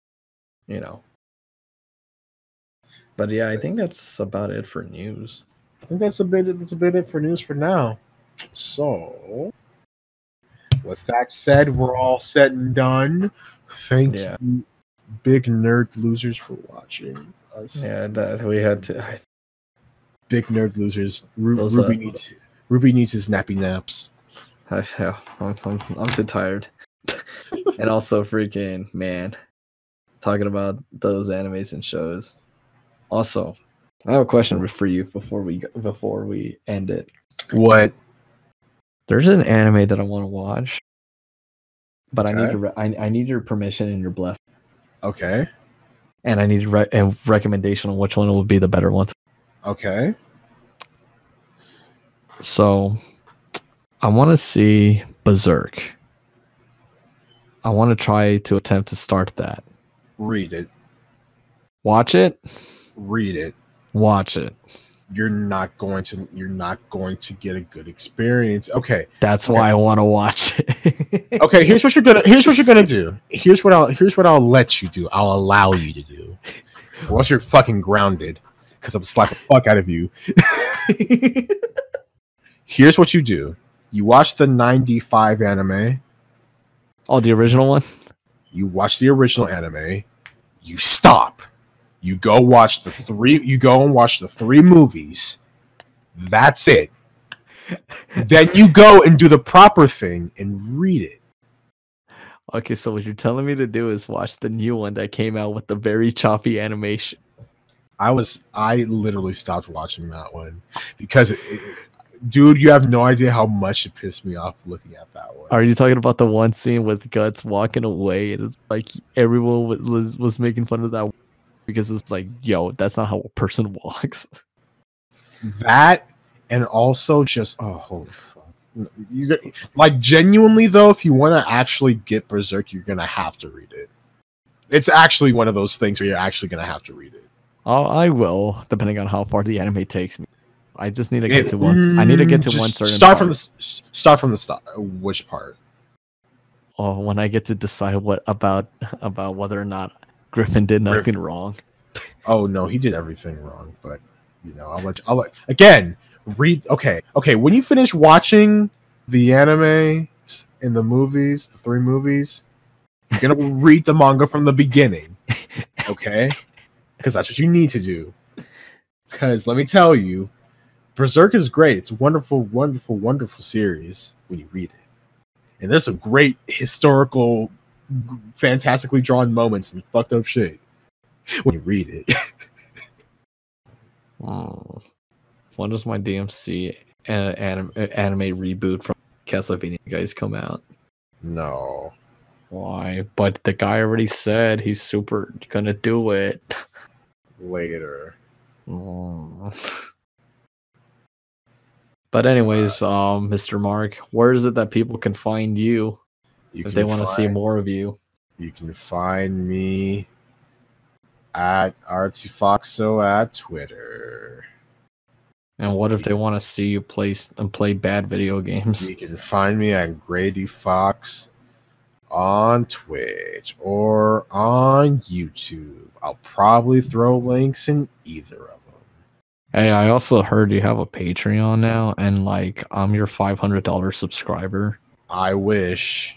you know, but yeah, I think that's about it for news. I think that's a bit it for news for now. So, with that said, we're all said and done. Thank you, big nerd losers, for watching us. Yeah, that we had to. Big nerd losers. Ruby needs his nappy naps. I'm too tired. And also, freaking man, talking about those animes and shows. Also, I have a question for you before we end it. What? There's an anime that I want to watch. But okay. I need your permission and your blessing. Okay. And I need a recommendation on which one will be the better one. Okay. So I want to see Berserk. I want to try to attempt to start that. Read it. Watch it. Read it. Watch it. You're not going to get a good experience. Okay. That's why I want to watch it. Okay, here's what you're gonna do. Here's what I'll let you do. I'll allow you to do. Unless you're fucking grounded, because I'm gonna slap the fuck out of you. Here's what you do. You watch the 95 anime. Oh, the original one? You watch the original anime. You stop. You go watch the three. You go and watch the three movies. That's it. Then you go and do the proper thing and read it. Okay, so what you're telling me to do is watch the new one that came out with the very choppy animation. I literally stopped watching that one because, dude, you have no idea how much it pissed me off looking at that one. Are you talking about the one scene with Guts walking away? And it's like everyone was making fun of that. Because it's like, yo, that's not how a person walks. That, and also just, oh, holy fuck. Genuinely, though, if you want to actually get Berserk, you're going to have to read it. It's actually one of those things where you're actually going to have to read it. Oh, I will, depending on how far the anime takes me. I just need to get to one. I need to get to one certain part. Start from the start. Which part? Oh, when I get to decide what about whether or not Griffin did nothing wrong. Oh no, he did everything wrong. But you know, I'll let again read. Okay. When you finish watching the anime and the movies, the three movies, you're gonna read the manga from the beginning. Okay, because that's what you need to do. Because let me tell you, Berserk is great. It's a wonderful, wonderful, wonderful series when you read it, and there's some great historical, fantastically drawn moments and fucked up shit when you read it. Oh. When does my DMC anime reboot from Castlevania guys come out? No. Why? But the guy already said he's super gonna do it. Later. Oh. But anyways, Mr. Mark, where is it that people can find you? If they want to see more of you, you can find me at Artifoxo at Twitter. And what if they want to see you play bad video games? You can find me at Grady Fox on Twitch or on YouTube. I'll probably throw links in either of them. Hey, I also heard you have a Patreon now, and I'm your $500 subscriber. I wish.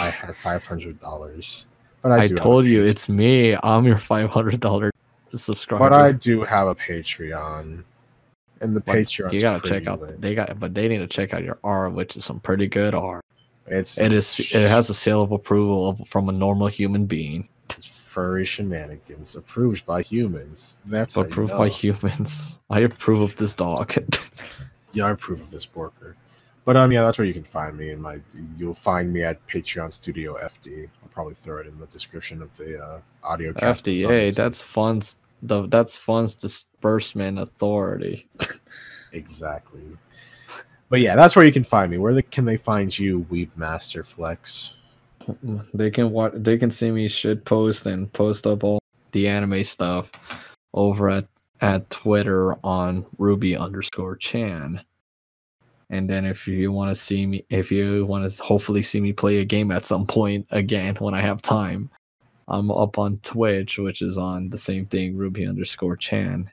I have $500, but I do told you it's me. I'm your $500 subscriber. But I do have a Patreon, and the Patreon you gotta check out. Lit. They need to check out your R, which is some pretty good R. It has a seal of approval from a normal human being. Furry shenanigans approved by humans. That's approved by humans. I approve of this dog. Yeah, I approve of this worker. But that's where you can find me. You'll find me at Patreon Studio FD. I'll probably throw it in the description of the audio cast. FDA, that's funds. That's funds disbursement authority. Exactly. But yeah, that's where you can find me. Where can they find you, Weeb Master Flex? They can watch. They can see me shit post and post up all the anime stuff over at Twitter on Ruby_Chan. And then if you want to see me, if you want to hopefully see me play a game at some point again when I have time, I'm up on Twitch, which is on the same thing, Ruby_Chan.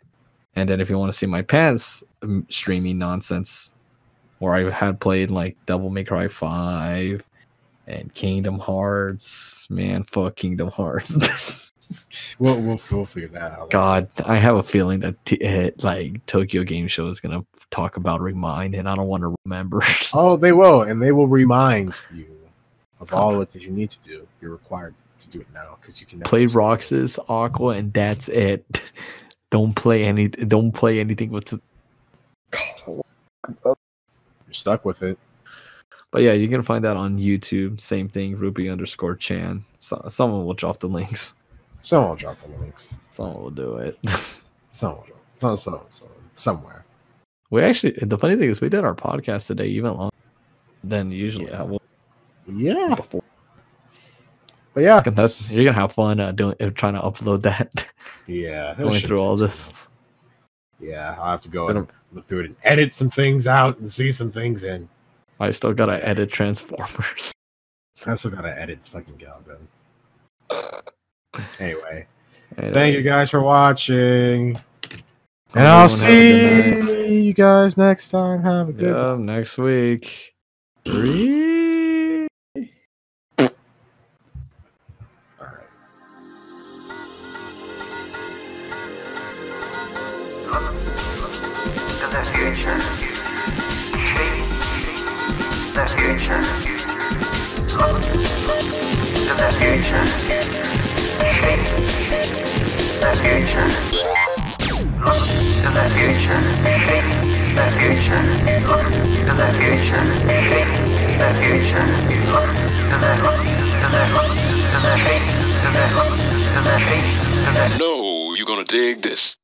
And then if you want to see my pants streaming nonsense, where I had played Devil May Cry 5 and Kingdom Hearts, man, fuck Kingdom Hearts. We'll figure that out. God, I have a feeling that Tokyo Game Show is gonna talk about Remind, and I don't want to remember. Oh, they will, and they will remind you of all that you need to do. You're required to do it now because you can never play Roxas, Aqua, and that's it. Don't play anything with it. You're stuck with it. But yeah, you can find that on YouTube. Same thing, Ruby_Chan. So, someone will drop the links. Someone will drop the links. Someone will do it. Someone will. Somewhere. We actually, the funny thing is, we did our podcast today even longer than usually. Yeah. Before. But yeah, you're gonna have fun trying to upload that. Yeah, going through all this. Yeah, I'll have to go and look through it and edit some things out and see some things in. I still gotta edit Transformers. I still gotta edit fucking Galgun. Anyway, thank you guys for watching, and I'll see you guys next time. Have a good one. Next week. Future. The future. The future. The future. Look to the future. Shake the future. Look to the future. Shake the future. Look to the shake. To the shake. To the shake. No, you're gonna dig this.